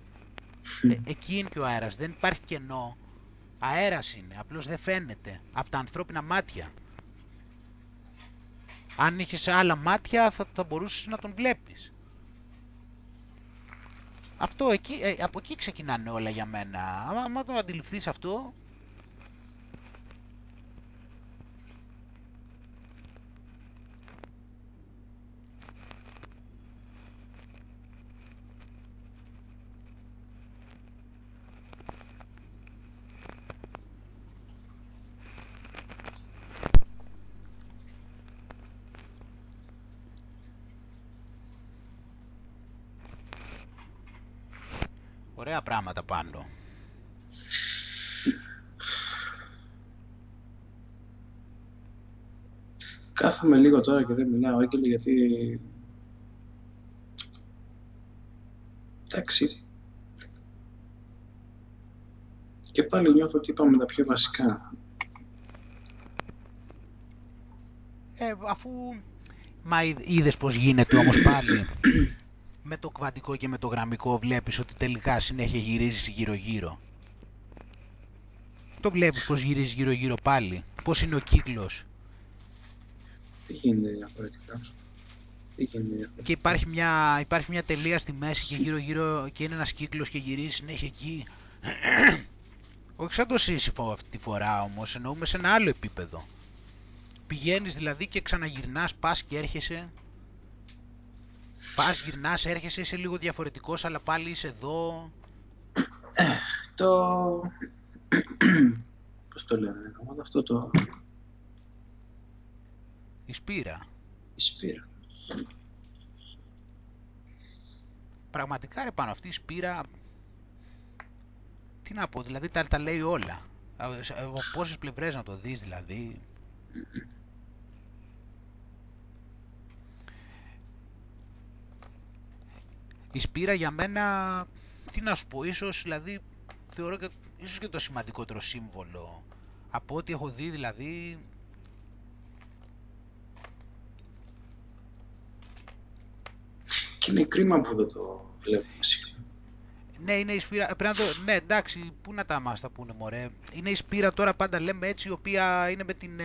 Εκεί είναι και ο αέρας. Δεν υπάρχει κενό. Αέρας είναι, απλώς δεν φαίνεται από τα ανθρώπινα μάτια. Αν είχες άλλα μάτια θα μπορούσες να τον βλέπεις. Αυτό, από εκεί ξεκινάνε όλα για μένα. Άμα το αντιληφθείς αυτό... Ωραία πράγματα πάνω. Κάθομαι λίγο τώρα και δεν μιλάω, Άγγελε, γιατί... εντάξει. Και πάλι νιώθω ότι είπαμε τα πιο βασικά. Αφού... μα είδες πως γίνεται όμως πάλι. Με το κβαντικό και με το γραμμικό βλέπεις ότι τελικά συνέχεια γυρίζεις γύρω-γύρω. Το βλέπεις πως γυρίζεις γύρω-γύρω πάλι. Πως είναι ο κύκλος. Τι γίνεται διαφορετικά. Και υπάρχει μια τελεία στη μέση και γύρω-γύρω και είναι ένας κύκλος και γυρίζεις συνέχεια εκεί. Όχι σαν το σύσυφο αυτή τη φορά όμως, εννοούμε σε ένα άλλο επίπεδο. Πηγαίνεις δηλαδή και ξαναγυρνάς, πας και έρχεσαι. Πας, γυρνάς, έρχεσαι, είσαι λίγο διαφορετικός, αλλά πάλι είσαι εδώ. Πώς το λένε, αυτό το... η σπήρα. Η σπήρα. Πραγματικά, ρε πάνω, αυτή η σπήρα... τι να πω, δηλαδή τα λέει όλα. Από πόσες πλευρές να το δεις, δηλαδή. Η Σπύρα για μένα, τι να σου πω, ίσως δηλαδή θεωρώ και, ίσως και το σημαντικότερο σύμβολο από ό,τι έχω δει δηλαδή. Και είναι κρίμα που δεν το βλέπουμε. Ναι, είναι η Σπύρα. Πρέπει να το... Ναι, εντάξει, πού να τα μας τα πούνε, μωρέ. Είναι η Σπύρα τώρα, πάντα λέμε έτσι, η οποία είναι με την,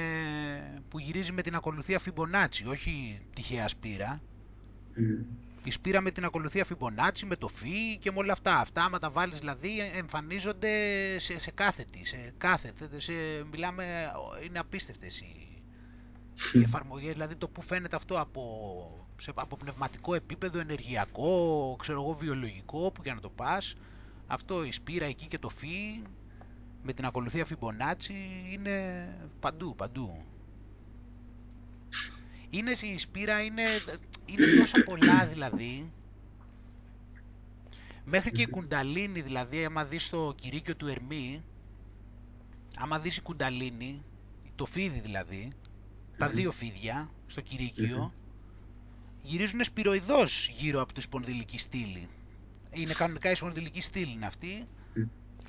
που γυρίζει με την ακολουθία Φιμπονάτσι, όχι τυχαία Σπύρα. Mm. Η Σπύρα με την ακολουθία Φιμπονάτσι, με το Φι και με όλα αυτά. Αυτά, άμα τα βάλεις, δηλαδή, εμφανίζονται σε κάθετη. Μιλάμε, είναι απίστευτες οι εφαρμογές, δηλαδή το που φαίνεται αυτό από πνευματικό επίπεδο, ενεργειακό, ξέρω εγώ, βιολογικό, όπου για να το πας. Αυτό η Σπύρα εκεί και το Φι, με την ακολουθία Φιμπονάτσι, είναι παντού, παντού. Είναι, η Σπύρα είναι τόσο πολλά δηλαδή, μέχρι και η Κουνταλίνη δηλαδή, άμα δεις το κηρύκιο του Ερμή, άμα δεις η Κουνταλίνη, το φίδι δηλαδή, τα δύο φίδια στο κηρύκιο, γυρίζουν σπυροειδώς γύρω από τη σπονδυλική στήλη. Είναι κανονικά η σπονδυλική στήλη είναι αυτή.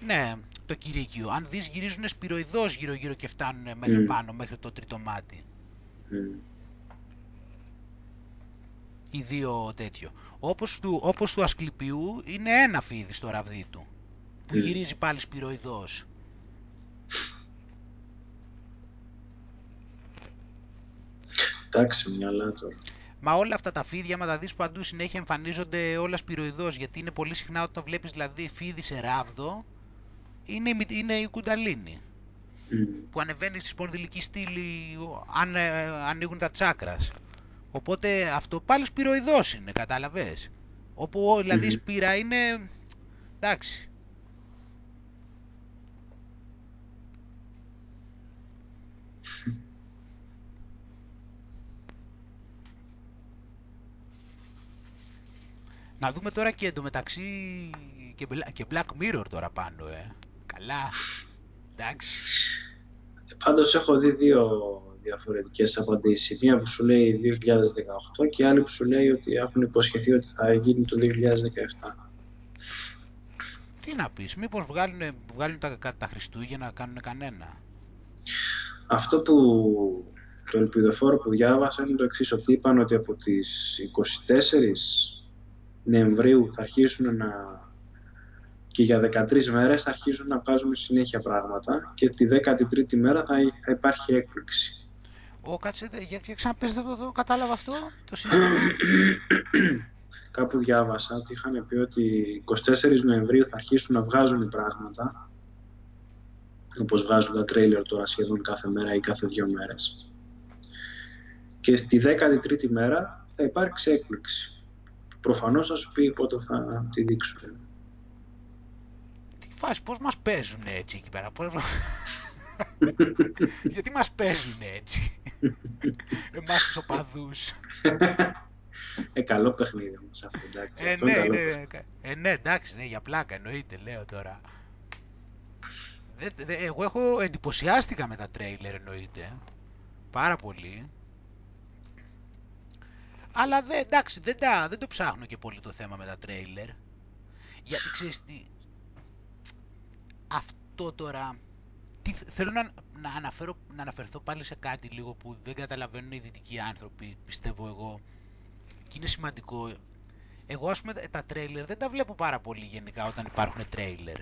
Ναι, το κηρύκιο. Αν δεις, γυρίζουν σπυροειδώς γύρω-γύρω και φτάνουν μέχρι πάνω, μέχρι το τρίτο μάτι. Οι δύο τέτοιο. Όπως του Ασκληπιού, είναι ένα φίδι στο ραβδί του, που γυρίζει πάλι σπυροειδώς. Εντάξει, μυαλά τώρα. Μα όλα αυτά τα φίδια, άμα τα δεις παντού, συνέχεια εμφανίζονται όλα σπυροειδώς, γιατί είναι πολύ συχνά όταν βλέπεις δηλαδή φίδι σε ράβδο, είναι η Κουνταλίνη, που ανεβαίνει στη σπονδυλική στήλη αν ανοίγουν τα τσάκρας. Οπότε αυτό πάλι σπυροειδώς είναι, κατάλαβες. Όπου δηλαδή η Σπύρα είναι, εντάξει. Να δούμε τώρα και εντωμεταξύ και Black Mirror τώρα πάνω, Καλά, εντάξει. Πάντως έχω δει δύο διαφορετικές απαντήσεις. Μία που σου λέει 2018 και άλλη που σου λέει ότι έχουν υποσχεθεί ότι θα γίνει το 2017. Τι να πεις, μήπως βγάλουν τα Χριστούγεννα να κάνουν κανένα. Αυτό που... το ελπιδοφόρο που διάβασα είναι το εξής, ότι είπαν ότι από τις 24 Νοεμβρίου θα αρχίσουν να... και για 13 μέρες θα αρχίσουν να βγάζουν συνέχεια πράγματα και τη 13η μέρα θα υπάρχει έκπληξη. Κάτσε, για ξαναπες, δεν το κατάλαβα αυτό, το σύστημα. Κάπου διάβασα ότι είχαν πει ότι 24 Νοεμβρίου θα αρχίσουν να βγάζουν πράγματα, όπως βγάζουν τα τρέιλερ τώρα σχεδόν κάθε μέρα ή κάθε δύο μέρες. Και στη 13η μέρα θα υπάρξει έκπληξη. Προφανώς θα σου πει πότε θα τη δείξουν. Τι φάση, πώς μας παίζουν έτσι εκεί πέρα, γιατί μας παίζουν έτσι, εμάς τους οπαδούς. Καλό παιχνίδι όμως αυτό, εντάξει. Ναι, εντάξει, ναι, για πλάκα εννοείται, λέω τώρα. Εγώ εντυπωσιάστηκα με τα τρέιλερ, εννοείται, πάρα πολύ. Αλλά εντάξει, δεν το ψάχνω και πολύ το θέμα με τα τρέιλερ. Γιατί ξέρεις τι... Αυτό τώρα... Θέλω να αναφερθώ πάλι σε κάτι λίγο που δεν καταλαβαίνουν οι δυτικοί άνθρωποι, πιστεύω εγώ. Και είναι σημαντικό. Εγώ, ας πούμε, τα τρέιλερ δεν τα βλέπω πάρα πολύ γενικά όταν υπάρχουν τρέιλερ.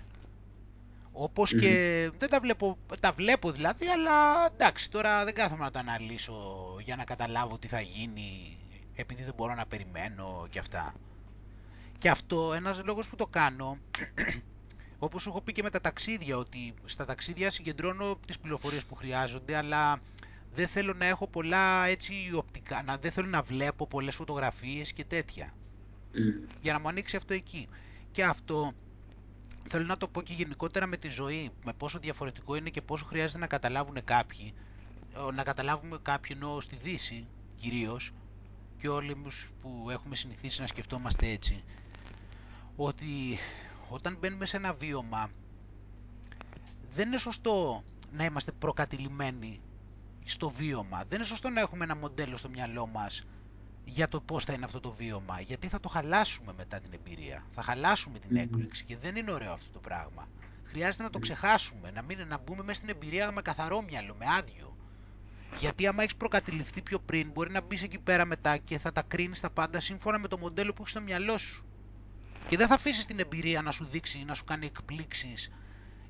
Όπως και... δεν τα βλέπω... Τα βλέπω δηλαδή, αλλά εντάξει, τώρα δεν κάθομαι να τα αναλύσω για να καταλάβω τι θα γίνει, επειδή δεν μπορώ να περιμένω και αυτά. Και αυτό, ένας λόγος που το κάνω, όπως έχω πει και με τα ταξίδια, ότι στα ταξίδια συγκεντρώνω τις πληροφορίες που χρειάζονται, αλλά δεν θέλω να έχω πολλά έτσι οπτικά, δεν θέλω να βλέπω πολλές φωτογραφίες και τέτοια, για να μου ανοίξει αυτό εκεί. Και αυτό θέλω να το πω και γενικότερα με τη ζωή, με πόσο διαφορετικό είναι και πόσο χρειάζεται να καταλάβουν κάποιοι, να καταλάβουμε κάποιοι, εννοώ στη Δύση κυρίως, και όλοι εμείς που έχουμε συνηθίσει να σκεφτόμαστε έτσι, ότι όταν μπαίνουμε σε ένα βίωμα δεν είναι σωστό να είμαστε προκατηλημένοι στο βίωμα, δεν είναι σωστό να έχουμε ένα μοντέλο στο μυαλό μας για το πώς θα είναι αυτό το βίωμα, γιατί θα το χαλάσουμε μετά την εμπειρία, θα χαλάσουμε την έκπληξη και δεν είναι ωραίο αυτό το πράγμα. Χρειάζεται να το ξεχάσουμε, να μπούμε μέσα στην εμπειρία με καθαρό μυαλό, με άδειο. Γιατί άμα έχεις προκατηληφθεί πιο πριν, μπορεί να μπεις εκεί πέρα μετά και θα τα κρίνεις τα πάντα σύμφωνα με το μοντέλο που έχεις στο μυαλό σου. Και δεν θα αφήσεις την εμπειρία να σου δείξει, να σου κάνει εκπλήξεις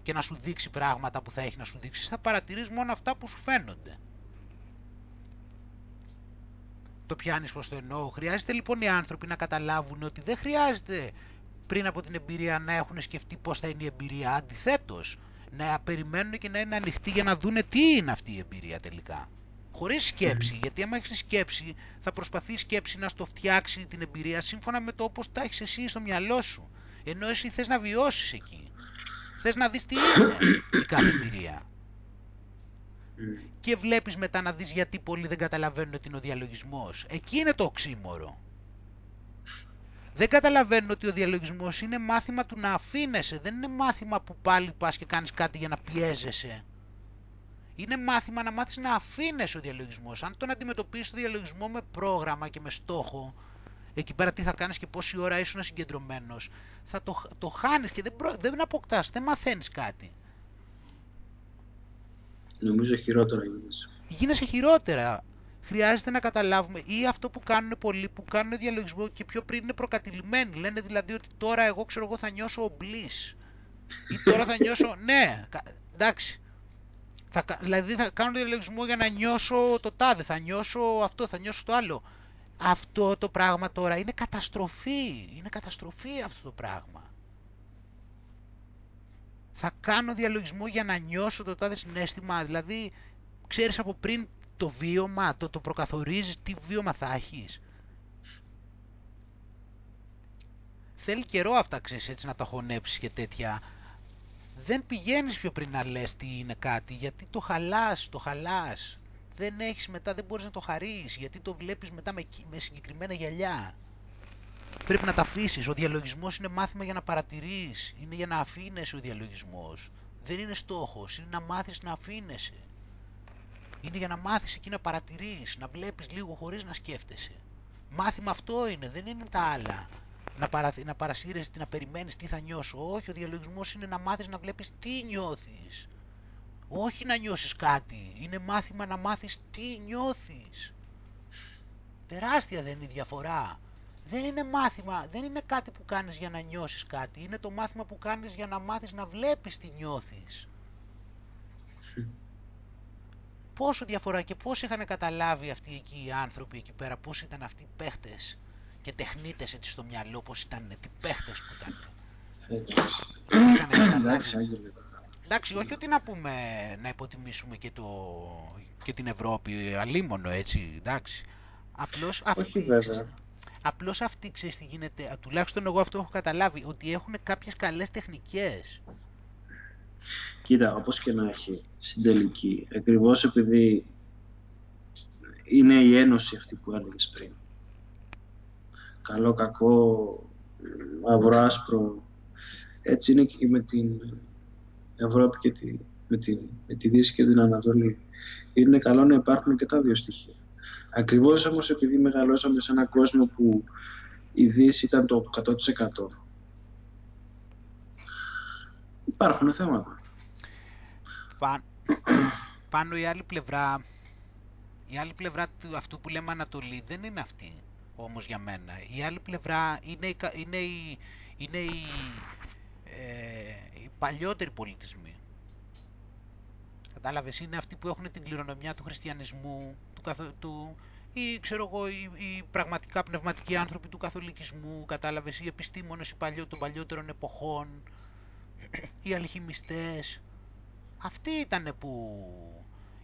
και να σου δείξει πράγματα που θα έχει να σου δείξει. Θα παρατηρείς μόνο αυτά που σου φαίνονται. Το πιάνεις προς το εννοώ. Χρειάζεται λοιπόν οι άνθρωποι να καταλάβουν ότι δεν χρειάζεται πριν από την εμπειρία να έχουν σκεφτεί πώς θα είναι η εμπειρία. Αντιθέτως, να περιμένουν και να είναι ανοιχτοί για να δούνε τι είναι αυτή η εμπειρία τελικά. Χωρίς σκέψη, γιατί άμα έχεις σκέψη, θα προσπαθεί η σκέψη να στο φτιάξει την εμπειρία σύμφωνα με το όπως τα έχεις εσύ στο μυαλό σου. Ενώ εσύ θες να βιώσεις εκεί. Θες να δεις τι είναι η κάθε εμπειρία. Και βλέπεις μετά να δεις γιατί πολλοί δεν καταλαβαίνουν ότι είναι ο διαλογισμός. Εκεί είναι το οξύμορο. Δεν καταλαβαίνουν ότι ο διαλογισμός είναι μάθημα του να αφήνεσαι. Δεν είναι μάθημα που πάλι πας και κάνεις κάτι για να πιέζεσαι. Είναι μάθημα να μάθεις να αφήνεσαι ο διαλογισμός. Αν τον αντιμετωπίσεις το διαλογισμό με πρόγραμμα και με στόχο, εκεί πέρα τι θα κάνεις και πόση ώρα ήσουν συγκεντρωμένος, θα το χάνεις και δεν αποκτάς, δεν μαθαίνεις κάτι. Νομίζω χειρότερα γίνεσαι. Γίνεσαι χειρότερα. Χρειάζεται να καταλάβουμε, ή αυτό που κάνουν πολλοί που κάνουν διαλογισμό και πιο πριν είναι προκατηλημένοι. Λένε δηλαδή ότι τώρα εγώ θα νιώσω obliss. Ή τώρα θα νιώσω. Ναι, εντάξει. Δηλαδή θα κάνω διαλογισμό για να νιώσω το τάδε, θα νιώσω αυτό, θα νιώσω το άλλο. Αυτό το πράγμα τώρα είναι καταστροφή. Είναι καταστροφή αυτό το πράγμα. Θα κάνω διαλογισμό για να νιώσω το τάδε συνέστημα. Δηλαδή, ξέρεις από πριν το βίωμα, το προκαθορίζεις τι βίωμα θα έχεις. Θέλει καιρό αυτά, ξέρεις, έτσι να τα χωνέψεις και τέτοια. Δεν πηγαίνεις πιο πριν να λες τι είναι κάτι, γιατί το χαλάς. Δεν έχεις μετά, δεν μπορείς να το χαρείς, γιατί το βλέπεις μετά με συγκεκριμένα γυαλιά. Πρέπει να τα αφήσεις. Ο διαλογισμός είναι μάθημα για να παρατηρείς, είναι για να αφήνεσαι ο διαλογισμός. Δεν είναι στόχος, είναι να μάθεις να αφήνεσαι. Είναι για να μάθεις εκεί να παρατηρείς, να βλέπεις λίγο χωρίς να σκέφτεσαι. Μάθημα αυτό είναι, δεν είναι τα άλλα. Να παρασύρεσαι, να περιμένεις τι θα νιώσω. Όχι, ο διαλογισμός είναι να μάθεις να βλέπεις τι νιώθεις. Όχι να νιώσεις κάτι. Είναι μάθημα να μάθεις τι νιώθεις. Τεράστια δεν είναι η διαφορά. Δεν είναι μάθημα, δεν είναι κάτι που κάνεις για να νιώσεις κάτι. Είναι το μάθημα που κάνεις για να μάθεις να βλέπεις τι νιώθεις. Πόσο διαφορά και πώς είχαν καταλάβει αυτοί εκεί οι άνθρωποι εκεί πέρα, πώς ήταν αυτοί οι παίχτες και τεχνίτες έτσι στο μυαλό, πώς ήταν, τι παίχτες που ήταν. Εντάξει, όχι ότι να πούμε να υποτιμήσουμε και την Ευρώπη, αλίμονο έτσι, εντάξει. Απλώς αυτοί, ξέρεις τι γίνεται, τουλάχιστον εγώ αυτό έχω καταλάβει, ότι έχουν κάποιες καλές τεχνικές. Κοίτα, όπως και να έχει, στην τελική, ακριβώς επειδή είναι η ένωση αυτή που έλεγες πριν. Καλό, κακό, μαύρο, άσπρο. Έτσι είναι και με την Ευρώπη και με τη Δύση και την Ανατολή. Είναι καλό να υπάρχουν και τα δύο στοιχεία. Ακριβώς όμως επειδή μεγαλώσαμε σε έναν κόσμο που η Δύση ήταν το 100%. Υπάρχουν θέματα. Πάνω η άλλη πλευρά του αυτού που λέμε Ανατολή δεν είναι αυτή όμως για μένα. Η άλλη πλευρά είναι οι παλιότεροι πολιτισμοί. Κατάλαβες, είναι αυτοί που έχουν την κληρονομιά του χριστιανισμού, ή ξέρω εγώ, οι πραγματικά πνευματικοί άνθρωποι του καθολικισμού, κατάλαβες, οι επιστήμονες των παλιότερων εποχών, οι αλχημιστές, αυτοί ήτανε που,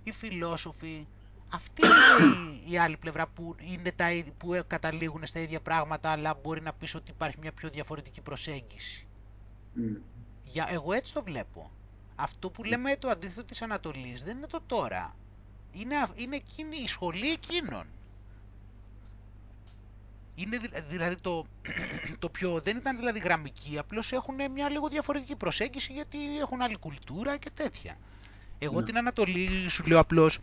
οι φιλόσοφοι, αυτή είναι η άλλη πλευρά που καταλήγουν στα ίδια πράγματα, αλλά μπορεί να πεις ότι υπάρχει μια πιο διαφορετική προσέγγιση. Εγώ έτσι το βλέπω. Αυτό που λέμε το αντίθετο της Ανατολής δεν είναι το τώρα. Είναι εκείνη, η σχολή εκείνων. Είναι δηλαδή το πιο, δεν ήταν δηλαδή γραμμική, απλώς έχουν μια λίγο διαφορετική προσέγγιση γιατί έχουν άλλη κουλτούρα και τέτοια. Εγώ την Ανατολή σου λέω απλώς,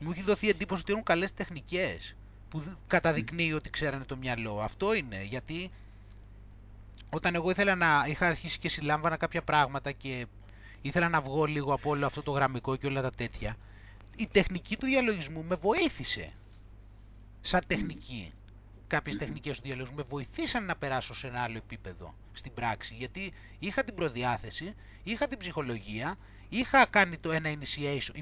μου έχει δοθεί εντύπωση ότι έχουν καλές τεχνικές. που καταδεικνύει ότι ξέρανε το μυαλό. Αυτό είναι, γιατί όταν εγώ ήθελα να είχα αρχίσει και συλλάμβανα κάποια πράγματα και ήθελα να βγω λίγο από όλο αυτό το γραμμικό και όλα τα τέτοια, η τεχνική του διαλογισμού με βοήθησε. Σαν τεχνική. Κάποιες τεχνικές του διαλογισμού με βοηθήσαν να περάσω σε ένα άλλο επίπεδο στην πράξη. Γιατί είχα την προδιάθεση, είχα την ψυχολογία, είχα κάνει το ένα initiation.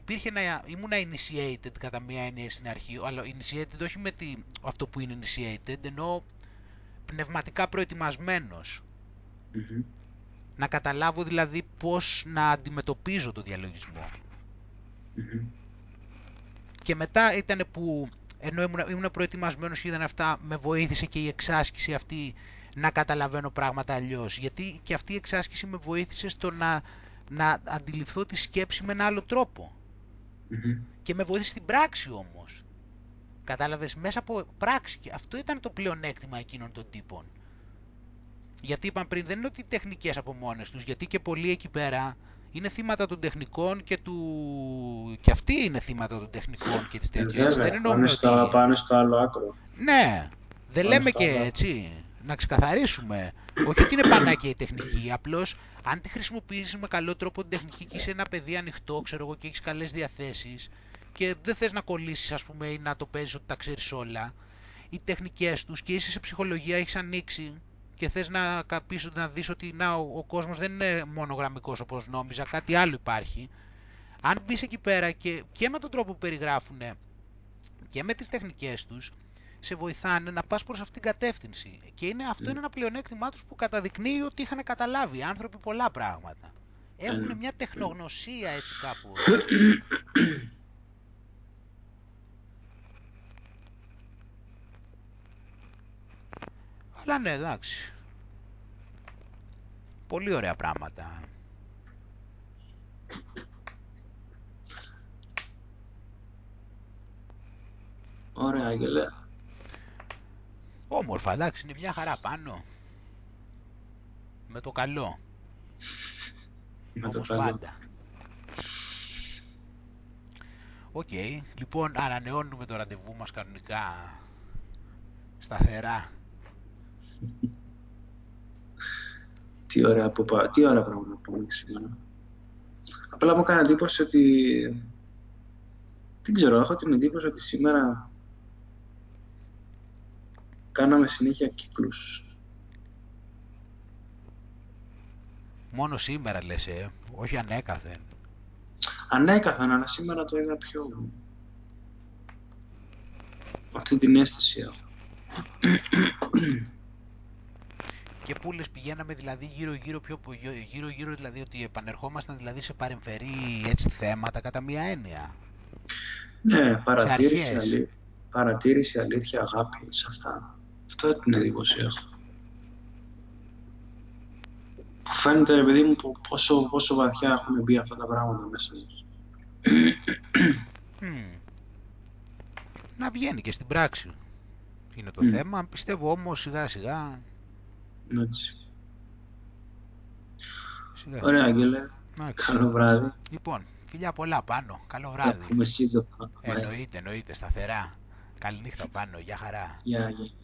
Ήμουν initiated κατά μία έννοια στην αρχή, αλλά initiated όχι με αυτό που είναι initiated, ενώ πνευματικά προετοιμασμένος. Mm-hmm. Να καταλάβω δηλαδή πώς να αντιμετωπίζω το διαλογισμό. Mm-hmm. Και μετά ήταν που, ενώ ήμουν προετοιμασμένος και ήταν αυτά, με βοήθησε και η εξάσκηση αυτή να καταλαβαίνω πράγματα αλλιώς. Γιατί και αυτή η εξάσκηση με βοήθησε στο να αντιληφθώ τη σκέψη με ένα άλλο τρόπο. Mm-hmm. Και με βοήθησε στην πράξη όμως. Κατάλαβες, μέσα από πράξη. Αυτό ήταν το πλεονέκτημα εκείνων των τύπων. Γιατί είπαν πριν, δεν είναι ότι οι τεχνικές από μόνες τους, γιατί και πολλοί εκεί πέρα είναι θύματα των τεχνικών και αυτοί είναι θύματα των τεχνικών και της τέτοιας. Δεν εννοούμε ότι... Πάνε στο άλλο άκρο. Ναι, δεν πάνε λέμε και έτσι, να ξεκαθαρίσουμε. Όχι ότι είναι πανάκια η τεχνική, απλώς αν τη χρησιμοποιήσεις με καλό τρόπο την τεχνική και είσαι ένα παιδί ανοιχτό, ξέρω εγώ, και έχεις καλές διαθέσεις και δεν θες να κολλήσεις, ας πούμε, ή να το παίζεις ότι τα ξέρεις όλα, οι τεχνικές τους, και είσαι σε ψυχολογία, έχεις ανοίξει και θες να δεις ότι ο κόσμος δεν είναι μόνο γραμμικός όπως νόμιζα, κάτι άλλο υπάρχει. Αν μπεις εκεί πέρα και με τον τρόπο που περιγράφουν και με τις τεχνικές τους, σε βοηθάνε να πας προς αυτήν την κατεύθυνση. Και αυτό είναι ένα πλεονέκτημά τους που καταδεικνύει ότι είχαν καταλάβει άνθρωποι πολλά πράγματα. Έχουν μια τεχνογνωσία έτσι κάπου. Αλλά ναι, εντάξει. Πολύ ωραία πράγματα. Ωραία, Άγγελε. Όμορφα, εντάξει, είναι μια χαρά πάνω. Με το καλό. Όπως πάντα. Οκ, λοιπόν, ανανεώνουμε το ραντεβού μας κανονικά. Σταθερά. Τι ωραία πράγματα πούμε σήμερα. Απλά μου έκανε εντύπωση ότι... Δεν ξέρω, έχω την εντύπωση ότι σήμερα κάναμε συνέχεια κύκλους. Μόνο σήμερα λες, όχι ανέκαθεν. Ανέκαθεν, αλλά σήμερα το είδα πιο... Αυτή την αίσθηση έχω. Και που λες, πηγαίναμε δηλαδή γύρω-γύρω, δηλαδή ότι επανερχόμασταν δηλαδή σε παρεμφερή έτσι θέματα κατά μία έννοια. Ναι, παρατήρηση, αλήθεια, αγάπη σε αυτά. Αυτό την εντύπωση έχω. Φαίνεται, παιδί μου, πόσο βαθιά έχουν μπει αυτά τα πράγματα μέσα μας. Να βγαίνει και στην πράξη. Είναι το θέμα, πιστεύω όμως σιγά-σιγά. Έτσι. Ωραία, Άγγελε. Καλό βράδυ. Λοιπόν, φιλιά πολλά πάνω. Καλό βράδυ. Εννοείται, σταθερά. Καληνύχτα πάνω. Γεια χαρά. Γεια.